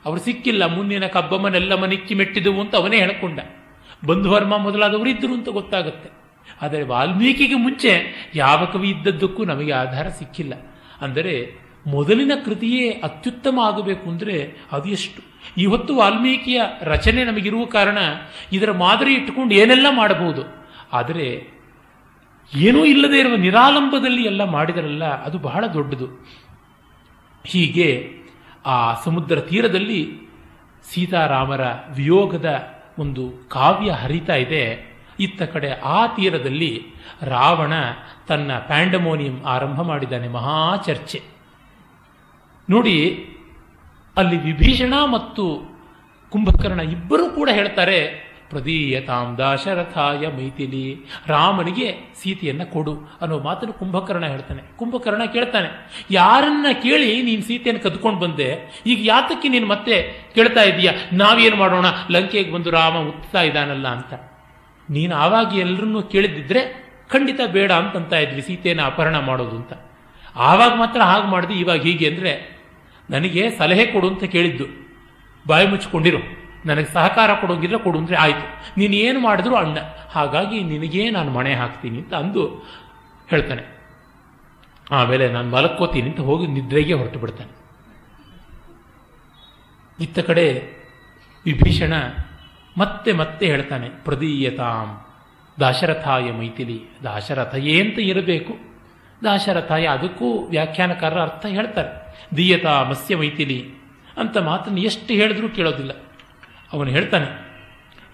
ಅವರು ಸಿಕ್ಕಿಲ್ಲ. ಮುನ್ನಿನ ಕಬ್ಬಮ್ಮನೆಲ್ಲ ಮನಿಕ್ಕಿ ಮೆಟ್ಟಿದೆವು ಅಂತ ಅವನೇ ಹೇಳಿಕೊಂಡ. ಬಂಧುವರ್ಮ ಮೊದಲಾದವರು ಇದ್ದರು ಅಂತ ಗೊತ್ತಾಗುತ್ತೆ. ಆದರೆ ವಾಲ್ಮೀಕಿಗೆ ಮುಂಚೆ ಯಾವ ಕವಿ ಇದ್ದದ್ದಕ್ಕೂ ನಮಗೆ ಆಧಾರ ಸಿಕ್ಕಿಲ್ಲ. ಅಂದರೆ ಮೊದಲಿನ ಕೃತಿಯೇ ಅತ್ಯುತ್ತಮ ಆಗಬೇಕು ಅಂದರೆ ಅದು ಎಷ್ಟು. ಇವತ್ತು ವಾಲ್ಮೀಕಿಯ ರಚನೆ ನಮಗಿರುವ ಕಾರಣ ಇದರ ಮಾದರಿ ಇಟ್ಟುಕೊಂಡು ಏನೆಲ್ಲ ಮಾಡಬಹುದು. ಆದರೆ ಏನೂ ಇಲ್ಲದೇ ಇರುವ ನಿರಾಲಂಬದಲ್ಲಿ ಎಲ್ಲ ಮಾಡಿದರಲ್ಲ, ಅದು ಬಹಳ ದೊಡ್ಡದು. ಹೀಗೆ ಆ ಸಮುದ್ರ ತೀರದಲ್ಲಿ ಸೀತಾರಾಮರ ವಿಯೋಗದ ಒಂದು ಕಾವ್ಯ ಹರಿತಾ ಇದೆ. ಇತ್ತ ಕಡೆ ಆ ತೀರದಲ್ಲಿ ರಾವಣ ತನ್ನ ಪ್ಯಾಂಡಮೋನಿಯಂ ಆರಂಭ ಮಾಡಿದ್ದಾನೆ, ಮಹಾ ಚರ್ಚೆ. ನೋಡಿ, ಅಲ್ಲಿ ವಿಭೀಷಣ ಮತ್ತು ಕುಂಭಕರ್ಣ ಇಬ್ಬರೂ ಕೂಡ ಹೇಳ್ತಾರೆ, ಪ್ರದೀಯತಾಂ ದಾಶರಥಾಯ ಮೈಥಿಲಿ, ರಾಮನಿಗೆ ಸೀತೆಯನ್ನು ಕೊಡು ಅನ್ನೋ ಮಾತನ್ನು ಕುಂಭಕರ್ಣ ಹೇಳ್ತಾನೆ. ಕುಂಭಕರ್ಣ ಕೇಳ್ತಾನೆ, ಯಾರನ್ನ ಕೇಳಿ ನೀನು ಸೀತೆಯನ್ನು ಕದ್ಕೊಂಡು ಬಂದೆ, ಈಗ ಯಾತಕ್ಕೆ ನೀನು ಮತ್ತೆ ಕೇಳ್ತಾ ಇದೀಯ, ನಾವೇನು ಮಾಡೋಣ, ಲಂಕೆಗೆ ಬಂದು ರಾಮ ಹುಟ್ಟುತ್ತಾ ಇದ್ದಾನಲ್ಲ ಅಂತ. ನೀನು ಆವಾಗ ಎಲ್ಲರನ್ನೂ ಕೇಳಿದ್ದಿದ್ರೆ ಖಂಡಿತ ಬೇಡ ಅಂತಂತ ಇದ್ವಿ ಸೀತೆಯನ್ನು ಅಪಹರಣ ಮಾಡೋದು ಅಂತ. ಆವಾಗ ಮಾತ್ರ ಹಾಗೆ ಮಾಡಿದ್ವಿ, ಇವಾಗ ಹೀಗೆ ಅಂದರೆ ನನಗೆ ಸಲಹೆ ಕೊಡು ಅಂತ ಕೇಳಿದ್ದು, ಬಾಯಿ ಮುಚ್ಚಿಕೊಂಡಿರು, ನನಗೆ ಸಹಕಾರ ಕೊಡೋಗಿದ್ರೆ ಕೊಡು ಅಂದರೆ ಆಯಿತು, ನೀನು ಏನು ಮಾಡಿದ್ರು ಅಣ್ಣ, ಹಾಗಾಗಿ ನಿನಗೇ ನಾನು ಮಣೆ ಹಾಕ್ತೀನಿ ಅಂತ ಅಂದು ಹೇಳ್ತಾನೆ. ಆಮೇಲೆ ನಾನು ಮಲಕ್ಕೋತೀನಿ ಅಂತ ಹೋಗಿ ನಿದ್ರೆಗೆ ಹೊರಟು ಬಿಡ್ತಾನೆ. ಇತ್ತ ಕಡೆ ವಿಭೀಷಣ ಮತ್ತೆ ಮತ್ತೆ ಹೇಳ್ತಾನೆ, ಪ್ರದೀಯತಾಂ ದಾಶರಥಾಯ ಮೈಥಿಲಿ, ದಾಶರಥಯೇ ಅಂತ ಇರಬೇಕು, ದಾಶರಥಾಯ ಅದಕ್ಕೂ ವ್ಯಾಖ್ಯಾನಕಾರರ ಅರ್ಥ ಹೇಳ್ತಾರೆ. ದೀಯತಾ ಮತ್ಸ್ಯ ಮೈಥಿಲಿ ಅಂತ ಮಾತನ್ನು ಎಷ್ಟು ಹೇಳಿದ್ರೂ ಕೇಳೋದಿಲ್ಲ. ಅವನು ಹೇಳ್ತಾನೆ,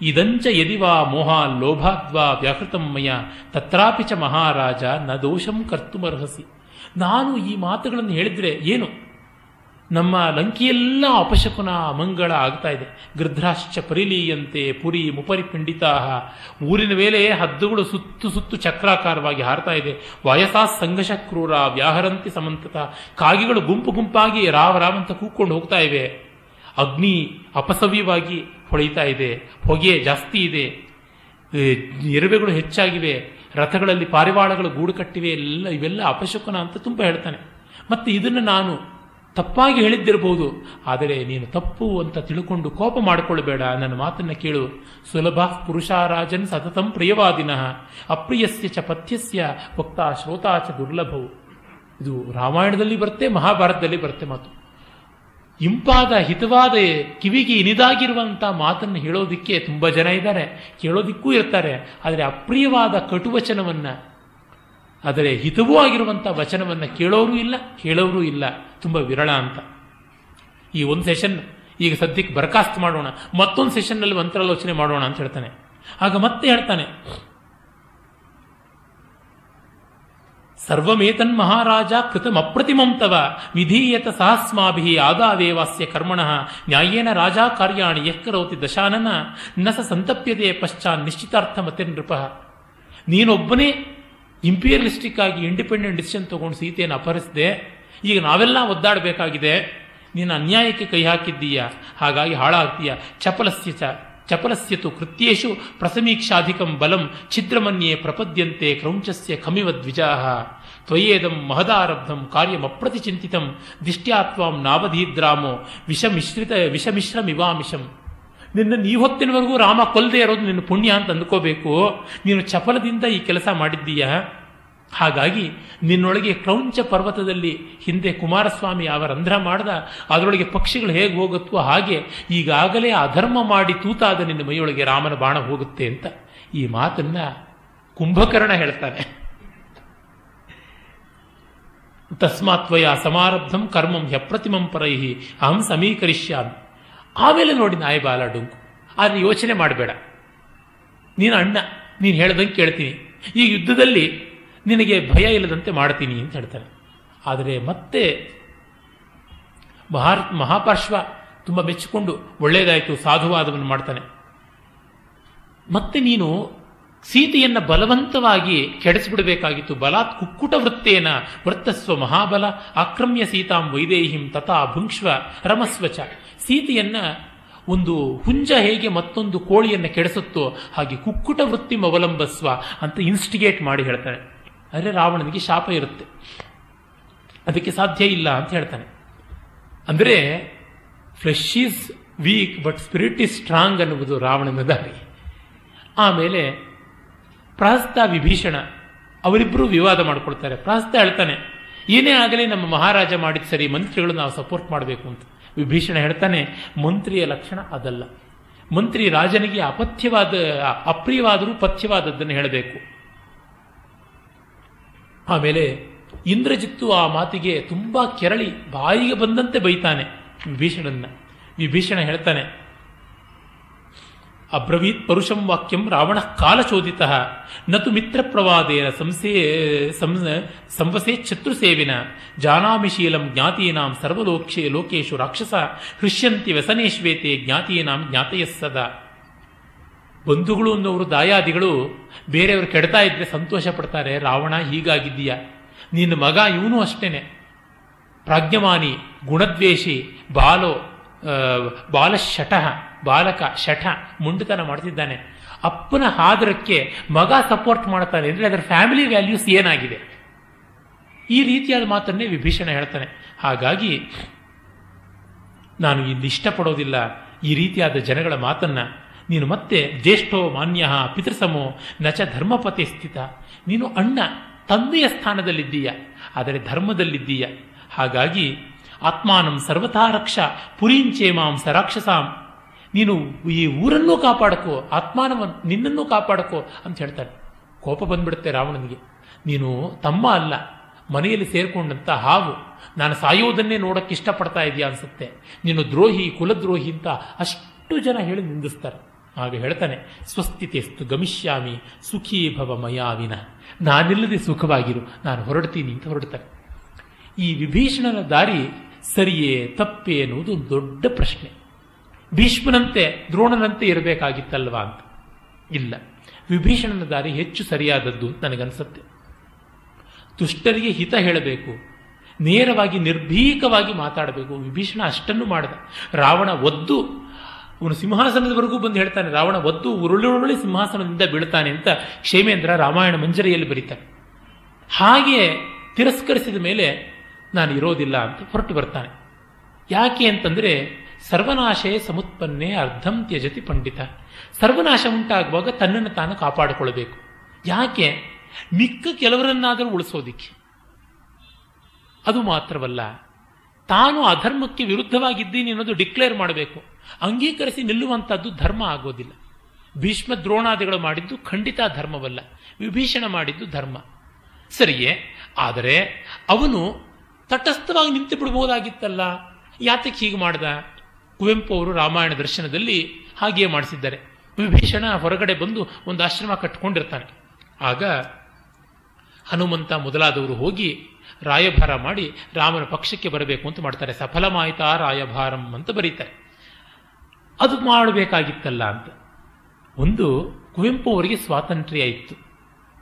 ಇದಂಚ ಯದಿವಾ ಮೋಹ ಲೋಭಾದ್ವಾ ವ್ಯಾಕೃತಮಯ ತತ್ರಾಪಿ ಚ ಮಹಾರಾಜ ನ ದೋಷಂ ಕರ್ತುಮರ್ಹಸಿ. ನಾನು ಈ ಮಾತುಗಳನ್ನು ಹೇಳಿದರೆ ಏನು, ನಮ್ಮ ಲಂಕೆಯೆಲ್ಲ ಅಪಶಕುನ ಅಮಂಗಳ ಆಗ್ತಾ ಇದೆ. ಗೃಧ್ರಾಶ್ಚ ಪರಿಲೀಯಂತೆ ಪುರಿ ಮುಪರಿಪಿಂಡಿತಾ, ಊರಿನ ಮೇಲೆ ಹದ್ದುಗಳು ಸುತ್ತು ಸುತ್ತು ಚಕ್ರಾಕಾರವಾಗಿ ಹಾರ್ತಾ ಇದೆ. ವಯಸ್ಸಾ ಸಂಘಶ ಕ್ರೂರ ವ್ಯಾಹರಂತಿ ಸಮಂತತ, ಕಾಗೆಗಳು ಗುಂಪು ಗುಂಪಾಗಿ ರಾಮ ರಾಮಂತ ಕೂಕೊಂಡು ಹೋಗ್ತಾ ಇವೆ. ಅಗ್ನಿ ಅಪಸವ್ಯವಾಗಿ ಹೊಳೆಯುತ್ತಾ ಇದೆ, ಹೊಗೆ ಜಾಸ್ತಿ ಇದೆ, ಇರುವೆಗಳು ಹೆಚ್ಚಾಗಿವೆ, ರಥಗಳಲ್ಲಿ ಪಾರಿವಾಳಗಳು ಗೂಡು ಕಟ್ಟಿವೆ, ಎಲ್ಲ ಇವೆಲ್ಲ ಅಪಶಕುನ ಅಂತ ತುಂಬ ಹೇಳ್ತಾನೆ. ಮತ್ತು ಇದನ್ನು ನಾನು ತಪ್ಪಾಗಿ ಹೇಳಿದ್ದಿರಬಹುದು, ಆದರೆ ನೀನು ತಪ್ಪು ಅಂತ ತಿಳ್ಕೊಂಡು ಕೋಪ ಮಾಡಿಕೊಳ್ಳಬೇಡ, ನನ್ನ ಮಾತನ್ನು ಕೇಳು. ಸುಲಭ ಪುರುಷಾರಾಜನ್ ಸತತಂ ಪ್ರಿಯವಾದಿನಃ ಅಪ್ರಿಯಸ್ಯ ಚ ಪಥ್ಯಸ್ಯ ವಕ್ತಾ ಶ್ರೋತಾ ಚ ದುರ್ಲಭವು. ಇದು ರಾಮಾಯಣದಲ್ಲಿ ಬರುತ್ತೆ, ಮಹಾಭಾರತದಲ್ಲಿ ಬರುತ್ತೆ ಮಾತು. ಇಂಪಾದ ಹಿತವಾದ ಕಿವಿಗೆ ಇನಿದಾಗಿರುವಂಥ ಮಾತನ್ನು ಹೇಳೋದಕ್ಕೆ ತುಂಬ ಜನ ಇದ್ದಾರೆ, ಕೇಳೋದಿಕ್ಕೂ ಇರ್ತಾರೆ. ಆದರೆ ಅಪ್ರಿಯವಾದ ಕಟುವಚನವನ್ನು, ಆದರೆ ಹಿತವೂ ಆಗಿರುವಂಥ ವಚನವನ್ನು ಕೇಳೋರು ಇಲ್ಲ, ಕೇಳೋರು ಇಲ್ಲ, ತುಂಬ ವಿರಳ ಅಂತ. ಈ ಒಂದು ಸೆಷನ್ ಈಗ ಸದ್ಯಕ್ಕೆ ಬರಕಾಸ್ತು ಮಾಡೋಣ, ಮತ್ತೊಂದು ಸೆಷನ್ನಲ್ಲಿ ಮಂತ್ರಾಲೋಚನೆ ಮಾಡೋಣ ಅಂತ ಹೇಳ್ತಾನೆ. ಆಗ ಮತ್ತೆ ಹೇಳ್ತಾನೆ, ಸರ್ವಮೇತನ್ ಮಹಾರಾಜ ಕೃತಮ್ ಅಪ್ರತಿಮಂ ತವ ವಿಧೀಯತ ಸಹಸ್ಮಾಭಿಃ ಆದಾವೇವಾಸ್ಯ ಕರ್ಮಣಃ ನ್ಯಾಯೇನ ರಾಜಾ ಕಾರ್ಯಾಣಿ ಯಃ ಕರೋತಿ ದಶಾನನ ನ ಸ ಸಂತಪ್ಯತೆ ಪಶ್ಚಾನ್ ನಿಶ್ಚಿತಾರ್ಥ ಮತಿರ್ ನೃಪಃ. ನೀನೊಬ್ಬನೇ ಇಂಪೀರಿಯಲಿಸ್ಟಿಕ್ ಆಗಿ ಇಂಡಿಪೆಂಡೆಂಟ್ ಡಿಸಿಷನ್ ತೊಗೊಂಡು ಸೀತೆಯನ್ನು ಅಪಹರಿಸಿದೆ, ಈಗ ನಾವೆಲ್ಲ ಒದ್ದಾಡಬೇಕಾಗಿದೆ, ನೀನು ಅನ್ಯಾಯಕ್ಕೆ ಕೈ ಹಾಕಿದ್ದೀಯಾ, ಹಾಗಾಗಿ ಹಾಳಾಗ್ತೀಯ. ಚಪಲಸ್ಯ ಚ ಚಪಲಸ್ಯತು ಕೃತ್ಯೇಶು ಪ್ರಸಮೀಕ್ಷಾಧಿಕಂ ಬಲಂ ಛಿದ್ರಮನ್ಯೇ ಪ್ರಪದ್ಯಂತೆ ಕ್ರೌಂಚಸ್ಯ ಖಮಿವ ದ್ವಿಜಾಃ ತ್ವಯೇದಂ ಮಹದಾರಬ್ಧಂ ಕಾರ್ಯಮಪ್ರತಿಚಿಂತಿತಂ ದಿಷ್ಟ್ಯಾ ತ್ವಾಂ ನಾವಧೀದ್ರಾಮೋ ವಿಷಮಿಶ್ರಿತ ವಿಷಮಿಶ್ರಮಿವಾಮಿಷಂ. ನಿನ್ನ ನೀ ಹೊತ್ತಿನವರೆಗೂ ರಾಮ ಕೊಲ್ಲದೆ ಇರೋದು ನಿನ್ನ ಪುಣ್ಯ ಅಂತ ಅಂದ್ಕೋಬೇಕು, ನೀನು ಚಪಲದಿಂದ ಈ ಕೆಲಸ ಮಾಡಿದ್ದೀಯ, ಹಾಗಾಗಿ ನಿನ್ನೊಳಗೆ ಕ್ರೌಂಚ ಪರ್ವತದಲ್ಲಿ ಹಿಂದೆ ಕುಮಾರಸ್ವಾಮಿ ಅವರ ರಂಧ್ರ ಮಾಡ್ದ, ಅದರೊಳಗೆ ಪಕ್ಷಿಗಳು ಹೇಗೆ ಹೋಗುತ್ತೋ ಹಾಗೆ ಈಗಾಗಲೇ ಅಧರ್ಮ ಮಾಡಿ ತೂತಾದ ನಿನ್ನ ಮೈಯೊಳಗೆ ರಾಮನ ಬಾಣ ಹೋಗುತ್ತೆ ಅಂತ. ಈ ಮಾತನ್ನ ಕುಂಭಕರ್ಣ ಹೇಳ್ತಾನೆ. ತಸ್ಮಾತ್ವಯ ಸಮಾರಬ್ಧಂ ಕರ್ಮಂ ಹ್ಯಪ್ರತಿಮಂ ಪರೈಹಿ ಅಹಂ ಸಮೀಕರಿಷ್ಯಾಮಿ. ಆಮೇಲೆ ನೋಡಿ ನಾಯಿಬಾಲ ಡುಂಕು, ಆದರೆ ಯೋಚನೆ ಮಾಡಬೇಡ, ನೀನು ಅಣ್ಣ, ನೀನು ಹೇಳ್ದಂಗೆ ಕೇಳ್ತೀನಿ, ಈ ಯುದ್ಧದಲ್ಲಿ ನಿನಗೆ ಭಯ ಇಲ್ಲದಂತೆ ಮಾಡ್ತೀನಿ ಅಂತ ಹೇಳ್ತಾನೆ. ಆದರೆ ಮತ್ತೆ ಮಹಾ ಮಹಾಪಾರ್ಶ್ವ ತುಂಬ ಮೆಚ್ಚಿಕೊಂಡು ಒಳ್ಳೆಯದಾಯಿತು ಸಾಧುವಾದವನ್ನು ಮಾಡ್ತಾನೆ. ಮತ್ತೆ ನೀನು ಸೀತೆಯನ್ನು ಬಲವಂತವಾಗಿ ಕೆಡಿಸಿಬಿಡಬೇಕಾಗಿತ್ತು. ಬಲಾತ್ ಕುಕ್ಕುಟ ವೃತ್ತೇನ ವರ್ತಸ್ವ ಮಹಾಬಲ ಆಕ್ರಮ್ಯ ಸೀತಾಂ ವೈದೇಹಿಂ ತಥಾ ಭುಂಕ್ಷ್ವ ರಮಸ್ವಚ. ಸೀತೆಯನ್ನು ಒಂದು ಹುಂಜ ಹೇಗೆ ಮತ್ತೊಂದು ಕೋಳಿಯನ್ನು ಕೆಡಿಸುತ್ತೋ ಹಾಗೆ ಕುಕ್ಕುಟ ವೃತ್ತಿ ಅವಲಂಬಸ್ವ ಅಂತ ಇನ್ಸ್ಟಿಗೇಟ್ ಮಾಡಿ ಹೇಳ್ತಾನೆ. ಆದರೆ ರಾವಣನಿಗೆ ಶಾಪ ಇರುತ್ತೆ, ಅದಕ್ಕೆ ಸಾಧ್ಯ ಇಲ್ಲ ಅಂತ ಹೇಳ್ತಾನೆ. ಅಂದರೆ flesh is weak but spirit is strong ಅನ್ನುವುದು ರಾವಣನ ದಾರಿ. ಆಮೇಲೆ ಪ್ರಹಸ್ತ ವಿಭೀಷಣ ಅವರಿಬ್ಬರು ವಿವಾದ ಮಾಡಿಕೊಳ್ತಾರೆ. ಪ್ರಹಸ್ತ ಹೇಳ್ತಾನೆ, ಏನೇ ಆಗಲಿ ನಮ್ಮ ಮಹಾರಾಜ ಮಾಡಿದ ಸರಿ, ಮಂತ್ರಿಗಳು ನಾವು ಸಪೋರ್ಟ್ ಮಾಡಬೇಕು ಅಂತ. ವಿಭೀಷಣ ಹೇಳ್ತಾನೆ, ಮಂತ್ರಿಯ ಲಕ್ಷಣ ಅದಲ್ಲ, ಮಂತ್ರಿ ರಾಜನಿಗೆ ಅಪಥ್ಯವಾದ ಅಪ್ರಿಯವಾದರೂ ಪಥ್ಯವಾದದ್ದನ್ನು ಹೇಳಬೇಕು. ಆಮೇಲೆ ಇಂದ್ರಜಿತ್ತು ಆ ಮಾತಿಗೆ ತುಂಬ ಕೆರಳಿ ಬಾಯಿಗೆ ಬಂದಂತೆ ಬೈತಾನೆ ವಿಭೀಷಣನ್ನ. ವಿಭೀಷಣ ಹೇಳ್ತಾನೆ, ಅಬ್ರವೀತ್ ಪರುಷಂ ವಾಕ್ಯಂ ರಾವಣ ಕಾಲಚೋದಿತ ನತು ಮಿತ್ರ ಪ್ರವಾದೇನ ಸಂಸೇ ಸಂವಸೇ ಶತ್ರು ಸೇವಿನ ಜಾನಾಮಿಶೀಲಂ ಜ್ಞಾತೀನಾಂ ಸರ್ವಲೋಕ್ಷೇ ಲೋಕೇಶು ರಾಕ್ಷಸ ಹೃಷ್ಯಂತಿ ವ್ಯಸನೇಶ್ವೇತೆ ಜ್ಞಾತೀನಾಂ ಜ್ಞಾತಯಸ್ಸದ. ಬಂಧುಗಳು ಅನ್ನೋರು ದಾಯಾದಿಗಳು ಬೇರೆಯವರು ಕೆಡ್ತಾ ಇದ್ರೆ ಸಂತೋಷ ಪಡ್ತಾರೆ. ರಾವಣ ಹೀಗಾಗಿದ್ದೀಯ, ನಿನ್ನ ಮಗ ಇವನು ಅಷ್ಟೇನೆ, ಪ್ರಾಜ್ಞಮಾನಿ ಗುಣದ್ವೇಷಿ ಬಾಲೋ ಬಾಲ ಶಠ, ಬಾಲಕ ಶಠ ಮುಂಡತನ ಮಾಡ್ತಿದ್ದಾನೆ. ಅಪ್ಪನ ಆದರಕ್ಕೆ ಮಗ ಸಪೋರ್ಟ್ ಮಾಡ್ತಾನೆ ಅಂದರೆ ಅದರ ಫ್ಯಾಮಿಲಿ ವ್ಯಾಲ್ಯೂಸ್ ಏನಾಗಿದೆ? ಈ ರೀತಿಯಾದ ಮಾತನ್ನೇ ವಿಭೀಷಣ ಹೇಳ್ತಾನೆ. ಹಾಗಾಗಿ ನಾನು ಇಲ್ಲಿ ಇಷ್ಟಪಡೋದಿಲ್ಲ ಈ ರೀತಿಯಾದ ಜನಗಳ ಮಾತನ್ನು. ನೀನು ಮತ್ತೆ ಜ್ಯೇಷ್ಠೋ ಮಾನ್ಯ ಪಿತೃಸಮೋ ನಚ ಧರ್ಮಪತೆ ಸ್ಥಿತ, ನೀನು ಅಣ್ಣ ತಂದೆಯ ಸ್ಥಾನದಲ್ಲಿದ್ದೀಯ ಆದರೆ ಧರ್ಮದಲ್ಲಿದ್ದೀಯ. ಹಾಗಾಗಿ ಆತ್ಮಾನಂ ಸರ್ವಥಾ ರಕ್ಷ ಪುರೀಂಚೇ ಮಾಂಸ ರಾಕ್ಷಸಾಂ, ನೀನು ಈ ಊರನ್ನೂ ಕಾಪಾಡಕೋ, ಆತ್ಮಾನವನ್ನು ನಿನ್ನನ್ನೂ ಕಾಪಾಡಕೋ ಅಂತ ಹೇಳ್ತಾನೆ. ಕೋಪ ಬಂದ್ಬಿಡುತ್ತೆ ರಾವಣನಿಗೆ. ನೀನು ತಮ್ಮ ಅಲ್ಲ, ಮನೆಯಲ್ಲಿ ಸೇರ್ಕೊಂಡಂಥ ಹಾವು, ನಾನು ಸಾಯೋದನ್ನೇ ನೋಡೋಕ್ಕೆ ಇಷ್ಟಪಡ್ತಾ ಇದೆಯಾ ಅನಿಸುತ್ತೆ, ನೀನು ದ್ರೋಹಿ ಕುಲದ್ರೋಹಿ ಅಂತ ಅಷ್ಟು ಜನ ಹೇಳಿ ನಿಂದಿಸ್ತಾರೆ. ಆಗ ಹೇಳ್ತಾನೆ, ಸ್ವಸ್ಥಿತಿಸ್ತು ಗಮಿಷ್ಯಾಮಿ ಸುಖೀ ಭವ ಮಯಾವಿನ, ನಾನಿಲ್ಲದೆ ಸುಖವಾಗಿರು, ನಾನು ಹೊರಡ್ತೀನಿ ಅಂತ ಹೊರಡ್ತಾನೆ. ಈ ವಿಭೀಷಣನ ದಾರಿ ಸರಿಯೇ ತಪ್ಪೇ ಎನ್ನುವುದು ಒಂದು ದೊಡ್ಡ ಪ್ರಶ್ನೆ. ಭೀಷ್ಮನಂತೆ ದ್ರೋಣನಂತೆ ಇರಬೇಕಾಗಿತ್ತಲ್ವಾ ಅಂತ. ಇಲ್ಲ, ವಿಭೀಷಣನ ದಾರಿ ಹೆಚ್ಚು ಸರಿಯಾದದ್ದು ಅಂತ ನನಗನ್ಸುತ್ತೆ. ದುಷ್ಟರಿಗೆ ಹಿತ ಹೇಳಬೇಕು, ನೇರವಾಗಿ ನಿರ್ಭೀಕವಾಗಿ ಮಾತಾಡಬೇಕು. ವಿಭೀಷಣ ಅಷ್ಟನ್ನು ಮಾಡಿದ. ರಾವಣ ಒದ್ದು, ಅವನು ಸಿಂಹಾಸನದವರೆಗೂ ಬಂದು ಹೇಳ್ತಾನೆ, ರಾವಣ ಒದ್ದು ಉರುಳುರುಳಿ ಸಿಂಹಾಸನದಿಂದ ಬೀಳ್ತಾನೆ ಅಂತ ಕ್ಷೇಮೇಂದ್ರ ರಾಮಾಯಣ ಮಂಜರಿಯಲ್ಲಿ ಬರೀತಾನೆ. ಹಾಗೆ ತಿರಸ್ಕರಿಸಿದ ಮೇಲೆ ನಾನು ಇರೋದಿಲ್ಲ ಅಂತ ಹೊರಟು ಬರ್ತಾನೆ. ಯಾಕೆ ಅಂತಂದರೆ, ಸರ್ವನಾಶೇ ಸಮುತ್ಪನ್ನೇ ಅರ್ಧಂ ತ್ಯಜತಿ ಪಂಡಿತ, ಸರ್ವನಾಶ ಉಂಟಾಗುವಾಗ ತನ್ನನ್ನು ತಾನು ಕಾಪಾಡಿಕೊಳ್ಳಬೇಕು. ಯಾಕೆ? ಮಿಕ್ಕ ಕೆಲವರನ್ನಾದರೂ ಉಳಿಸೋದಿಕ್ಕೆ. ಅದು ಮಾತ್ರವಲ್ಲ, ತಾನು ಅಧರ್ಮಕ್ಕೆ ವಿರುದ್ಧವಾಗಿದ್ದೀನಿ ಅನ್ನೋದು ಡಿಕ್ಲೇರ್ ಮಾಡಬೇಕು. ಅಂಗೀಕರಿಸಿ ನಿಲ್ಲುವಂಥದ್ದು ಧರ್ಮ ಆಗೋದಿಲ್ಲ. ಭೀಷ್ಮ ದ್ರೋಣಾದಿಗಳು ಮಾಡಿದ್ದು ಖಂಡಿತ ಧರ್ಮವಲ್ಲ, ವಿಭೀಷಣ ಮಾಡಿದ್ದು ಧರ್ಮ ಸರಿಯೇ. ಆದರೆ ಅವನು ತಟಸ್ಥವಾಗಿ ನಿಂತು ಬಿಡಬಹುದಾಗಿತ್ತಲ್ಲ, ಯಾತಕ್ಕೆ ಹೀಗೆ ಮಾಡ್ದ? ಕುವೆಂಪು ಅವರು ರಾಮಾಯಣ ದರ್ಶನದಲ್ಲಿ ಹಾಗೆಯೇ ಮಾಡಿಸಿದ್ದಾರೆ. ವಿಭೀಷಣ ಹೊರಗಡೆ ಬಂದು ಒಂದು ಆಶ್ರಮ ಕಟ್ಟಿಕೊಂಡಿರ್ತಾನೆ. ಆಗ ಹನುಮಂತ ಮೊದಲಾದವರು ಹೋಗಿ ರಾಯಭಾರ ಮಾಡಿ ರಾಮನ ಪಕ್ಷಕ್ಕೆ ಬರಬೇಕು ಅಂತ ಮಾಡ್ತಾರೆ. ಸಫಲಮಾಯಿತಾ ರಾಯಭಾರಂ ಅಂತ ಬರೀತಾರೆ. ಅದು ಮಾಡಬೇಕಾಗಿತ್ತಲ್ಲ ಅಂತ. ಒಂದು, ಕುವೆಂಪು ಅವರಿಗೆ ಸ್ವಾತಂತ್ರ್ಯ ಇತ್ತು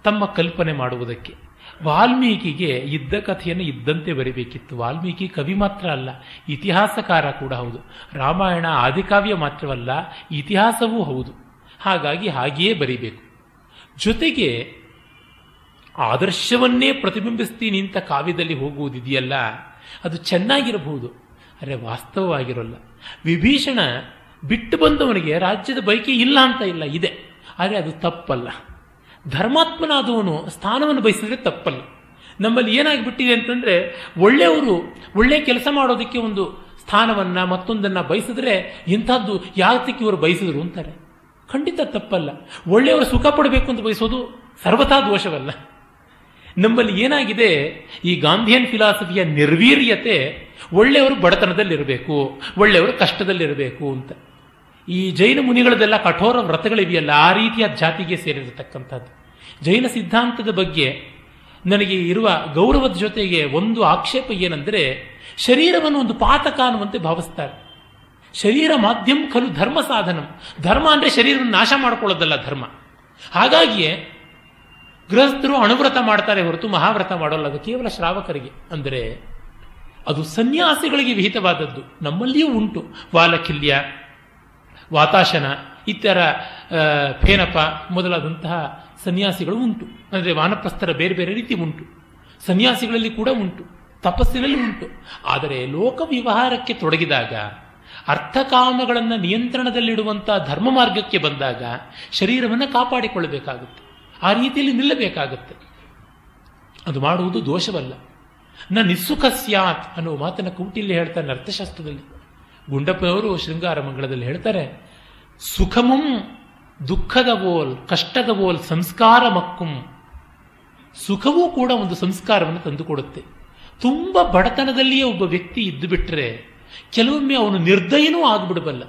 ತಮ್ಮ ಕಲ್ಪನೆ ಮಾಡುವುದಕ್ಕೆ. ವಾಲ್ಮೀಕಿಗೆ ಇದ್ದ ಕಥೆಯನ್ನು ಇದ್ದಂತೆ ಬರೀಬೇಕಿತ್ತು. ವಾಲ್ಮೀಕಿ ಕವಿ ಮಾತ್ರ ಅಲ್ಲ, ಇತಿಹಾಸಕಾರ ಕೂಡ ಹೌದು. ರಾಮಾಯಣ ಆದಿಕಾವ್ಯ ಮಾತ್ರವಲ್ಲ, ಇತಿಹಾಸವೂ ಹೌದು. ಹಾಗಾಗಿ ಹಾಗೆಯೇ ಬರೀಬೇಕು. ಜೊತೆಗೆ ಆದರ್ಶವನ್ನೇ ಪ್ರತಿಬಿಂಬಿಸ್ತೀನಿ ಅಂತ ಕಾವ್ಯದಲ್ಲಿ ಹೋಗುವುದಿದೆಯಲ್ಲ, ಅದು ಚೆನ್ನಾಗಿರಬಹುದು, ಆದರೆ ವಾಸ್ತವವಾಗಿರೋಲ್ಲ. ವಿಭೀಷಣ ಬಿಟ್ಟು ಬಂದವನಿಗೆ ರಾಜ್ಯದ ಬಯಕೆ ಇಲ್ಲ ಅಂತ ಇಲ್ಲ, ಇದೆ, ಆದರೆ ಅದು ತಪ್ಪಲ್ಲ. ಧರ್ಮಾತ್ಮನಾದವನು ಸ್ಥಾನವನ್ನು ಬಯಸಿದ್ರೆ ತಪ್ಪಲ್ಲ. ನಮ್ಮಲ್ಲಿ ಏನಾಗಿಬಿಟ್ಟಿದೆ ಅಂತಂದರೆ, ಒಳ್ಳೆಯವರು ಒಳ್ಳೆ ಕೆಲಸ ಮಾಡೋದಕ್ಕೆ ಒಂದು ಸ್ಥಾನವನ್ನು ಮತ್ತೊಂದನ್ನು ಬಯಸಿದ್ರೆ ಇಂಥದ್ದು ಯಾತಕ್ಕೆ ಇವರು ಬಯಸಿದ್ರು ಅಂತಾರೆ. ಖಂಡಿತ ತಪ್ಪಲ್ಲ. ಒಳ್ಳೆಯವರು ಸುಖ ಪಡಬೇಕು ಅಂತ ಬಯಸೋದು ಸರ್ವಥಾ ದೋಷವಲ್ಲ. ನಮ್ಮಲ್ಲಿ ಏನಾಗಿದೆ, ಈ ಗಾಂಧಿಯನ್ ಫಿಲಾಸಫಿಯ ನಿರ್ವೀರ್ಯತೆ, ಒಳ್ಳೆಯವರು ಬಡತನದಲ್ಲಿರಬೇಕು, ಒಳ್ಳೆಯವರು ಕಷ್ಟದಲ್ಲಿರಬೇಕು ಅಂತ. ಈ ಜೈನ ಮುನಿಗಳದೆಲ್ಲ ಕಠೋರ ವ್ರತಗಳಿವೆಯಲ್ಲ, ಆ ರೀತಿಯ ಜಾತಿಗೆ ಸೇರಿರತಕ್ಕಂಥದ್ದು. ಜೈನ ಸಿದ್ಧಾಂತದ ಬಗ್ಗೆ ನನಗೆ ಇರುವ ಗೌರವದ ಜೊತೆಗೆ ಒಂದು ಆಕ್ಷೇಪ ಏನಂದರೆ, ಶರೀರವನ್ನು ಒಂದು ಪಾತಕ ಅನ್ನುವಂತೆ ಭಾವಿಸ್ತಾರೆ. ಶರೀರ ಮಾಧ್ಯಮ ಖಲು ಧರ್ಮ ಸಾಧನ. ಧರ್ಮ ಅಂದರೆ ಶರೀರವನ್ನು ನಾಶ ಮಾಡಿಕೊಳ್ಳೋದಲ್ಲ ಧರ್ಮ. ಹಾಗಾಗಿಯೇ ಗೃಹಸ್ಥರು ಅಣುವ್ರತ ಮಾಡ್ತಾರೆ ಹೊರತು ಮಹಾವ್ರತ ಮಾಡೋಲ್ಲ. ಅದು ಕೇವಲ ಶ್ರಾವಕರಿಗೆ. ಅಂದರೆ ಅದು ಸನ್ಯಾಸಿಗಳಿಗೆ ವಿಹಿತವಾದದ್ದು. ನಮ್ಮಲ್ಲಿಯೂ ಉಂಟು. ವಾಲಕಿಲ್ಯ, ವಾತಾಶನ, ಇತರ ಫೇನಪ ಮೊದಲಾದಂತಹ ಸನ್ಯಾಸಿಗಳು ಉಂಟು. ಅಂದರೆ ವಾನಪ್ರಸ್ಥರ ಬೇರೆ ಬೇರೆ ರೀತಿ ಉಂಟು. ಸನ್ಯಾಸಿಗಳಲ್ಲಿ ಕೂಡ ಉಂಟು, ತಪಸ್ಸಿನಲ್ಲಿ ಉಂಟು. ಆದರೆ ಲೋಕವ್ಯವಹಾರಕ್ಕೆ ತೊಡಗಿದಾಗ, ಅರ್ಥಕಾಮಗಳನ್ನು ನಿಯಂತ್ರಣದಲ್ಲಿಡುವಂಥ ಧರ್ಮ ಮಾರ್ಗಕ್ಕೆ ಬಂದಾಗ ಶರೀರವನ್ನು ಕಾಪಾಡಿಕೊಳ್ಳಬೇಕಾಗುತ್ತೆ. ಆ ರೀತಿಯಲ್ಲಿ ನಿಲ್ಲಬೇಕಾಗುತ್ತೆ. ಅದು ಮಾಡುವುದು ದೋಷವಲ್ಲ. ನ ನಿಸ್ಸುಖ ಸ್ಯಾತ್ ಅನ್ನುವ ಮಾತನ್ನು ಕೂಟಿಲ್ಲಿ ಹೇಳ್ತಾನೆ ಅರ್ಥಶಾಸ್ತ್ರದಲ್ಲಿ. ಗುಂಡಪ್ಪನವರು ಶೃಂಗಾರ ಮಂಗಳದಲ್ಲಿ ಹೇಳ್ತಾರೆ, ಸುಖಮಂ ದುಃಖದ ಬೋಲ್ ಕಷ್ಟದ ಬೋಲ್ ಸಂಸ್ಕಾರ ಮಕ್ಕುಂ. ಸುಖವೂ ಕೂಡ ಒಂದು ಸಂಸ್ಕಾರವನ್ನು ತಂದುಕೊಡುತ್ತೆ. ತುಂಬ ಬಡತನದಲ್ಲಿಯೇ ಒಬ್ಬ ವ್ಯಕ್ತಿ ಇದ್ದು ಬಿಟ್ಟರೆ ಕೆಲವೊಮ್ಮೆ ಅವನು ನಿರ್ದಯನೂ ಆಗಿಬಿಡಬಲ್ಲ.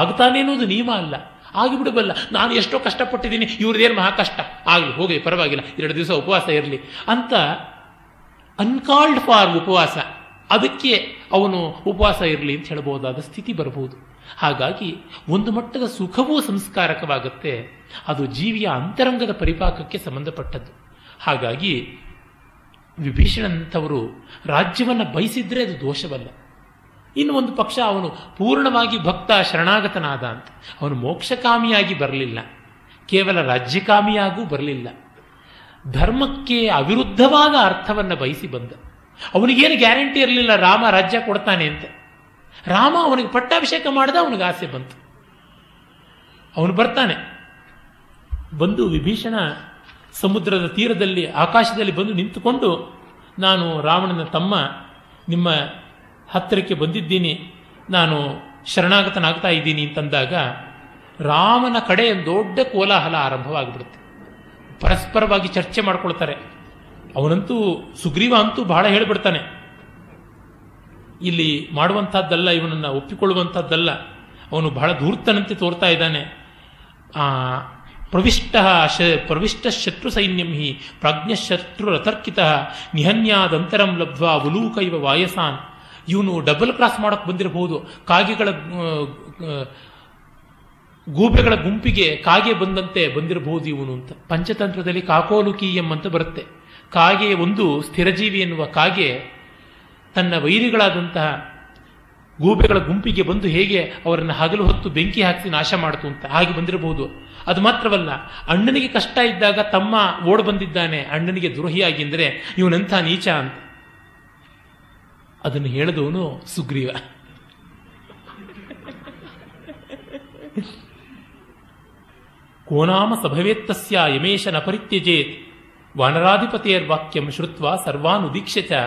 ಆಗ್ತಾನೆ ಅನ್ನೋದು ನಿಯಮ ಅಲ್ಲ, ಆಗಿಬಿಡಬಲ್ಲ. ನಾನು ಎಷ್ಟೋ ಕಷ್ಟಪಟ್ಟಿದ್ದೀನಿ, ಇವ್ರದ್ದೇನು ಮಹಾ ಕಷ್ಟ, ಆಗಲಿ ಹೋಗಿ ಪರವಾಗಿಲ್ಲ, ಎರಡು ದಿವಸ ಉಪವಾಸ ಇರಲಿ ಅಂತ ಅನ್ಕಾಲ್ಡ್ ಫಾರ್ ಉಪವಾಸ, ಅದಕ್ಕೆ ಅವನು ಉಪವಾಸ ಇರಲಿ ಅಂತ ಹೇಳ್ಬೋದಾದ ಸ್ಥಿತಿ ಬರಬಹುದು. ಹಾಗಾಗಿ ಒಂದು ಮಟ್ಟದ ಸುಖವೂ ಸಂಸ್ಕಾರಕವಾಗುತ್ತೆ. ಅದು ಜೀವಿಯ ಅಂತರಂಗದ ಪರಿಪಾಕಕ್ಕೆ ಸಂಬಂಧಪಟ್ಟದ್ದು. ಹಾಗಾಗಿ ವಿಭೀಷಣಂಥವರು ರಾಜ್ಯವನ್ನು ಬಯಸಿದ್ರೆ ಅದು ದೋಷವಲ್ಲ. ಇನ್ನು ಒಂದು ಪಕ್ಷ ಅವನು ಪೂರ್ಣವಾಗಿ ಭಕ್ತ ಶರಣಾಗತನಾದ ಅಂತ, ಅವನು ಮೋಕ್ಷಕಾಮಿಯಾಗಿ ಬರಲಿಲ್ಲ, ಕೇವಲ ರಾಜ್ಯಕಾಮಿಯಾಗೂ ಬರಲಿಲ್ಲ, ಧರ್ಮಕ್ಕೆ ಅವಿರುದ್ಧವಾದ ಅರ್ಥವನ್ನು ಬಯಸಿ ಬಂದ. ಅವನಿಗೇನು ಗ್ಯಾರಂಟಿ ಇರಲಿಲ್ಲ ರಾಮ ರಾಜ್ಯ ಕೊಡ್ತಾನೆ ಅಂತ. ರಾಮ ಅವನಿಗೆ ಪಟ್ಟಾಭಿಷೇಕ ಮಾಡಿದ, ಅವನಿಗೆ ಆಸೆ ಬಂತು, ಅವನು ಬರ್ತಾನೆ. ಬಂದು ವಿಭೀಷಣ ಸಮುದ್ರದ ತೀರದಲ್ಲಿ ಆಕಾಶದಲ್ಲಿ ಬಂದು ನಿಂತುಕೊಂಡು, ನಾನು ರಾವಣನ ತಮ್ಮ, ನಿಮ್ಮ ಹತ್ತಿರಕ್ಕೆ ಬಂದಿದ್ದೀನಿ, ನಾನು ಶರಣಾಗತನಾಗ್ತಾ ಇದ್ದೀನಿ ಅಂತಂದಾಗ ರಾಮನ ಕಡೆ ಒಂದು ದೊಡ್ಡ ಕೋಲಾಹಲ ಆರಂಭವಾಗಿಬಿಡುತ್ತೆ. ಪರಸ್ಪರವಾಗಿ ಚರ್ಚೆ ಮಾಡ್ಕೊಳ್ತಾರೆ. ಅವನಂತೂ ಸುಗ್ರೀವ ಅಂತೂ ಬಹಳ ಹೇಳಿಬಿಡ್ತಾನೆ, ಇಲ್ಲಿ ಮಾಡುವಂಥದ್ದಲ್ಲ, ಇವನನ್ನು ಒಪ್ಪಿಕೊಳ್ಳುವಂಥದ್ದಲ್ಲ, ಅವನು ಬಹಳ ಧೂರ್ತನಂತೆ ತೋರ್ತಾ ಇದ್ದಾನೆ. ಪ್ರವಿಷ್ಟ ಶ ಪ್ರವಿಷ್ಟ ಶತ್ರು ಸೈನ್ಯಂ ಹಿ ಪ್ರಾಜ್ಞಶತ್ರುರತರ್ಕಿತ ನಿಹನ್ಯಾದಂತರಂ ಲಬ್ಧ್ವಾ ಉಲೂಕ ಇವ ವಾಯಸಾನ್. ಇವನು ಡಬಲ್ ಕ್ರಾಸ್ ಮಾಡೋಕ್ಕೆ ಬಂದಿರಬಹುದು. ಕಾಗೆಗಳ ಗೂಬೆಗಳ ಗುಂಪಿಗೆ ಕಾಗೆ ಬಂದಂತೆ ಬಂದಿರಬಹುದು ಇವನು ಅಂತ. ಪಂಚತಂತ್ರದಲ್ಲಿ ಕಾಕೋಲುಕೀಯಂ ಅಂತ ಬರುತ್ತೆ. ಕಾಗೆ ಒಂದು ಸ್ಥಿರಜೀವಿ ಎನ್ನುವ ಕಾಗೆ ತನ್ನ ವೈರಿಗಳಾದಂತಹ ಗೂಬೆಗಳ ಗುಂಪಿಗೆ ಬಂದು ಹೇಗೆ ಅವರನ್ನು ಹಗಲು ಹೊತ್ತು ಬೆಂಕಿ ಹಾಕಿಸಿ ನಾಶ ಮಾಡ್ತು ಅಂತ ಹಾಗೆ ಬಂದಿರಬಹುದು. ಅದು ಮಾತ್ರವಲ್ಲ, ಅಣ್ಣನಿಗೆ ಕಷ್ಟ ಇದ್ದಾಗ ತಮ್ಮ ಓಡ್ ಬಂದಿದ್ದಾನೆ, ಅಣ್ಣನಿಗೆ ದ್ರೋಹಿಯಾಗಿಂದರೆ ಇವನಂಥ ನೀಚ ಅಂತ ಅದನ್ನು ಹೇಳಿದವನು ಸುಗ್ರೀವ. ಕೋನಾಮ ಸಭವೇತ್ತಸ್ಯ ಯಮೇಶನ ಪರಿತ್ಯಜೇತ್ ವಾನರಾಧಿಪತಿಯರ್ವಾಕ್ಯಂ ಶ್ರುತ್ವ ಸರ್ವಾನುದೀಕ್ಷ್ಯ ಚ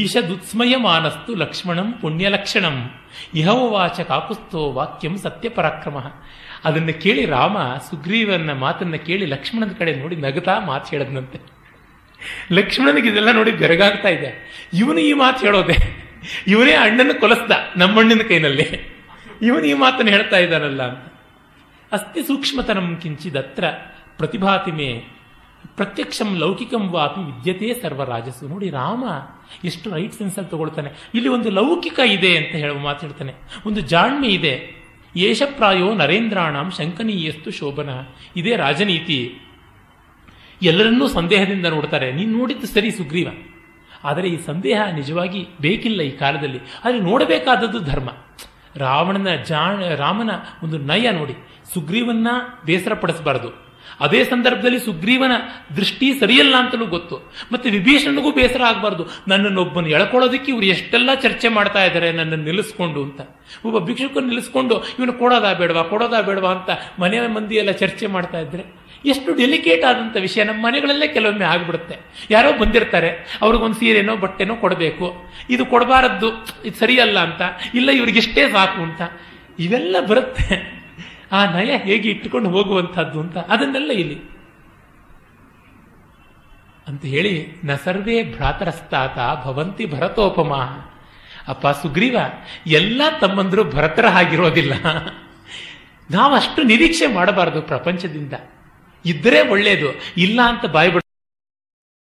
ಈಶದುತ್ಸ್ಮಯಮಾನಸ್ತು ಲಕ್ಷ್ಮಣಂ ಪುಣ್ಯಲಕ್ಷಣಂ ಇಹೋವಾಚ ಕಾಕುಸ್ಥೋ ವಾಕ್ಯಂ ಸತ್ಯಪರಾಕ್ರಮ. ಅದನ್ನು ಕೇಳಿ ರಾಮ ಸುಗ್ರೀವನ ಮಾತನ್ನು ಕೇಳಿ ಲಕ್ಷ್ಮಣನ ಕಡೆ ನೋಡಿ ನಗುತ್ತಾ ಮಾತು ಹೇಳದ್ನಂತೆ. ಲಕ್ಷ್ಮಣನಿಗೆ ಇದೆಲ್ಲ ನೋಡಿ ಬೆರಗಾಗ್ತಾ ಇದೆ, ಇವನು ಈ ಮಾತು ಹೇಳೋದೆ, ಇವನೇ ಅಣ್ಣನ ಕೊಲಸ್ದ ನಮ್ಮಣ್ಣನ ಕೈನಲ್ಲಿ, ಇವನು ಈ ಮಾತನ್ನು ಹೇಳ್ತಾ ಇದ್ದಾನಲ್ಲ ಅಂತ. ಅಸ್ತಿ ಸೂಕ್ಷ್ಮತನಂ ಕಿಂಚಿದತ್ರ ಪ್ರತಿಭಾತಿಮೆ ಪ್ರತ್ಯಕ್ಷಂ ಲೌಕಿಕಂ ವಾಪಿ ವಿದ್ಯತೆ ಸರ್ವರಾಜಸು. ನೋಡಿ ರಾಮ ಎಷ್ಟು ರೈಟ್ ಸೆನ್ಸಲ್ಲಿ ತಗೊಳ್ತಾನೆ. ಇಲ್ಲಿ ಒಂದು ಲೌಕಿಕ ಇದೆ ಅಂತ ಹೇಳುವ ಮಾತಾಡ್ತಾನೆ, ಒಂದು ಜಾಣ್ಮೆ ಇದೆ. ಯೇಷ ಪ್ರಾಯೋ ನರೇಂದ್ರಾಣಾಂ ಶಂಕನೀಯಸ್ತು ಶೋಭನ. ಇದೇ ರಾಜನೀತಿ. ಎಲ್ಲರನ್ನೂ ಸಂದೇಹದಿಂದ ನೋಡ್ತಾರೆ. ನೀನು ನೋಡಿದ್ದು ಸರಿ ಸುಗ್ರೀವ, ಆದರೆ ಈ ಸಂದೇಹ ನಿಜವಾಗಿ ಬೇಕಿಲ್ಲ ಈ ಕಾಲದಲ್ಲಿ. ಆದರೆ ನೋಡಬೇಕಾದದ್ದು ಧರ್ಮ. ರಾವಣನ ಜಾ ರಾಮನ ಒಂದು ನಯ ನೋಡಿ, ಸುಗ್ರೀವನ್ನ ಬೇಸರ ಪಡಿಸಬಾರದು. ಅದೇ ಸಂದರ್ಭದಲ್ಲಿ ಸುಗ್ರೀವನ ದೃಷ್ಟಿ ಸರಿಯಲ್ಲ ಅಂತಲೂ ಗೊತ್ತು, ಮತ್ತೆ ವಿಭೀಷಣನಿಗೂ ಬೇಸರ ಆಗಬಾರ್ದು. ನನ್ನನ್ನೊಬ್ಬನು ಎಳ್ಕೊಳ್ಳೋದಕ್ಕೆ ಇವರು ಎಷ್ಟೆಲ್ಲ ಚರ್ಚೆ ಮಾಡ್ತಾ ಇದ್ದಾರೆ ನನ್ನನ್ನು ನಿಲ್ಲಿಸ್ಕೊಂಡು ಅಂತ. ಒಬ್ಬ ಭಿಕ್ಷುಕನ್ನು ನಿಲ್ಲಿಸ್ಕೊಂಡು ಇವನು ಕೊಡೋದಾ ಬೇಡವಾ ಕೊಡೋದಾ ಬೇಡವಾ ಅಂತ ಮನೆ ಮಂದಿಯೆಲ್ಲ ಚರ್ಚೆ ಮಾಡ್ತಾ ಇದ್ರೆ ಎಷ್ಟು ಡೆಲಿಕೇಟ್ ಆದಂಥ ವಿಷಯ. ನಮ್ಮ ಮನೆಗಳಲ್ಲೇ ಕೆಲವೊಮ್ಮೆ ಆಗಿಬಿಡುತ್ತೆ. ಯಾರೋ ಬಂದಿರ್ತಾರೆ, ಅವ್ರಿಗೊಂದು ಸೀರೆನೋ ಬಟ್ಟೆನೋ ಕೊಡಬೇಕು, ಇದು ಕೊಡಬಾರದ್ದು, ಇದು ಸರಿಯಲ್ಲ ಅಂತ, ಇಲ್ಲ ಇವ್ರಿಗಿಷ್ಟೇ ಸಾಕು ಅಂತ, ಇವೆಲ್ಲ ಬರುತ್ತೆ. ಆ ನಯ ಹೇಗೆ ಇಟ್ಟುಕೊಂಡು ಹೋಗುವಂಥದ್ದು ಅಂತ ಅದನ್ನೆಲ್ಲ ಇಲ್ಲಿ ಅಂತ ಹೇಳಿ ನ ಸರ್ವೇ ಭ್ರಾತರಸ್ತಾತ ಭವಂತಿ ಭರತೋಪಮಾ. ಅಪ್ಪ ಸುಗ್ರೀವ, ಎಲ್ಲ ತಮ್ಮಂದ್ರು ಭರತರ ಆಗಿರೋದಿಲ್ಲ. ನಾವಷ್ಟು ನಿರೀಕ್ಷೆ ಮಾಡಬಾರದು ಪ್ರಪಂಚದಿಂದ. ಇದ್ದರೆ ಒಳ್ಳೆಯದು, ಇಲ್ಲ ಅಂತ ಬಾಯ್ಬಿಡ